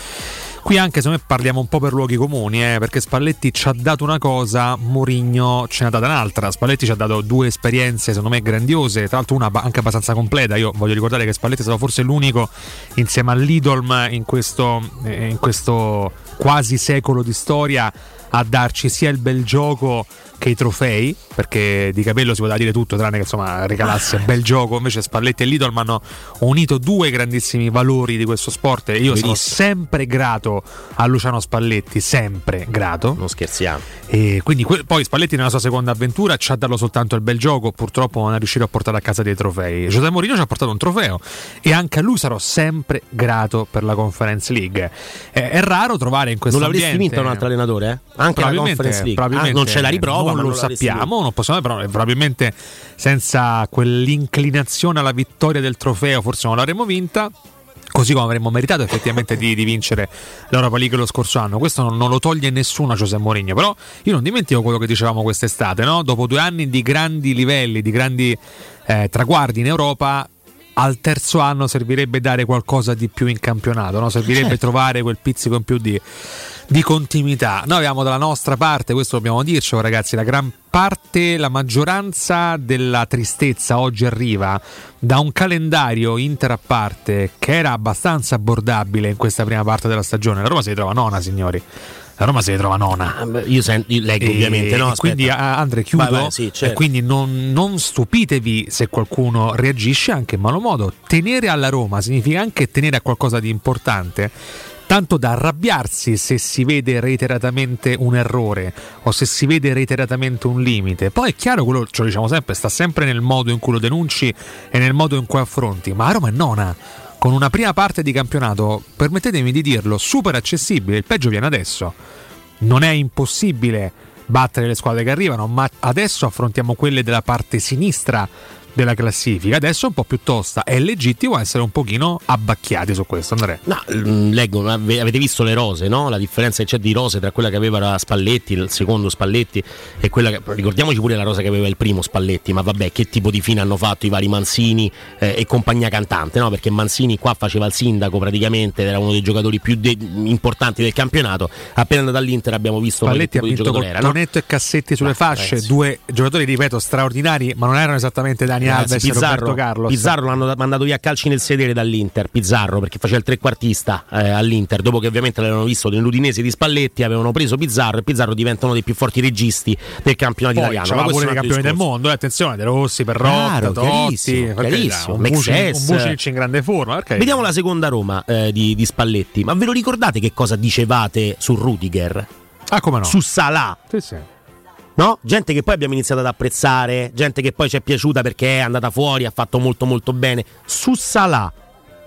Qui anche se noi parliamo un po' per luoghi comuni, eh, perché Spalletti ci ha dato una cosa, Mourinho ce n'ha data un'altra. Spalletti ci ha dato due esperienze secondo me grandiose, tra l'altro una anche abbastanza completa. Io voglio ricordare che Spalletti è stato forse l'unico insieme all'Idolm in questo, eh, in questo quasi secolo di storia a darci sia il bel gioco che i trofei, perché di Capello si poteva dire tutto tranne che insomma regalasse bel gioco. Invece Spalletti e Lidl hanno unito due grandissimi valori di questo sport e io benissimo. Sono sempre grato a Luciano Spalletti, sempre grato, non scherziamo. E quindi que- poi Spalletti nella sua seconda avventura ci ha dato soltanto il bel gioco, purtroppo non è riuscito a portare a casa dei trofei. José Mourinho ci ha portato un trofeo e anche a lui sarò sempre grato per la Conference League. Eh, è raro trovare in questo non ambiente, l'avresti vinto un altro allenatore, eh? Anche la Conference League, ah, non c'è la riprova, non lo sappiamo, non possiamo, però probabilmente senza quell'inclinazione alla vittoria del trofeo forse non l'avremmo vinta, così come avremmo meritato effettivamente di, di vincere l'Europa League lo scorso anno. Questo non, non lo toglie nessuno a José Mourinho, però io non dimentico quello che dicevamo quest'estate, no? Dopo due anni di grandi livelli, di grandi eh, traguardi in Europa, al terzo anno servirebbe dare qualcosa di più in campionato, no? Servirebbe eh. trovare quel pizzico in più di, di continuità. Noi abbiamo dalla nostra parte, questo dobbiamo dircelo ragazzi, la gran parte, la maggioranza della tristezza oggi arriva da un calendario Inter a parte che era abbastanza abbordabile in questa prima parte della stagione. La Roma si ritrova nona, signori. La Roma si ritrova nona. Io, sen- io leggo e, ovviamente, no? Quindi Andre chiudo. Vai, vai, sì, certo. E quindi non, non stupitevi se qualcuno reagisce anche in malo modo. Tenere alla Roma significa anche tenere a qualcosa di importante, tanto da arrabbiarsi se si vede reiteratamente un errore o se si vede reiteratamente un limite. Poi è chiaro, quello ce lo diciamo sempre, sta sempre nel modo in cui lo denunci e nel modo in cui affronti. Ma la Roma è nona, con una prima parte di campionato, permettetemi di dirlo, super accessibile. Il peggio viene adesso, non è impossibile battere le squadre che arrivano, ma adesso affrontiamo quelle della parte sinistra della classifica, adesso è un po' più tosta, è legittimo essere un pochino abbacchiati su questo. Andrea, no, leggo, avete visto le rose, no? La differenza che c'è di rose tra quella che aveva Spalletti, il secondo Spalletti, e quella che, ricordiamoci pure la rosa che aveva il primo Spalletti, ma vabbè, che tipo di fine hanno fatto i vari Mancini eh, e compagnia cantante, no? Perché Mancini qua faceva il sindaco praticamente, era uno dei giocatori più de- importanti del campionato, appena andato all'Inter abbiamo visto Spalletti ha vinto con Tonetto, no? E Cassetti sulle ah, fasce, ragazzi. Due giocatori ripeto straordinari, ma non erano esattamente Dani Dani Alves, Pizzarro, Roberto Carlos. Pizzarro l'hanno mandato via a calci nel sedere dall'Inter, Pizzarro, perché faceva il trequartista eh, all'Inter, dopo che ovviamente l'avevano visto nell'Udinese di Spalletti, avevano preso Pizzarro e Pizzarro diventa uno dei più forti registi del campionato poi, italiano. Ma pure nei campioni del mondo, eh, attenzione, De Rossi, Perrotta, Totti, un Vucinic in grande forma. Vediamo la seconda Roma eh, di, di Spalletti, ma ve lo ricordate che cosa dicevate su Rüdiger? Ah, come no? Su Salah. Sì, sì. No? Gente che poi abbiamo iniziato ad apprezzare, gente che poi ci è piaciuta perché è andata fuori, ha fatto molto molto bene. Su Salah,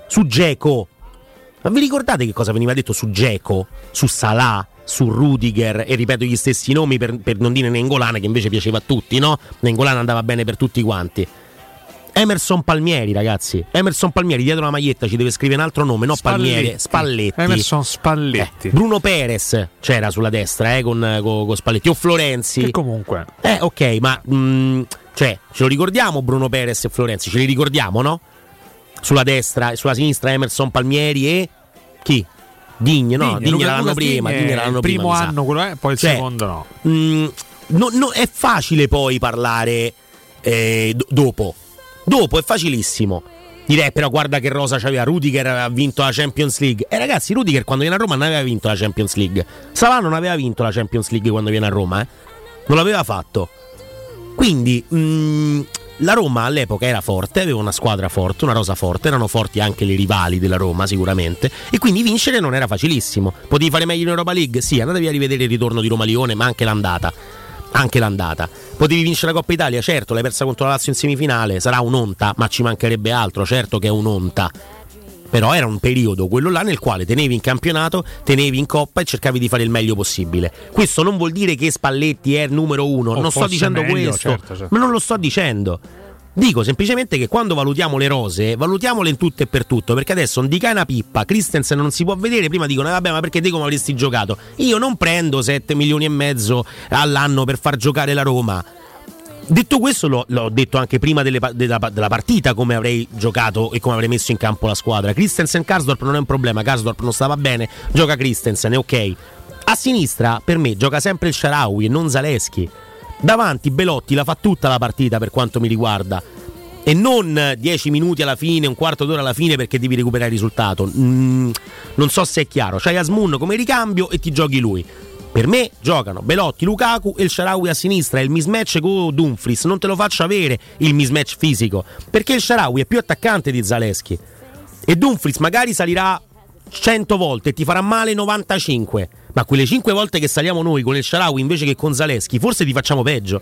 su Dzeko. Ma vi ricordate che cosa veniva detto su Dzeko, su Salah, su Rüdiger? E ripeto gli stessi nomi per, per non dire Nainggolan, che invece piaceva a tutti, no? Nainggolan andava bene per tutti quanti. Emerson Palmieri, ragazzi, Emerson Palmieri dietro la maglietta ci deve scrivere un altro nome, no? Spalletti. Palmieri, Spalletti, Emerson Spalletti, eh, Bruno Perez c'era sulla destra eh, con, con, con Spalletti o Florenzi, che comunque eh ok, ma mh, cioè ce lo ricordiamo Bruno Perez e Florenzi, ce li ricordiamo, no? Sulla destra e sulla sinistra Emerson Palmieri e chi? Digne, no? Digne, Digne l'anno prima, Digne l'anno prima, primo anno quello è, poi il cioè, secondo no. Mh, no, no, è facile poi parlare eh, dopo. Dopo è facilissimo. Direi però guarda che rosa c'aveva, Rüdiger ha vinto la Champions League. E eh, ragazzi, Rüdiger quando viene a Roma non aveva vinto la Champions League. Salah non aveva vinto la Champions League quando viene a Roma, eh? Non l'aveva fatto. Quindi mh, la Roma all'epoca era forte, aveva una squadra forte, una rosa forte, erano forti anche le rivali della Roma sicuramente. E quindi vincere non era facilissimo. Potevi fare meglio in Europa League? Sì, andatevi a rivedere il ritorno di Roma-Lione, ma anche l'andata. Anche l'andata. Potevi vincere la Coppa Italia, certo, l'hai persa contro la Lazio in semifinale, sarà un'onta, ma ci mancherebbe altro, certo che è un'onta. Però era un periodo, quello là, nel quale tenevi in campionato, tenevi in Coppa e cercavi di fare il meglio possibile. Questo non vuol dire che Spalletti è il numero uno, o non sto dicendo meglio, questo, certo, certo. Ma non lo sto dicendo. Dico semplicemente che quando valutiamo le rose, valutiamole in tutto e per tutto, perché adesso Ndicka è una pippa, Christensen non si può vedere, prima dicono vabbè ma perché te come avresti giocato? Io non prendo sette milioni e mezzo all'anno per far giocare la Roma. Detto questo, l'ho, l'ho detto anche prima delle, della, della partita come avrei giocato e come avrei messo in campo la squadra. Christensen, Karsdorp non è un problema, Karsdorp non stava bene, gioca Christensen, è ok. A sinistra per me gioca sempre El Shaarawy e non Zalewski. Davanti Belotti la fa tutta la partita per quanto mi riguarda, e non dieci minuti alla fine, un quarto d'ora alla fine perché devi recuperare il risultato. Mm, non so se è chiaro. C'hai Asmun come ricambio e ti giochi lui. Per me giocano Belotti, Lukaku e El Shaarawy a sinistra. È il mismatch con Dumfries, non te lo faccio avere il mismatch fisico, perché El Shaarawy è più attaccante di Zalewski e Dumfries magari salirà cento volte e ti farà male novantacinque, ma quelle cinque volte che saliamo noi con El Shaarawy invece che con Zalewski forse ti facciamo peggio.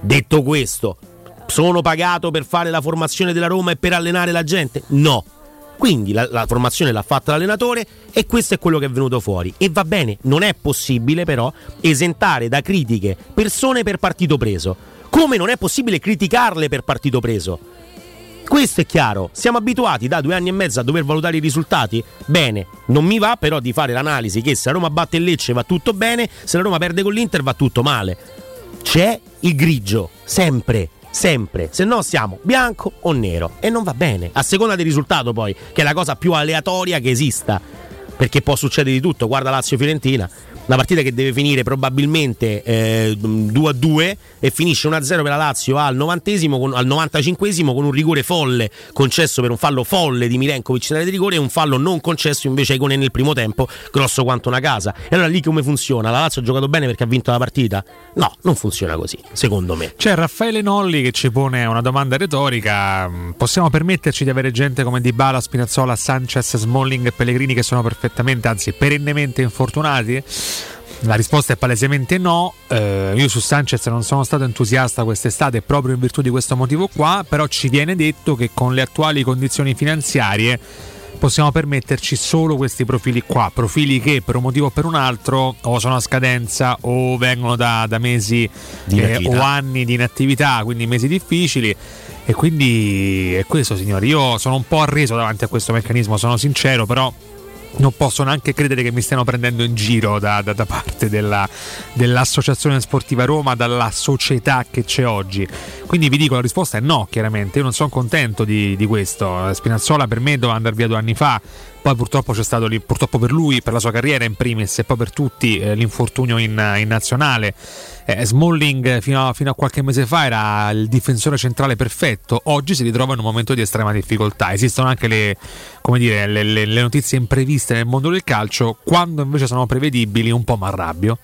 Detto questo, sono pagato per fare la formazione della Roma e per allenare la gente? No. Quindi la, la formazione l'ha fatta l'allenatore e questo è quello che è venuto fuori, e va bene. Non è possibile però esentare da critiche persone per partito preso, come non è possibile criticarle per partito preso. Questo è chiaro. Siamo abituati da due anni e mezzo a dover valutare i risultati? Bene, non mi va però di fare l'analisi che se la Roma batte il Lecce va tutto bene, se la Roma perde con l'Inter va tutto male. C'è il grigio, sempre, sempre, se no siamo bianco o nero e non va bene, a seconda del risultato poi, che è la cosa più aleatoria che esista, perché può succedere di tutto. Guarda Lazio-Fiorentina, una partita che deve finire probabilmente eh, due a due e finisce uno a zero per la Lazio al novantesimo, con, al novantacinquesimo con un rigore folle concesso per un fallo folle di Milenkovic in area di rigore e un fallo non concesso invece ai Cone nel primo tempo, grosso quanto una casa. E allora lì come funziona? La Lazio ha giocato bene perché ha vinto la partita? No, non funziona così, secondo me. C'è Raffaele Nolli che ci pone una domanda retorica: possiamo permetterci di avere gente come Dybala, Spinazzola, Sanchez, Smalling e Pellegrini che sono perfettamente, anzi perennemente infortunati? La risposta è palesemente no. Eh, io su Sanchez non sono stato entusiasta quest'estate proprio in virtù di questo motivo qua, però ci viene detto che con le attuali condizioni finanziarie possiamo permetterci solo questi profili qua, profili che per un motivo o per un altro o sono a scadenza o vengono da, da mesi eh, o anni di inattività, quindi mesi difficili. E quindi è questo, signori. Io sono un po' arreso davanti a questo meccanismo, sono sincero, però non posso neanche credere che mi stiano prendendo in giro da, da, da parte della, dell'Associazione Sportiva Roma, dalla società che c'è oggi. Quindi vi dico, la risposta è no, chiaramente. Io non sono contento di, di questo. Spinazzola per me doveva andare via due anni fa, Poi purtroppo c'è stato lì, purtroppo per lui, per la sua carriera in primis e poi per tutti, eh, l'infortunio in, in nazionale. Eh, Smalling fino a, fino a qualche mese fa era il difensore centrale perfetto, oggi si ritrova in un momento di estrema difficoltà. Esistono anche le, come dire, le, le, le notizie impreviste nel mondo del calcio, quando invece sono prevedibili un po' m'arrabbio.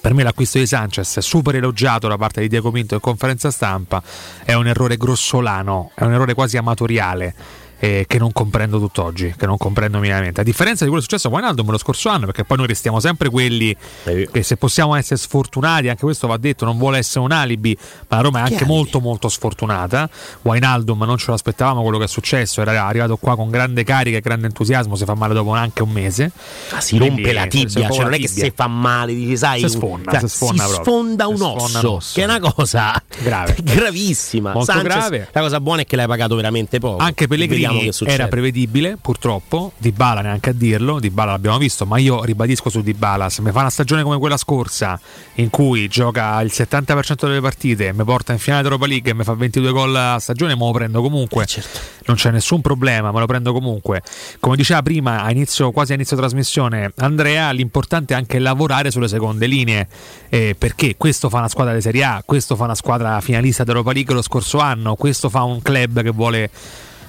Per me l'acquisto di Sanchez, super elogiato da parte di Diego Pinto in conferenza stampa, è un errore grossolano, è un errore quasi amatoriale, Eh, che non comprendo tutt'oggi, che non comprendo minimamente, a differenza di quello che è successo a Wijnaldum lo scorso anno, perché poi noi restiamo sempre quelli che, se possiamo essere sfortunati, anche questo va detto, non vuole essere un alibi, ma la Roma è anche Chiari. molto molto sfortunata. Wijnaldum non ce lo aspettavamo quello che è successo, era arrivato qua con grande carica e grande entusiasmo, si fa male dopo anche un mese, ah, si Quindi, rompe la tibia, cioè non è che se fa male dici, sai, si sfonda, cioè, si sfonda, si sfonda un, si sfonda osso, un osso, che è una cosa grave, gravissima, molto Sanchez, grave. La cosa buona è che l'hai pagato veramente poco, anche Pellegrini che era prevedibile, purtroppo. Dybala neanche a dirlo, Dybala l'abbiamo visto, ma io ribadisco su Dybala: se mi fa una stagione come quella scorsa in cui gioca il settanta per cento delle partite, mi porta in finale d'Europa League e mi fa ventidue gol a stagione, me lo prendo comunque, eh certo. non c'è nessun problema, me lo prendo comunque. Come diceva prima, a inizio, quasi a inizio trasmissione, Andrea, l'importante è anche lavorare sulle seconde linee, eh, perché questo fa una squadra di Serie A, questo fa una squadra finalista d'Europa League lo scorso anno, questo fa un club che vuole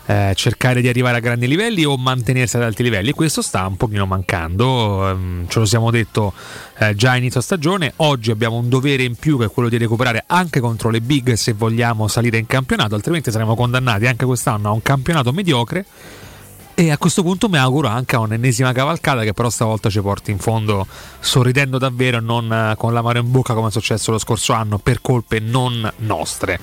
Eh, cercare di arrivare a grandi livelli o mantenersi ad alti livelli. Questo sta un pochino mancando, ehm, ce lo siamo detto eh, già a inizio stagione. Oggi abbiamo un dovere in più, che è quello di recuperare anche contro le big, se vogliamo salire in campionato, altrimenti saremo condannati anche quest'anno a un campionato mediocre. E a questo punto mi auguro anche un'ennesima cavalcata, che però stavolta ci porti in fondo sorridendo davvero, non con l'amaro in bocca come è successo lo scorso anno per colpe non nostre.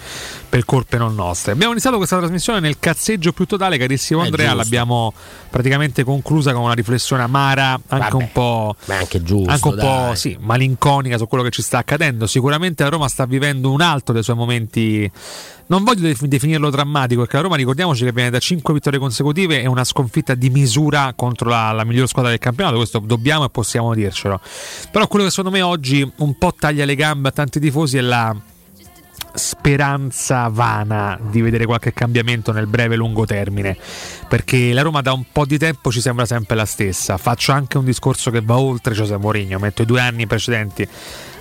Per colpe non nostre. Abbiamo iniziato questa trasmissione nel cazzeggio più totale, carissimo Andrea. L'abbiamo praticamente conclusa con una riflessione amara, anche Vabbè, un po', ma anche giusto, anche un po' sì, malinconica su quello che ci sta accadendo. Sicuramente la Roma sta vivendo un altro dei suoi momenti, non voglio definirlo drammatico, perché la Roma, ricordiamoci, che viene da cinque vittorie consecutive e una sconfitta di misura contro la, la miglior squadra del campionato. Questo dobbiamo e possiamo dircelo. Però quello che secondo me oggi un po' taglia le gambe a tanti tifosi è la speranza vana di vedere qualche cambiamento nel breve e lungo termine, perché la Roma da un po' di tempo ci sembra sempre la stessa. Faccio anche un discorso che va oltre José Mourinho, metto i due anni precedenti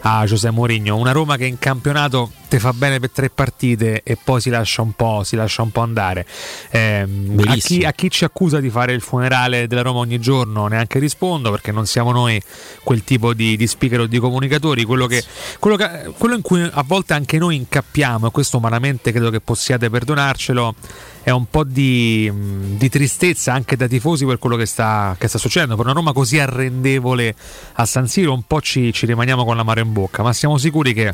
a José Mourinho, una Roma che in campionato te fa bene per tre partite e poi si lascia un po', si lascia un po' andare. Eh, a, chi, a chi ci accusa di fare il funerale della Roma ogni giorno neanche rispondo, perché non siamo noi quel tipo di, di speaker o di comunicatori. Quello che, quello che, quello in cui a volte anche noi incappiamo, e questo umanamente credo che possiate perdonarcelo, è un po' di, di tristezza anche da tifosi per quello che sta, che sta succedendo. Per una Roma così arrendevole a San Siro un po' ci, ci rimaniamo con l'amaro in bocca, ma siamo sicuri che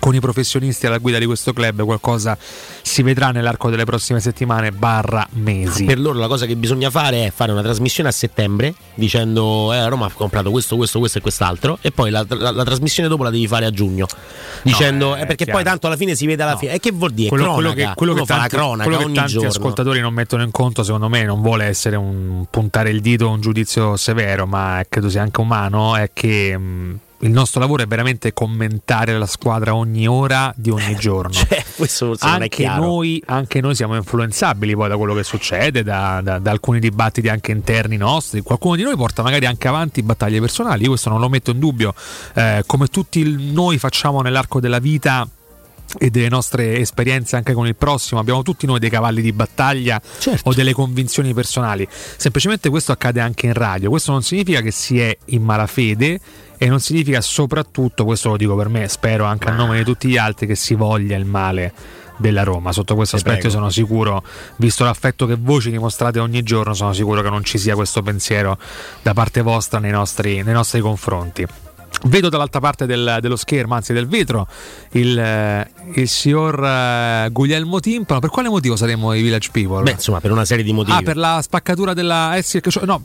con i professionisti alla guida di questo club qualcosa si vedrà nell'arco delle prossime settimane barra mesi. Per loro la cosa che bisogna fare è fare una trasmissione a settembre dicendo eh, la Roma ha comprato questo, questo, questo e quest'altro, e poi la, la, la trasmissione dopo la devi fare a giugno dicendo no, eh, eh, perché poi tanto alla fine si vede alla no. fine. E eh, che vuol dire? Quello, quello che, quello che tanti, fa la cronaca quello che ogni tanti giorno. Ascoltatori non mettono in conto, secondo me, non vuole essere un puntare il dito o un giudizio severo, ma credo sia anche umano, è che mh, il nostro lavoro è veramente commentare la squadra ogni ora di ogni giorno. Cioè, questo anche, noi, anche noi siamo influenzabili poi da quello che succede, da, da, da alcuni dibattiti anche interni nostri. Qualcuno di noi porta magari anche avanti battaglie personali, io questo non lo metto in dubbio, eh, come tutti noi facciamo nell'arco della vita e delle nostre esperienze anche con il prossimo. Abbiamo tutti noi dei cavalli di battaglia, certo, o delle convinzioni personali. Semplicemente questo accade anche in radio. Questo non significa che si è in malafede e non significa, soprattutto, questo lo dico per me, spero anche a nome di tutti gli altri, che si voglia il male della Roma. Sotto questo Ti aspetto prego. Sono sicuro, visto l'affetto che voi ci dimostrate ogni giorno, sono sicuro che non ci sia questo pensiero da parte vostra nei nostri, nei nostri confronti. Vedo dall'altra parte del, dello schermo, anzi del vetro, il, il signor uh, Guglielmo Timpano. Per quale motivo saremmo i Village People? Beh, insomma, per una serie di motivi. Ah, per la spaccatura della... Eh, sì, cioè, no,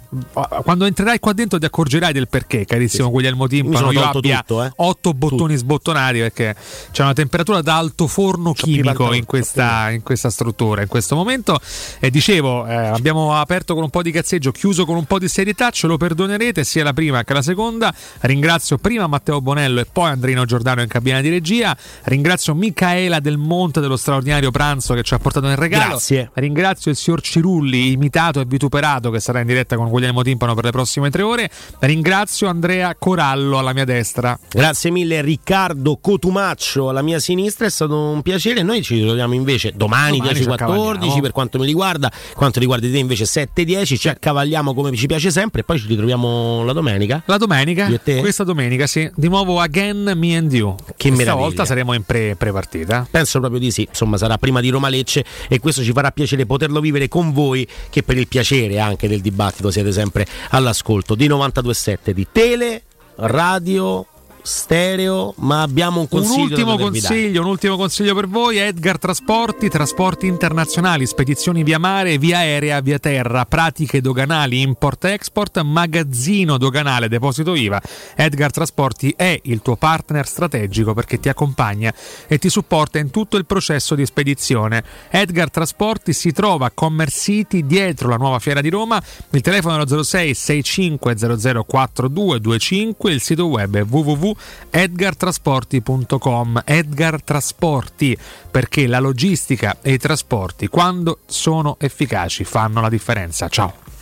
quando entrerai qua dentro ti accorgerai del perché, carissimo sì, sì. Guglielmo Timpano. Io abbia tutto, eh? otto bottoni tutto. sbottonati, perché c'è una temperatura da altoforno chimico in questa, in questa struttura, in questo momento. E dicevo, eh, abbiamo aperto con un po' di cazzeggio, chiuso con un po' di serietà, ce lo perdonerete sia la prima che la seconda. Ringrazio prima Matteo Bonello e poi Andrino Giordano in cabina di regia. Ringrazio Micaela Del Monte dello straordinario pranzo che ci ha portato in regalo. Grazie. Ringrazio il signor Cirulli, imitato e vituperato, che sarà in diretta con Guglielmo Timpano per le prossime tre ore. Ringrazio Andrea Corallo alla mia destra. Grazie mille Riccardo Cotumaccio alla mia sinistra, è stato un piacere. Noi ci troviamo invece domani, domani dieci e quattordici per quanto mi riguarda, quanto riguarda te invece sette e dieci, ci accavalliamo come ci piace sempre e poi ci ritroviamo la domenica. La domenica? Io e te? Questa domenica, sì, di nuovo Again Me and You. Che questa meraviglia. Volta saremo in pre prepartita. Penso proprio di sì, insomma sarà prima di Roma Lecce e questo ci farà piacere poterlo vivere con voi che per il piacere anche del dibattito siete sempre all'ascolto di novantadue sette di Tele Radio Stereo. Ma abbiamo un consiglio, un ultimo consiglio, un ultimo consiglio per voi. Edgar Trasporti, trasporti internazionali, spedizioni via mare, via aerea, via terra, pratiche doganali, import-export, magazzino doganale, deposito I V A. Edgar Trasporti è il tuo partner strategico perché ti accompagna e ti supporta in tutto il processo di spedizione. Edgar Trasporti si trova a Commercity, dietro la nuova fiera di Roma. Il telefono è zero sei sessantacinque zero zero quarantadue venticinque, il sito web è www edgartrasporti punto com. Edgar Trasporti, perché la logistica e i trasporti, quando sono efficaci, fanno la differenza. Ciao.